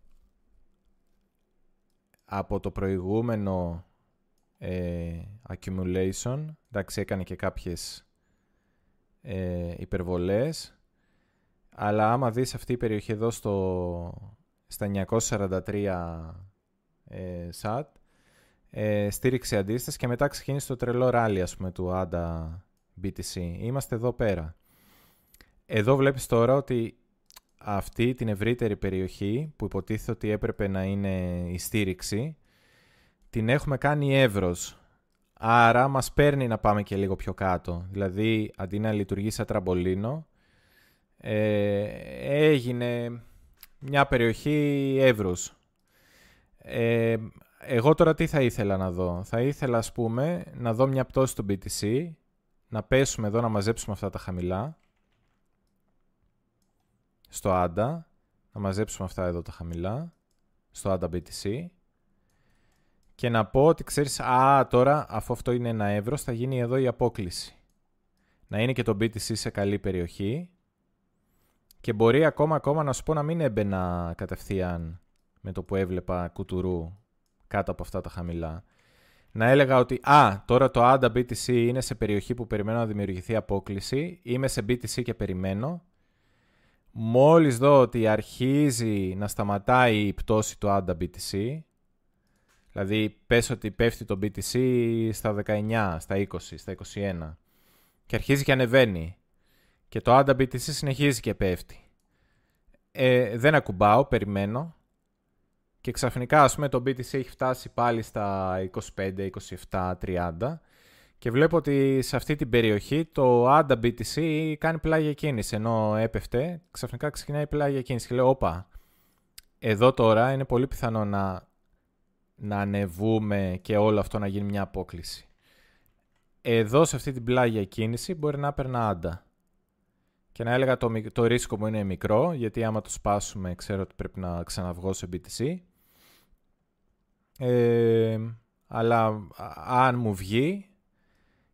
από το προηγούμενο accumulation. Εντάξει, έκανε και κάποιες υπερβολές. Αλλά άμα δεις αυτή η περιοχή εδώ στα 943 SAT, στήριξε αντίσταση και μετά ξεκίνησε το τρελό ράλι, ας πούμε, του ADA BTC. Είμαστε εδώ πέρα. Εδώ βλέπεις τώρα ότι αυτή την ευρύτερη περιοχή που υποτίθεται ότι έπρεπε να είναι η στήριξη, την έχουμε κάνει εύρος. Άρα μας παίρνει να πάμε και λίγο πιο κάτω. Δηλαδή, αντί να λειτουργεί σαν τραμπολίνο, έγινε μια περιοχή εύρους. Εγώ τώρα τι θα ήθελα να δω? Θα ήθελα, ας πούμε, να δω μια πτώση του BTC, να πέσουμε εδώ, να μαζέψουμε αυτά τα χαμηλά στο ADA, να μαζέψουμε αυτά εδώ τα χαμηλά στο ADA BTC και να πω ότι, ξέρεις, τώρα αφού αυτό είναι ένα εύρος θα γίνει εδώ η απόκληση. Να είναι και το BTC σε καλή περιοχή και μπορεί ακόμα να σου πω να μην έμπαινα κατευθείαν με το που έβλεπα κουτουρού κάτω από αυτά τα χαμηλά. Να έλεγα ότι τώρα το ADA BTC είναι σε περιοχή που περιμένω να δημιουργηθεί απόκληση, είμαι σε BTC και περιμένω. Μόλις δω ότι αρχίζει να σταματάει η πτώση του ADA BTC, δηλαδή πες ότι πέφτει το BTC στα 19, στα 20, στα 21 και αρχίζει και ανεβαίνει και το ADA BTC συνεχίζει και πέφτει, δεν ακουμπάω, περιμένω. Και ξαφνικά, ας πούμε, το BTC έχει φτάσει πάλι στα 25, 27, 30 και βλέπω ότι σε αυτή την περιοχή το ADA BTC κάνει πλάγια κίνηση, ενώ έπεφτε, ξαφνικά ξεκινάει πλάγια κίνηση και λέω, όπα, εδώ τώρα είναι πολύ πιθανό να ανεβούμε και όλο αυτό να γίνει μια απόκληση. Εδώ σε αυτή την πλάγια κίνηση μπορεί να έπαιρνα ADA. Και να έλεγα το ρίσκο μου είναι μικρό, γιατί άμα το σπάσουμε ξέρω ότι πρέπει να ξαναβγώ σε BTC. Αλλά αν μου βγει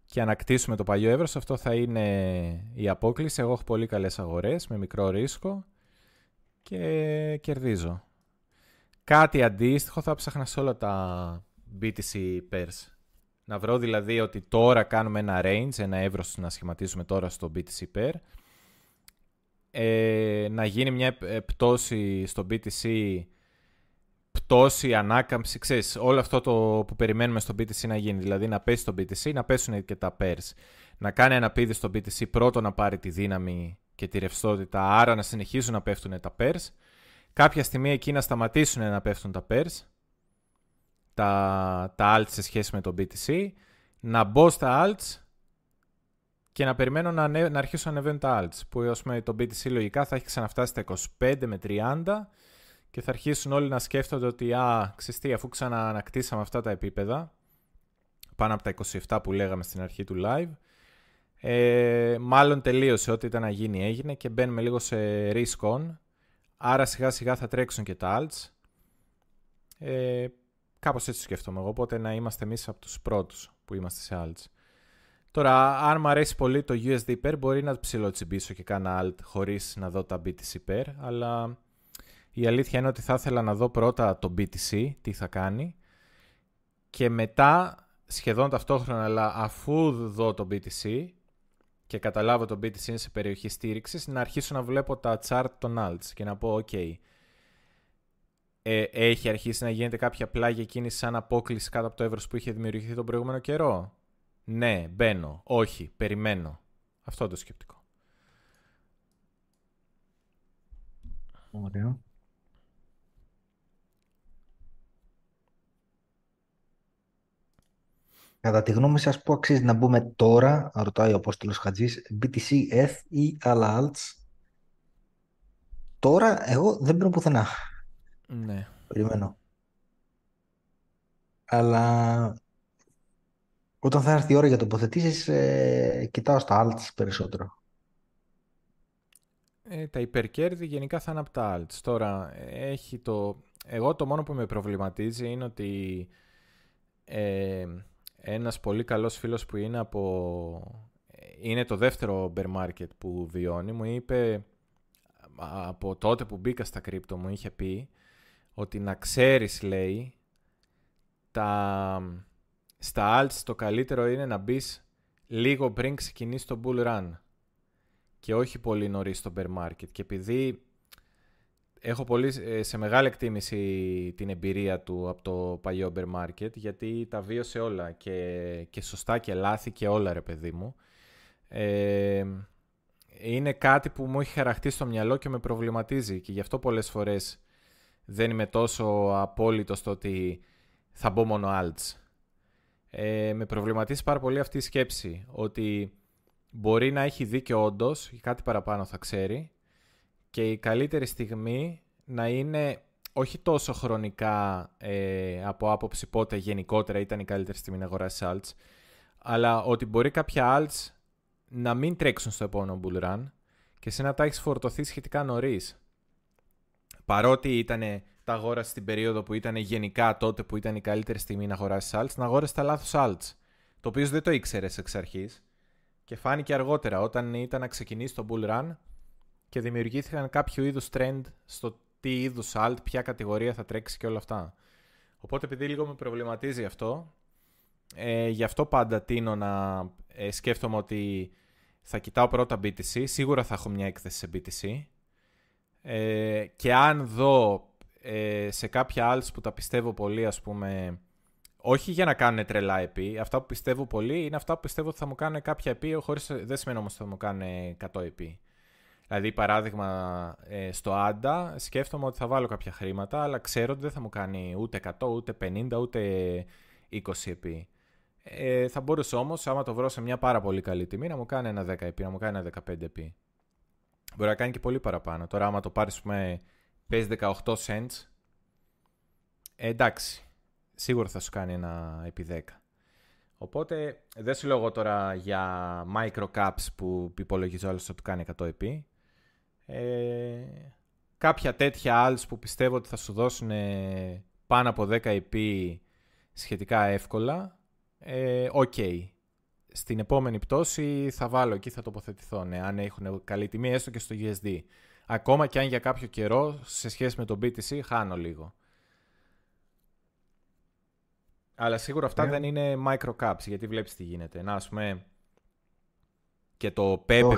και ανακτήσουμε το παλιό εύρος, αυτό θα είναι η απόκληση. Εγώ έχω πολύ καλές αγορές με μικρό ρίσκο και κερδίζω. Κάτι αντίστοιχο θα ψάχνα σε όλα τα BTC pairs. Να βρω δηλαδή ότι τώρα κάνουμε ένα range, ένα εύρος να σχηματίζουμε τώρα στο BTC pair. Να γίνει μια πτώση στο BTC πτώση, ανάκαμψη, ξέρεις, όλο αυτό το που περιμένουμε στο BTC να γίνει, δηλαδή να πέσει το BTC, να πέσουν και τα pairs, να κάνει ένα πήδι στο BTC, πρώτο να πάρει τη δύναμη και τη ρευστότητα, άρα να συνεχίζουν να πέφτουν τα pairs, κάποια στιγμή εκεί να σταματήσουν να πέφτουν τα pairs, τα alts σε σχέση με το BTC, να μπω στα alts και να περιμένω να αρχίσουν να ανεβαίνουν τα alts, που ας πούμε το BTC λογικά θα έχει ξαναφτάσει τα 25 με 30 και θα αρχίσουν όλοι να σκέφτονται ότι ξεστή, αφού ξαναανακτήσαμε αυτά τα επίπεδα πάνω από τα 27 που λέγαμε στην αρχή του live, μάλλον τελείωσε, ό,τι ήταν να γίνει έγινε και μπαίνουμε λίγο σε risk on, άρα σιγά σιγά θα τρέξουν και τα alts, κάπως έτσι σκέφτομαι εγώ, οπότε να είμαστε εμείς από τους πρώτους που είμαστε σε alts. Τώρα, αν μου αρέσει πολύ το USD pair, μπορεί να ψιλοτσιμπήσω και κάνα alt χωρίς να δω τα BTC pair, αλλά η αλήθεια είναι ότι θα ήθελα να δω πρώτα το BTC, τι θα κάνει, και μετά σχεδόν ταυτόχρονα, αλλά αφού δω το BTC και καταλάβω το BTC είναι σε περιοχή στήριξης, να αρχίσω να βλέπω τα chart των alts και να πω ok, έχει αρχίσει να γίνεται κάποια πλάγια κίνηση σαν απόκληση κάτω από το εύρος που είχε δημιουργηθεί τον προηγούμενο καιρό. Ναι, μπαίνω. Όχι, περιμένω. Αυτό το σκεπτικό. Ωραία. Κατά τη γνώμη σας, πού αξίζει να μπούμε τώρα, ρωτάει ο Απόστολος Χατζής, BTC, ETH ή άλλα alts? Τώρα, εγώ δεν μπαίνω πουθενά. Ναι. Περιμένω. Αλλά όταν θα έρθει η ώρα για τοποθετήσεις, κοιτάω στα alts περισσότερο. Τα υπερκέρδη γενικά θα είναι από τα alts. Τώρα, εγώ το μόνο που με προβληματίζει είναι ότι ένας πολύ καλός φίλος που είναι είναι το δεύτερο bear market που βιώνει, μου είπε, από τότε που μπήκα στα κρύπτο μου είχε πει, ότι να ξέρεις, λέει, στα alts το καλύτερο είναι να μπεις λίγο πριν ξεκινήσει το bull run και όχι πολύ νωρίς στο bear market. Και επειδή έχω σε μεγάλη εκτίμηση την εμπειρία του από το παλιό bear market, γιατί τα βίωσε όλα και σωστά και λάθη και όλα, ρε παιδί μου, είναι κάτι που μου έχει χαραχτεί στο μυαλό και με προβληματίζει, και γι' αυτό πολλές φορές δεν είμαι τόσο απόλυτος στο ότι θα μπω μόνο alts. Με προβληματίζει πάρα πολύ αυτή η σκέψη, ότι μπορεί να έχει δίκιο όντως, κάτι παραπάνω θα ξέρει, και η καλύτερη στιγμή να είναι όχι τόσο χρονικά, από άποψη πότε γενικότερα ήταν η καλύτερη στιγμή να αγοράσει alts, αλλά ότι μπορεί κάποια alts να μην τρέξουν στο επόμενο bull run και εσύ να τα έχεις φορτωθεί σχετικά νωρίς. Παρότι τα αγόρασε στην περίοδο που ήταν γενικά τότε που ήταν η καλύτερη στιγμή να αγοράσει alts, να αγόρασε τα λάθος alts, το οποίο δεν το ήξερες εξ αρχής και φάνηκε αργότερα όταν ήταν να ξεκινήσει το bull run και δημιουργήθηκαν κάποιο είδους trend στο τι είδους alt, ποια κατηγορία θα τρέξει και όλα αυτά. Οπότε, επειδή λίγο με προβληματίζει αυτό, γι' αυτό πάντα τείνω να σκέφτομαι ότι θα κοιτάω πρώτα BTC, σίγουρα θα έχω μια έκθεση σε BTC, και αν δω σε κάποια alts που τα πιστεύω πολύ, ας πούμε, όχι για να κάνουν τρελά επί, αυτά που πιστεύω πολύ είναι αυτά που πιστεύω ότι θα μου κάνουν κάποια επί, δεν σημαίνει όμως ότι θα μου κάνουν 100 επί. Δηλαδή, παράδειγμα, στο ADA σκέφτομαι ότι θα βάλω κάποια χρήματα, αλλά ξέρω ότι δεν θα μου κάνει ούτε 100, ούτε 50, ούτε 20 επί. Θα μπορούσε όμως, άμα το βρω σε μια πάρα πολύ καλή τιμή, να μου κάνει ένα 10 επί, να μου κάνει ένα 15 επί. Μπορεί να κάνει και πολύ παραπάνω. Τώρα, άμα το πάρεις, πες 18 cents, εντάξει, σίγουρα θα σου κάνει ένα επί 10. Οπότε, δεν σου λέω εγώ τώρα για microcaps που υπολογίζω άλλως ότι κάνει 100 επί. Κάποια τέτοια άλλες που πιστεύω ότι θα σου δώσουν πάνω από 10 επί σχετικά εύκολα, ok. Στην επόμενη πτώση θα βάλω εκεί, θα τοποθετηθώ, αν έχουν καλή τιμή, έστω και στο USD. Ακόμα και αν για κάποιο καιρό, σε σχέση με τον BTC, χάνω λίγο. Αλλά σίγουρα αυτά δεν είναι microcaps, γιατί βλέπεις τι γίνεται. Να, ας πούμε, και το Pepe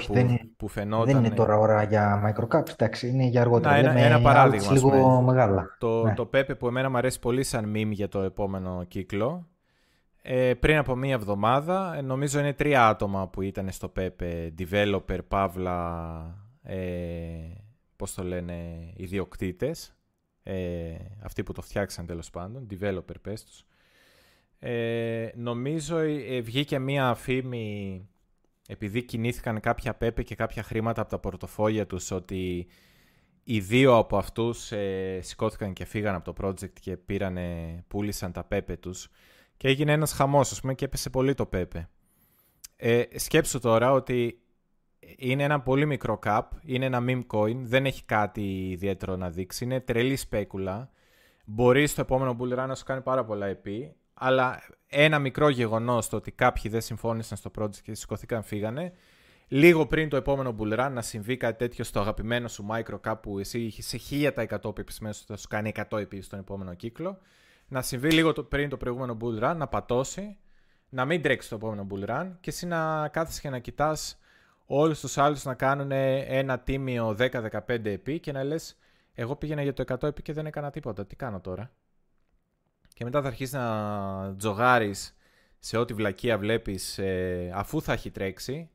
που φαινόταν. Δεν είναι τώρα ώρα για microcaps, εντάξει, είναι για αργότερα. Ένα παράδειγμα. Λίγο μεγάλα. Το Pepe που εμένα μου αρέσει πολύ σαν meme για το επόμενο κύκλο. Πριν από μία εβδομάδα, νομίζω είναι 3 άτομα που ήταν στο Pepe, developer, πώς το λένε, ιδιοκτήτες, αυτοί που το φτιάξαν τέλος πάντων, developer πες τους. Νομίζω βγήκε μία φήμη, επειδή κινήθηκαν κάποια Pepe και κάποια χρήματα από τα πορτοφόλια τους, ότι οι 2 από αυτούς σηκώθηκαν και φύγαν από το project και πούλησαν τα Pepe τους. Και έγινε ένας χαμός, ας πούμε, και έπεσε πολύ το Pepe. Σκέψου τώρα ότι είναι ένα πολύ μικρό cap, είναι ένα meme coin, δεν έχει κάτι ιδιαίτερο να δείξει, είναι τρελή σπέκουλα. Μπορεί στο επόμενο bull run να σου κάνει πάρα πολλά επί, αλλά ένα μικρό γεγονός, το ότι κάποιοι δεν συμφώνησαν στο project και σηκωθήκαν, φύγανε, λίγο πριν το επόμενο bull run να συμβεί κάτι τέτοιο στο αγαπημένο σου micro cap που εσύ είχε σε 1000% επίπης μέσα, θα σου κάνει 100 επί στον επόμενο κύκλο. Να συμβεί λίγο πριν το προηγούμενο bull run, να πατώσει, να μην τρέξει το επόμενο bull run και εσύ να κάθεσαι και να κοιτάς όλους τους άλλους να κάνουν ένα τίμιο 10-15 επί και να λες, εγώ πήγαινα για το 100 επί και δεν έκανα τίποτα, τι κάνω τώρα? Και μετά θα αρχίσεις να τζογάρεις σε ό,τι βλακεία βλέπεις αφού θα έχει τρέξει,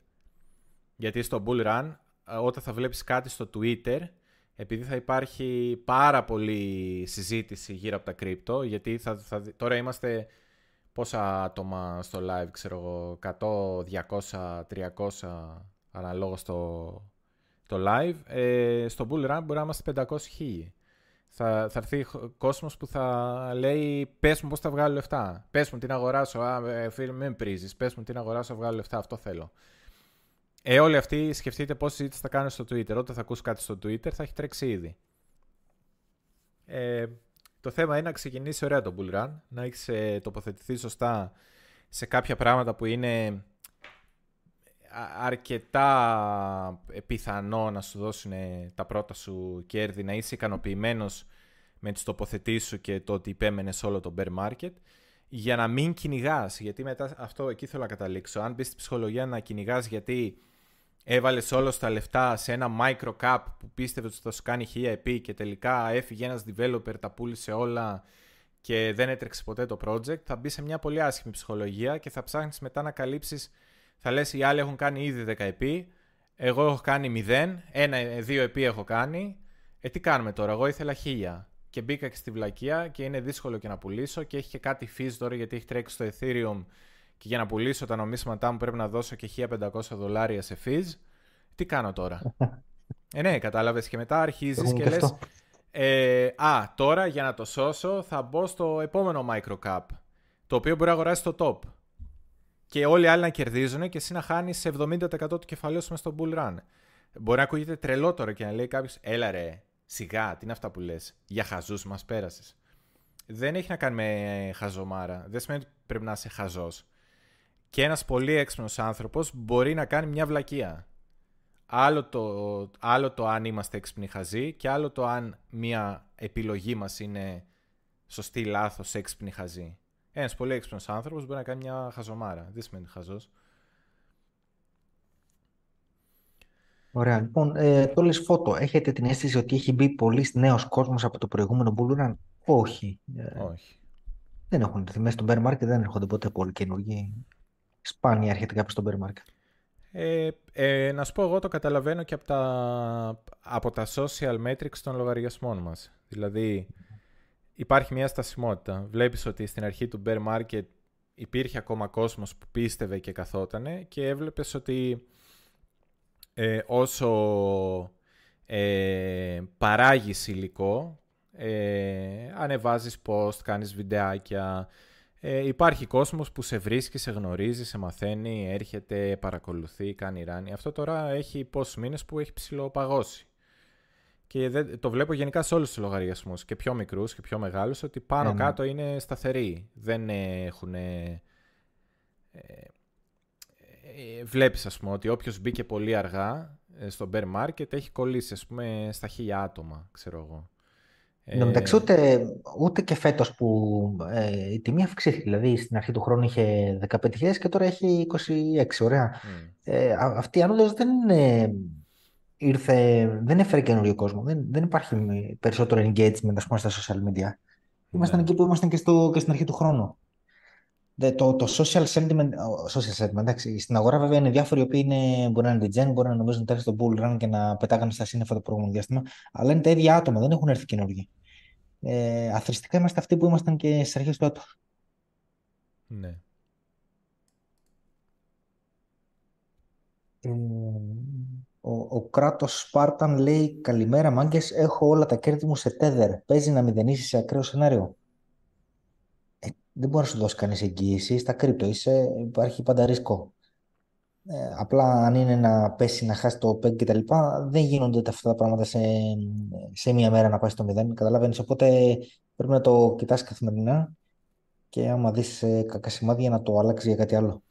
γιατί στο bull run όταν θα βλέπεις κάτι στο Twitter, επειδή θα υπάρχει πάρα πολλή συζήτηση γύρω από τα κρύπτο, γιατί τώρα είμαστε πόσα άτομα στο live, ξέρω εγώ, 100, 200, 300 αναλόγως το live. Στο bull run μπορεί να είμαστε 500.000. Θα έρθει κόσμος που θα λέει, πες μου πώς θα βγάλω λεφτά, πες μου τι να αγοράσω, φίλε μην πρίζεις, πες μου τι να αγοράσω, βγάλω λεφτά, αυτό θέλω. Όλοι αυτοί σκεφτείτε πόση συζήτηση θα κάνουν στο Twitter. Όταν θα ακούσει κάτι στο Twitter θα έχει τρέξει ήδη. Το θέμα είναι να ξεκινήσει ωραία το bull run, να έχεις τοποθετηθεί σωστά σε κάποια πράγματα που είναι αρκετά πιθανό να σου δώσουν τα πρώτα σου κέρδη, να είσαι ικανοποιημένος με τις τοποθετήσεις σου και το ότι υπέμενες όλο το bear market, για να μην κυνηγάς, γιατί μετά αυτό εκεί θέλω να καταλήξω. Αν μπεις στη ψυχολογία να κυνηγάς γιατί έβαλες όλα τα λεφτά σε ένα micro cap που πίστευες ότι θα σου κάνει 1000 επί και τελικά έφυγε ένας developer, τα πούλησε όλα και δεν έτρεξε ποτέ το project, θα μπεις σε μια πολύ άσχημη ψυχολογία και θα ψάχνεις μετά να καλύψεις, θα λες οι άλλοι έχουν κάνει ήδη 10 επί, εγώ έχω κάνει 0, 1-2 επί έχω κάνει, τι κάνουμε τώρα, εγώ ήθελα 1000. Και μπήκα και στη βλακεία και είναι δύσκολο και να πουλήσω και έχει και κάτι fees τώρα γιατί έχει τρέξει στο Ethereum και για να πουλήσω τα νομίσματά μου πρέπει να δώσω και $1,500 σε fees. Τι κάνω τώρα? Ναι, κατάλαβες, και μετά αρχίζεις και λες τώρα για να το σώσω θα μπω στο επόμενο microcap, το οποίο μπορεί να αγοράσει το top. Και όλοι οι άλλοι να κερδίζουν και εσύ να χάνεις 70% του κεφαλαίου σου μες στο bull run. Μπορεί να ακούγεται τρελό τώρα και να λέει κάποιος, έλα ρε, σιγά, τι είναι αυτά που λες, για χαζούς μας πέρασες. Δεν έχει να κάνει με χαζομάρα, δεν σημαίνει ότι πρέπει να είσαι χαζός. Και ένας πολύ έξυπνος άνθρωπος μπορεί να κάνει μια βλακεία. Άλλο το αν είμαστε έξυπνοι χαζοί και άλλο το αν μια επιλογή μας είναι σωστή, λάθος, έξυπνη, χαζή. Ένας πολύ έξυπνος άνθρωπος μπορεί να κάνει μια χαζομάρα, δεν σημαίνει χαζός. Ωραία. Λοιπόν, το λες φώτο. Έχετε την αίσθηση ότι έχει μπει πολύ νέος κόσμος από το προηγούμενο bull run? Όχι. Όχι. Δεν έχουν. Μέσα στο bear market δεν έρχονται ποτέ πολύ καινούργοι. Σπάνια έρχεται κάποιος στο bear market. Να σου πω, εγώ το καταλαβαίνω και από τα social metrics των λογαριασμών μας. Δηλαδή, υπάρχει μια στασιμότητα. Βλέπεις ότι στην αρχή του bear market υπήρχε ακόμα κόσμος που πίστευε και καθότανε και έβλεπες ότι όσο παράγεις υλικό, ανεβάζεις post, κάνεις βιντεάκια, υπάρχει κόσμος που σε βρίσκει, σε γνωρίζει, σε μαθαίνει, έρχεται, παρακολουθεί, κάνει ράνι. Αυτό τώρα έχει πόσους μήνες που έχει ψιλοπαγώσει. Και το βλέπω γενικά σε όλους τους λογαριασμούς, και πιο μικρούς και πιο μεγάλους, ότι πάνω κάτω είναι σταθεροί. Δεν έχουν... Βλέπεις, ας πούμε, ότι όποιος μπήκε πολύ αργά στο bear market έχει κολλήσει, ας πούμε, στα 1000 άτομα, ξέρω εγώ. Εντάξει, ούτε και φέτος που η τιμή αυξήθηκε. Δηλαδή στην αρχή του χρόνου είχε 15.000 και τώρα έχει 26. Ωραία. Αυτή η άνοδος δεν έφερε καινούριο κόσμο. Δεν υπάρχει περισσότερο engagement, ας πούμε, στα social media. Ήμασταν εκεί που ήμασταν και στην αρχή του χρόνου. Το social sentiment, εντάξει, στην αγορά βέβαια είναι διάφοροι οι οποίοι μπορεί να είναι degen, μπορεί να νομίζουν ότι έρχεται το bull run και να πετάγανε στα σύννεφα το προηγούμενο διάστημα, αλλά είναι τα ίδια άτομα, δεν έχουν έρθει καινούργοι. Αθρηστικά είμαστε αυτοί που ήμασταν και στις αρχές του έτου. Ναι. Ο Κράτος Σπάρταν λέει: «Καλημέρα, μάγκες. Έχω όλα τα κέρδη μου σε Tether. Παίζει να μηδενίσει σε ακραίο σενάριο». Δεν μπορεί να σου δώσει κανείς εγγύηση. Στα κρύπτο υπάρχει πάντα ρίσκο. Απλά αν είναι να πέσει, να χάσει το peg κτλ., δεν γίνονται αυτά τα πράγματα σε μία μέρα να πάει στο μηδέν. Καταλαβαίνεις. Οπότε πρέπει να το κοιτάς καθημερινά και άμα δεις κακά σημάδια να το αλλάξεις για κάτι άλλο.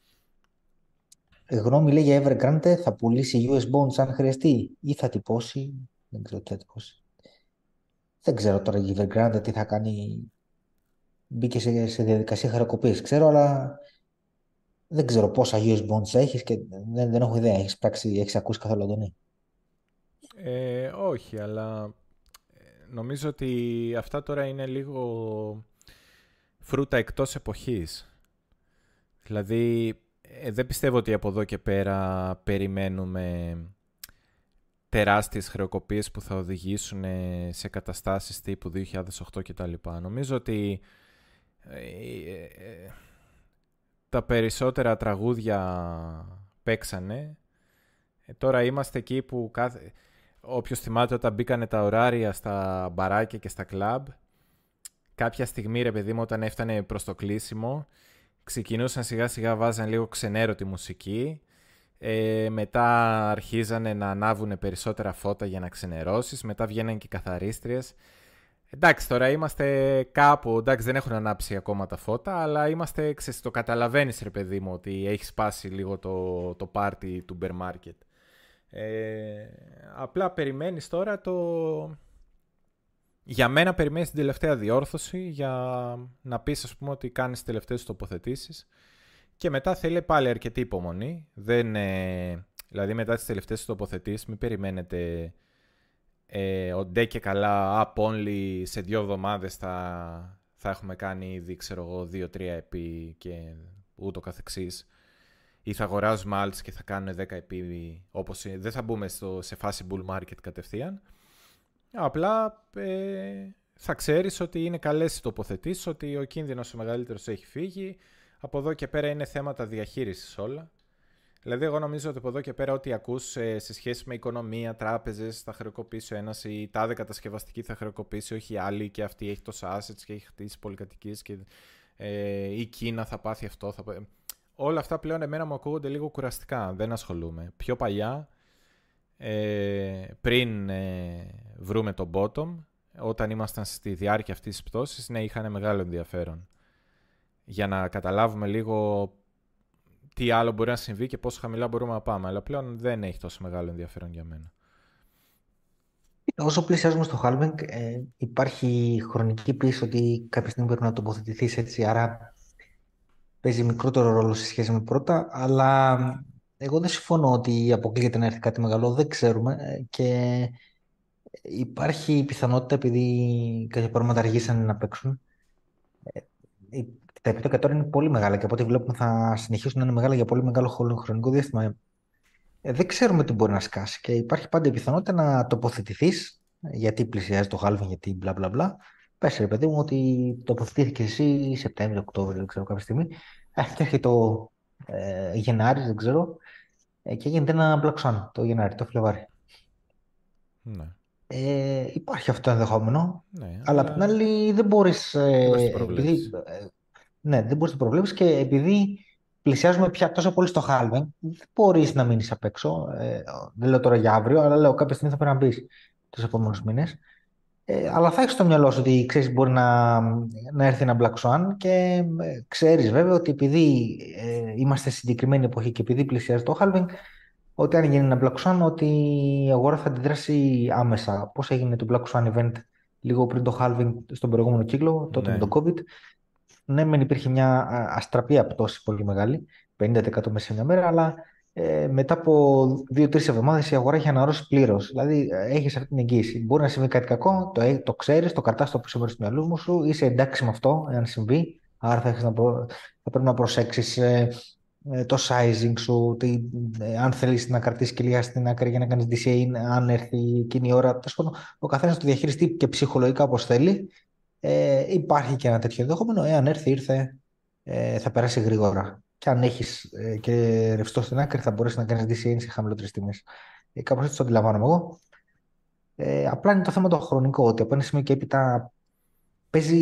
Γνώμη λέει για Evergrande, θα πουλήσει US bonds αν χρειαστεί ή θα τυπώσει. Δεν ξέρω τι θα τυπώσει. Δεν ξέρω τώρα για Evergrande τι θα κάνει. Μπήκε σε διαδικασία χρεοκοπής, ξέρω, αλλά δεν ξέρω πόσα US bonds έχεις και δεν έχω ιδέα. Έχεις ακούσει καθόλου, Αντώνη? Όχι, αλλά νομίζω ότι αυτά τώρα είναι λίγο φρούτα εκτός εποχής. Δηλαδή, δεν πιστεύω ότι από εδώ και πέρα περιμένουμε τεράστιες χρεοκοπίες που θα οδηγήσουν σε καταστάσεις τύπου 2008 κτλ. Νομίζω ότι τα περισσότερα τραγούδια παίξανε. Τώρα είμαστε εκεί που όποιος θυμάται όταν μπήκανε τα ωράρια στα μπαράκια και στα κλαμπ, κάποια στιγμή, ρε παιδί μου, όταν έφτανε προς το κλείσιμο, ξεκινούσαν σιγά σιγά, βάζαν λίγο ξενέρωτη μουσική, μετά αρχίζανε να ανάβουν περισσότερα φώτα για να ξενερώσεις, μετά βγαίνανε και οι καθαρίστριες. Εντάξει, τώρα είμαστε κάπου, εντάξει, δεν έχουν ανάψει ακόμα τα φώτα, αλλά είμαστε, το καταλαβαίνεις, ρε παιδί μου, ότι έχει σπάσει λίγο το πάρτι του bear market. Απλά περιμένεις τώρα για μένα περιμένεις την τελευταία διόρθωση για να πεις, ας πούμε, ότι κάνεις τις τελευταίες τοποθετήσεις και μετά θέλει πάλι αρκετή υπομονή. Δηλαδή μετά τις τελευταίες τοποθετήσεις μην περιμένετε οντέ και καλά, up only σε 2 εβδομάδες θα έχουμε κάνει ήδη, ξέρω εγώ, 2-3 επί και ούτω καθεξής, ή θα αγοράζουμε άλλες και θα κάνουν 10 επί, όπως δεν θα μπούμε σε φάση bull market κατευθείαν. Απλά θα ξέρεις ότι είναι καλές οι τοποθετήσεις, ότι ο κίνδυνος ο μεγαλύτερος έχει φύγει. Από εδώ και πέρα είναι θέματα διαχείρισης όλα. Δηλαδή, εγώ νομίζω ότι από εδώ και πέρα ό,τι ακούς σε σχέση με οικονομία, τράπεζες, θα χρεοκοπήσει ο ένας, η τάδε κατασκευαστική θα χρεοκοπήσει, όχι η άλλη, και αυτή έχει τόσα assets και έχει χτίσει πολυκατοικίες, και η Κίνα θα πάθει αυτό. Όλα αυτά πλέον εμένα μου ακούγονται λίγο κουραστικά. Δεν ασχολούμαι. Πιο παλιά, πριν βρούμε τον bottom, όταν ήμασταν στη διάρκεια αυτής της πτώσης, ναι, είχαν μεγάλο ενδιαφέρον. Για να καταλάβουμε λίγο τι άλλο μπορεί να συμβεί και πόσο χαμηλά μπορούμε να πάμε. Αλλά πλέον δεν έχει τόσο μεγάλο ενδιαφέρον για μένα. Όσο πλησιάζουμε στο halving, υπάρχει χρονική πίεση ότι κάποια στιγμή πρέπει να τοποθετηθείς έτσι. Άρα παίζει μικρότερο ρόλο σε σχέση με πρώτα. Αλλά εγώ δεν συμφωνώ ότι αποκλείεται να έρθει κάτι μεγάλο. Δεν ξέρουμε. Και υπάρχει η πιθανότητα, επειδή κάποια πράγματα αργήσαν να παίξουν, τα επιτόκια τώρα είναι πολύ μεγάλα και από ό,τι βλέπουμε θα συνεχίσουν να είναι μεγάλα για πολύ μεγάλο χρονικό διάστημα. Δεν ξέρουμε τι μπορεί να σκάσει και υπάρχει πάντα η πιθανότητα να τοποθετηθείς γιατί πλησιάζει το halving, γιατί μπλα μπλα μπλα. Πες, ρε παιδί μου, ότι τοποθετήθηκες εσύ Σεπτέμβριο, Οκτώβριο, δεν ξέρω, κάποια στιγμή. Και έρχεται το Γενάρη, δεν ξέρω, και γίνεται ένα black sun το Γενάρη, το Φλεβάρι. Ναι. Υπάρχει αυτό ενδεχόμενο, ναι, αλλά απ' την άλλη δεν μπορείς. Ναι, δεν μπορείς να το προβλέψεις και επειδή πλησιάζουμε πια τόσο πολύ στο halving, δεν μπορείς να μείνεις απ' έξω. Δεν λέω τώρα για αύριο, αλλά λέω κάποια στιγμή θα πρέπει να μπεις τους επόμενους μήνες. Αλλά θα έχεις στο μυαλό σου ότι ξέρεις, μπορεί να έρθει ένα black swan και ξέρεις βέβαια ότι επειδή είμαστε σε συγκεκριμένη εποχή και επειδή πλησιάζει το halving, ότι αν γίνει ένα black swan, ότι η αγορά θα αντιδράσει άμεσα. Πώς έγινε το black swan event λίγο πριν το halving στον προηγούμενο κύκλο, τότε με το COVID. Ναι, μεν υπήρχε μια αστραπία πτώση πολύ μεγάλη, 50% μέσα σε μια μέρα, αλλά μετά από 2-3 εβδομάδες η αγορά έχει αναρρώσει πλήρως. Δηλαδή έχεις αυτή την εγγύηση. Μπορεί να συμβεί κάτι κακό, το ξέρεις, το κρατάς το πίσω μέρος του μυαλού σου, είσαι εντάξει με αυτό, εάν συμβεί. Άρα θα πρέπει να προσέξεις το sizing σου, ότι, αν θέλεις να κρατήσεις και λίγα στην άκρη για να κάνεις DCA, αν έρθει εκείνη η ώρα. Ο καθένας το διαχειριστεί και ψυχολογικά όπως θέλει. Υπάρχει και ένα τέτοιο ενδεχόμενο. Εάν έρθει, ήρθε, θα περάσει γρήγορα. Και αν έχεις και ρευστό στην άκρη, θα μπορέσεις να κάνεις DCA σε χαμηλότερες τιμές. Κάπως έτσι το αντιλαμβάνομαι εγώ. Απλά είναι το θέμα το χρονικό, ότι από ένα σημείο και έπειτα παίζει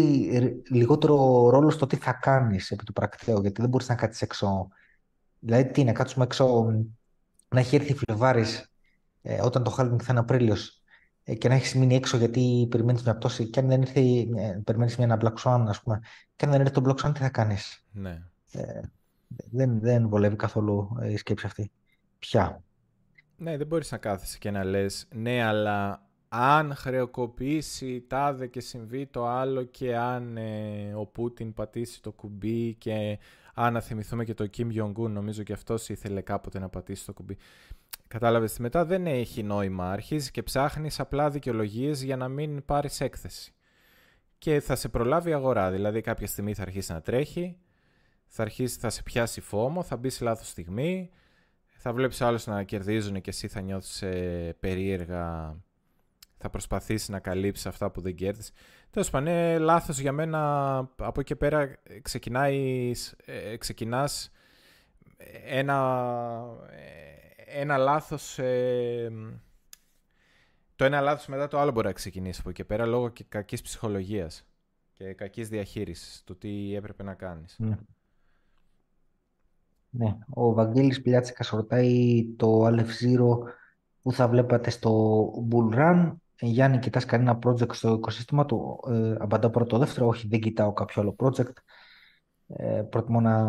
λιγότερο ρόλο στο τι θα κάνεις επί του πρακτέου, γιατί δεν μπορείς να κάτσεις έξω. Δηλαδή, τι να κάτσουμε έξω, να έχει έρθει Φλεβάρης, όταν το halving θα είναι Απρίλιος, και να έχεις μείνει έξω γιατί περιμένεις μια πτώση, και αν δεν έρθει, περιμένεις μια Black Swan, ας πούμε, και αν δεν έρθει το Black Swan, τι θα κάνεις. Ναι. Δεν βολεύει καθόλου η σκέψη αυτή. Πια. Ναι, δεν μπορείς να κάθεσαι και να λες, ναι, αλλά αν χρεοκοπήσει τάδε και συμβεί το άλλο, και αν ο Πούτιν πατήσει το κουμπί, και αν θυμηθούμε και το Κιμ Γιονγκούν, νομίζω και αυτός ήθελε κάποτε να πατήσει το κουμπί. Κατάλαβες, μετά δεν έχει νόημα. Αρχίζει και ψάχνεις απλά δικαιολογίες για να μην πάρεις έκθεση. Και θα σε προλάβει η αγορά. Δηλαδή κάποια στιγμή θα αρχίσει να τρέχει, θα σε πιάσει φόμο, θα μπει σε λάθος στιγμή, θα βλέπεις άλλους να κερδίζουν και εσύ θα νιώθεις περίεργα, θα προσπαθήσει να καλύψει αυτά που δεν κέρδισε. Τέλος πάντων, είναι λάθος για μένα. Από εκεί πέρα ξεκινάς ένα λάθος. Το ένα λάθος μετά το άλλο μπορεί να ξεκινήσει από εκεί πέρα, λόγω και κακής ψυχολογίας και κακής διαχείρισης του τι έπρεπε να κάνεις. Ναι. Ναι. Ο Βαγγέλης Πιλιάτσικας ρωτάει το Αλευζήρο που θα βλέπατε στο Bull Run. Γιάννη, κοιτάς κανένα project στο οικοσύστημα του? Απαντάω πρώτο, δεύτερο. Όχι, δεν κοιτάω κάποιο άλλο project. Προτιμώ να...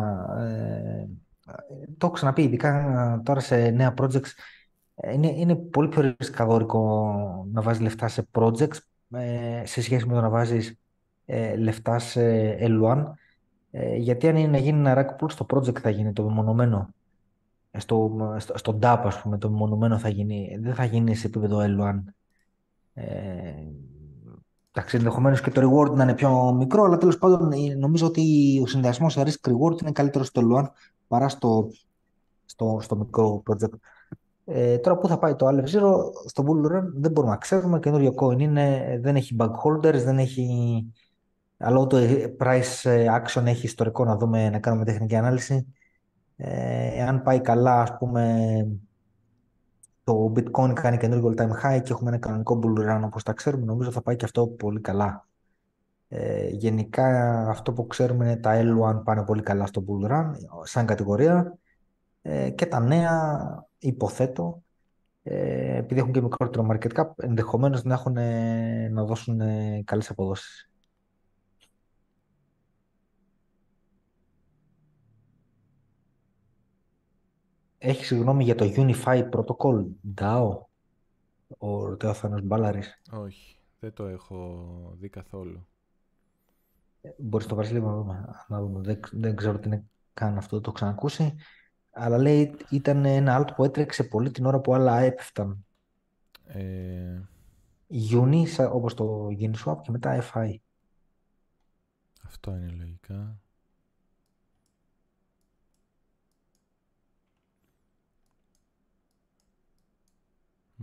το έχω ξαναπεί, ειδικά τώρα σε νέα projects. Είναι πολύ πιο ρισκαδόρικο να βάζεις λεφτά σε projects σε σχέση με το να βάζεις λεφτά σε L1. Γιατί αν είναι να γίνει ένα rack pool, στο project θα γίνει το μεμονωμένο. Στον DAP, ας πούμε, το μεμονωμένο θα γίνει. Δεν θα γίνει σε επίπεδο L1. Εντάξει, ενδεχομένως και το reward να είναι πιο μικρό, αλλά τέλος πάντων νομίζω ότι ο συνδυασμός σε risk-reward είναι καλύτερος στο L1 παρά στο μικρό project. Τώρα που θα πάει το Alef0, στο Bull Run δεν μπορούμε να ξέρουμε. Καινούριο coin είναι, δεν έχει bug holders, δεν έχει... Αλλά το price action έχει ιστορικό, να δούμε, να κάνουμε τεχνική ανάλυση. Εάν πάει καλά, ας πούμε, το bitcoin κάνει καινούργιο all time high και έχουμε ένα κανονικό bull run όπως τα ξέρουμε, νομίζω θα πάει και αυτό πολύ καλά. Γενικά αυτό που ξέρουμε είναι τα L1 πάνε πολύ καλά στο bull run σαν κατηγορία, και τα νέα υποθέτω, επειδή έχουν και μικρότερο market cap, ενδεχομένως να έχουν, να δώσουν καλές αποδόσεις. Έχεις γνώμη για το Unified Protocol, DAO, ο Ρωτεόθανος Μπάλαρης? Όχι, δεν το έχω δει καθόλου. Μπορείς το πάρεις λίγο να δούμε. Δεν ξέρω τι είναι καν αυτό, το ξανακούσει. Αλλά λέει ήταν ένα alt που έτρεξε πολύ την ώρα που άλλα έπεφταν. Uni, όπως το Geniswap, και μετά FI. Αυτό είναι λογικά.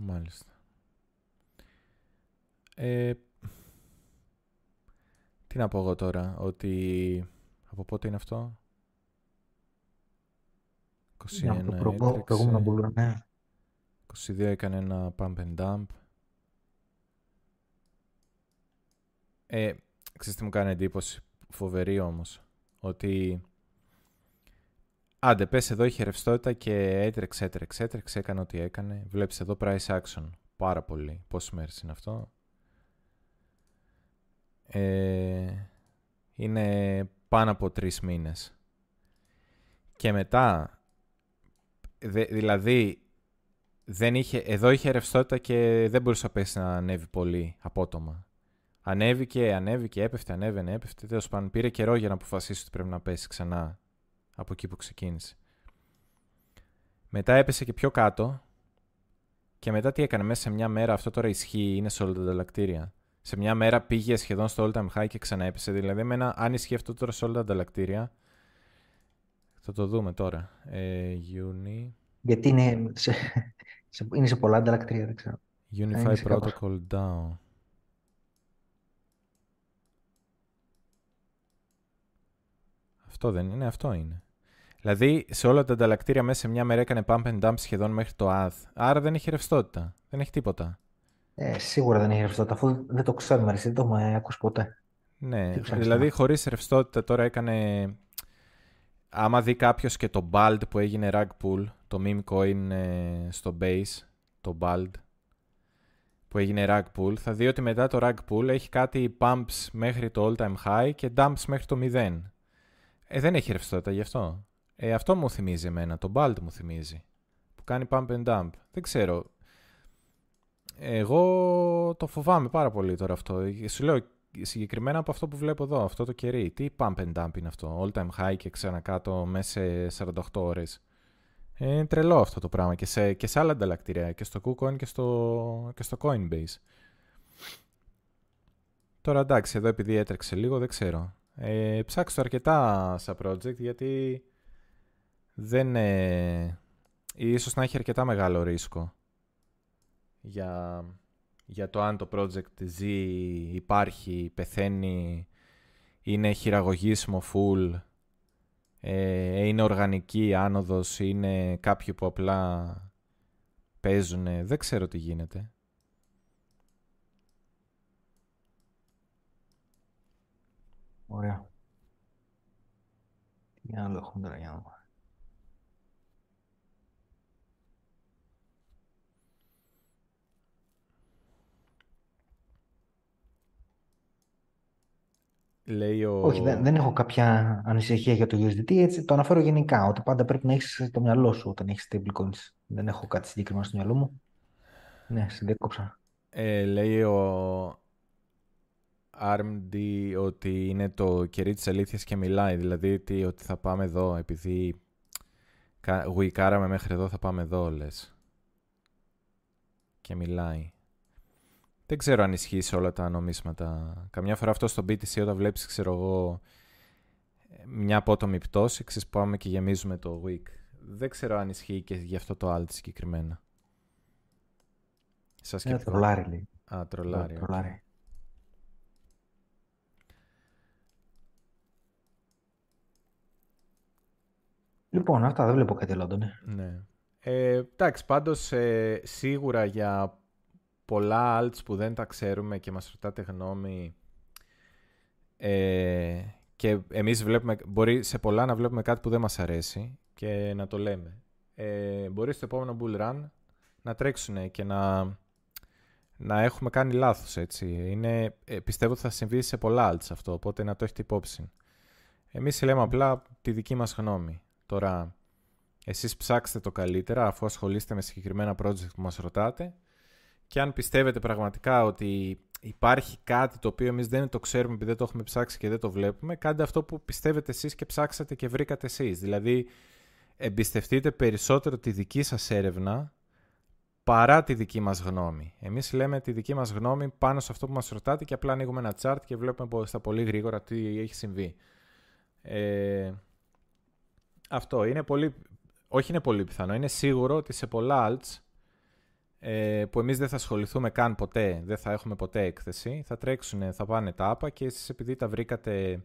Μάλιστα. Τι να πω εγώ τώρα, ότι από πότε είναι αυτό? 21 έτρεξε, 22 έκανε ένα pump and dump. Ξέρεις τι μου κάνει εντύπωση, φοβερή όμως, ότι άντε, πες εδώ είχε ρευστότητα και έτρεξε, έκανε ό,τι έκανε. Βλέπεις εδώ price action, πάρα πολύ. Πόσες μέρες είναι αυτό? Είναι πάνω από 3 μήνες. Και μετά, δηλαδή, εδώ είχε ρευστότητα και δεν μπορούσε να πέσει να ανέβει πολύ απότομα. Ανέβηκε, έπεφτε, ανέβαινε, έπεφτε. Τέλος πάντων, πήρε καιρό για να αποφασίσει ότι πρέπει να πέσει ξανά από εκεί που ξεκίνησε. Μετά έπεσε και πιο κάτω. Και μετά τι έκανε, μέσα σε μια μέρα, αυτό τώρα ισχύει, είναι σε όλα τα ανταλλακτήρια. Σε μια μέρα πήγε σχεδόν στο all time high και ξαναέπεσε. Δηλαδή, εμένα, αν ισχύει αυτό τώρα σε όλα τα ανταλλακτήρια. Θα το δούμε τώρα. Γιούνι. Γιατί είναι σε πολλά ανταλλακτήρια, δεν ξέρω. Unified Protocol down. Αυτό δεν είναι, αυτό είναι. Δηλαδή, σε όλα τα ανταλλακτήρια μέσα σε μια μέρα έκανε pump and dump σχεδόν μέχρι το AD. Άρα δεν έχει ρευστότητα. Δεν έχει τίποτα. Σίγουρα δεν έχει ρευστότητα, αφού δεν το ξέρουμε, δεν το έχουμε ακούσει ποτέ. Ναι, δηλαδή χωρίς ρευστότητα τώρα έκανε. Άμα δει κάποιος και το Bald που έγινε rug pull, το meme coin στο Base, το Bald που έγινε rug pull, θα δει ότι μετά το rug pull έχει κάτι pumps μέχρι το all time high και dumps μέχρι το 0. Δεν έχει ρευστότητα γι' αυτό. Αυτό μου θυμίζει εμένα, το Bald μου θυμίζει, που κάνει pump and dump. Δεν ξέρω. Εγώ το φοβάμαι πάρα πολύ τώρα αυτό. Σου λέω συγκεκριμένα από αυτό που βλέπω εδώ, αυτό το κερί. Τι pump and dump είναι αυτό, all time high και ξανακάτω μέσα σε 48 ώρες. Είναι τρελό αυτό το πράγμα και σε άλλα ανταλλακτήρια, και στο KuCoin και στο Coinbase. Τώρα εντάξει, εδώ επειδή έτρεξε λίγο, δεν ξέρω. Ψάξω αρκετά σαν project γιατί δεν... ίσως να έχει αρκετά μεγάλο ρίσκο. Για το αν το project ζει, υπάρχει, πεθαίνει, είναι χειραγωγήσιμο full, είναι οργανική άνοδος, είναι κάποιοι που απλά παίζουνε, δεν ξέρω τι γίνεται. Ωραία. Τι άλλο έχουμε τώρα για να δούμε. Όχι, δεν έχω κάποια ανησυχία για το USDT, έτσι το αναφέρω γενικά, ότι πάντα πρέπει να έχεις το μυαλό σου όταν έχεις stablecoins. Δεν έχω κάτι συγκεκριμένο στο μυαλό μου. Ναι, συγκεκόψα. Λέει ο ARMD ότι είναι το κερί της αλήθειας και μιλάει, δηλαδή ότι θα πάμε εδώ, επειδή γουικάραμε μέχρι εδώ θα πάμε εδώ, λες. Και μιλάει. Δεν ξέρω αν ισχύει σε όλα τα νομίσματα. Καμιά φορά αυτό στο BTC όταν βλέπεις, ξέρω εγώ, μια απότομη πτώση, ξέρεις, πάμε και γεμίζουμε το week. Δεν ξέρω αν ισχύει και για αυτό το alt συγκεκριμένα. Σας και τρολάρι λέει. Α, τρολάρι. Okay. Λοιπόν, αυτά δεν βλέπω κάτι άλλο. Ναι. Εντάξει, πάντως σίγουρα για... πολλά alts που δεν τα ξέρουμε και μας ρωτάτε γνώμη και εμείς βλέπουμε, μπορεί σε πολλά να βλέπουμε κάτι που δεν μας αρέσει και να το λέμε. Μπορεί στο επόμενο bull run να τρέξουν και να έχουμε κάνει λάθος, έτσι. Είναι, πιστεύω ότι θα συμβεί σε πολλά alts αυτό, οπότε να το έχετε υπόψη. Εμείς λέμε απλά τη δική μας γνώμη. Τώρα, εσείς ψάξτε το καλύτερα αφού ασχολείστε με συγκεκριμένα project που μας ρωτάτε. Και αν πιστεύετε πραγματικά ότι υπάρχει κάτι το οποίο εμείς δεν το ξέρουμε επειδή δεν το έχουμε ψάξει και δεν το βλέπουμε, κάντε αυτό που πιστεύετε εσείς και ψάξατε και βρήκατε εσείς. Δηλαδή, εμπιστευτείτε περισσότερο τη δική σας έρευνα παρά τη δική μας γνώμη. Εμείς λέμε τη δική μας γνώμη πάνω σε αυτό που μας ρωτάτε και απλά ανοίγουμε ένα chart και βλέπουμε στα πολύ γρήγορα τι έχει συμβεί. Αυτό είναι πολύ... όχι είναι πολύ πιθανό, είναι σίγουρο ότι σε πολλά alts που εμείς δεν θα ασχοληθούμε καν ποτέ, δεν θα έχουμε ποτέ έκθεση, θα τρέξουν, θα πάνε τα άπα και εσείς επειδή τα βρήκατε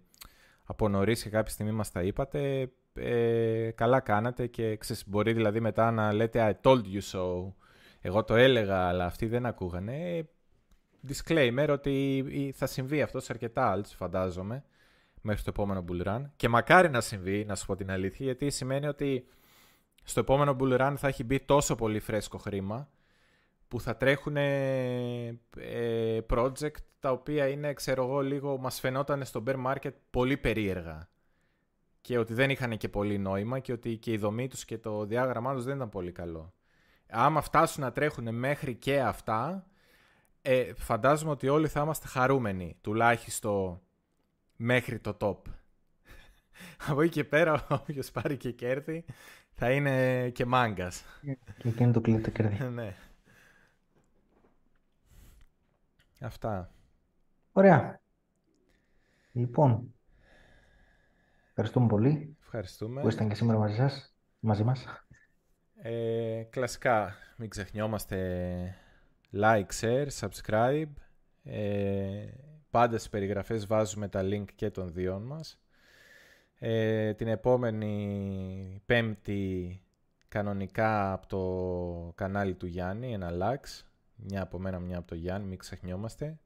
από νωρίς και κάποια στιγμή μας τα είπατε, καλά κάνατε και μπορεί δηλαδή μετά να λέτε I told you so, εγώ το έλεγα αλλά αυτοί δεν ακούγανε. Disclaimer ότι θα συμβεί αυτό σε αρκετά alts φαντάζομαι μέχρι το επόμενο bull run και μακάρι να συμβεί, να σου πω την αλήθεια, γιατί σημαίνει ότι στο επόμενο bull run θα έχει μπει τόσο πολύ φρέσκο χρήμα που θα τρέχουν project τα οποία είναι, ξέρω εγώ, λίγο μας φαινόταν στο bear market πολύ περίεργα και ότι δεν είχαν και πολύ νόημα και ότι και η δομή τους και το διάγραμμά τους δεν ήταν πολύ καλό. Άμα φτάσουν να τρέχουν μέχρι και αυτά, φαντάζομαι ότι όλοι θα είμαστε χαρούμενοι, τουλάχιστον μέχρι το top. Από εκεί και πέρα, όποιος πάρει και κέρδη, θα είναι και μάγκας. Και εκείνο το κλείνει το κέρδη. Ναι. Αυτά. Ωραία. Λοιπόν, ευχαριστούμε πολύ. Ευχαριστούμε. Που ήσταν και σήμερα μαζί σας, μαζί μας. Κλασικά, μην ξεχνιόμαστε, like, share, subscribe. Πάντα στις περιγραφές βάζουμε τα link και των δύο μας. Την επόμενη Πέμπτη κανονικά από το κανάλι του Γιάννη, ένα lax, μια από μένα, μια από το Γιάννη, μην ξεχνιόμαστε.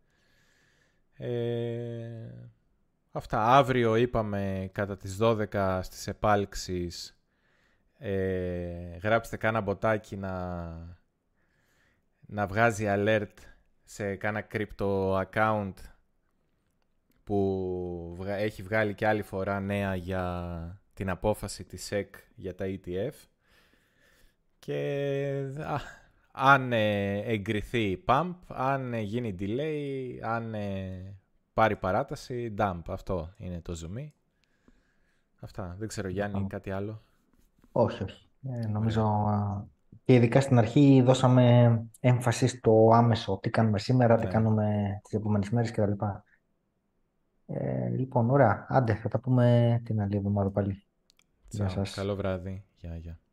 Αυτά, αύριο είπαμε κατά τις 12 στις επάλξεις, γράψτε κάνα μποτάκι να βγάζει alert σε κάνα crypto account που έχει βγάλει και άλλη φορά νέα για την απόφαση της SEC για τα ETF, και αν εγκριθεί pump, αν γίνει delay, αν πάρει παράταση dump, αυτό είναι το ζουμί. Αυτά, δεν ξέρω Γιάννη, κάτι άλλο? Όχι, όχι. Νομίζω και ειδικά στην αρχή δώσαμε έμφαση στο άμεσο, τι κάνουμε σήμερα, τι κάνουμε τις επόμενες μέρες κτλ. Λοιπόν, ωραία. Άντε, θα τα πούμε την άλλη εβδομάδα πάλι. Γεια σας. Καλό βράδυ. Γεια, γεια.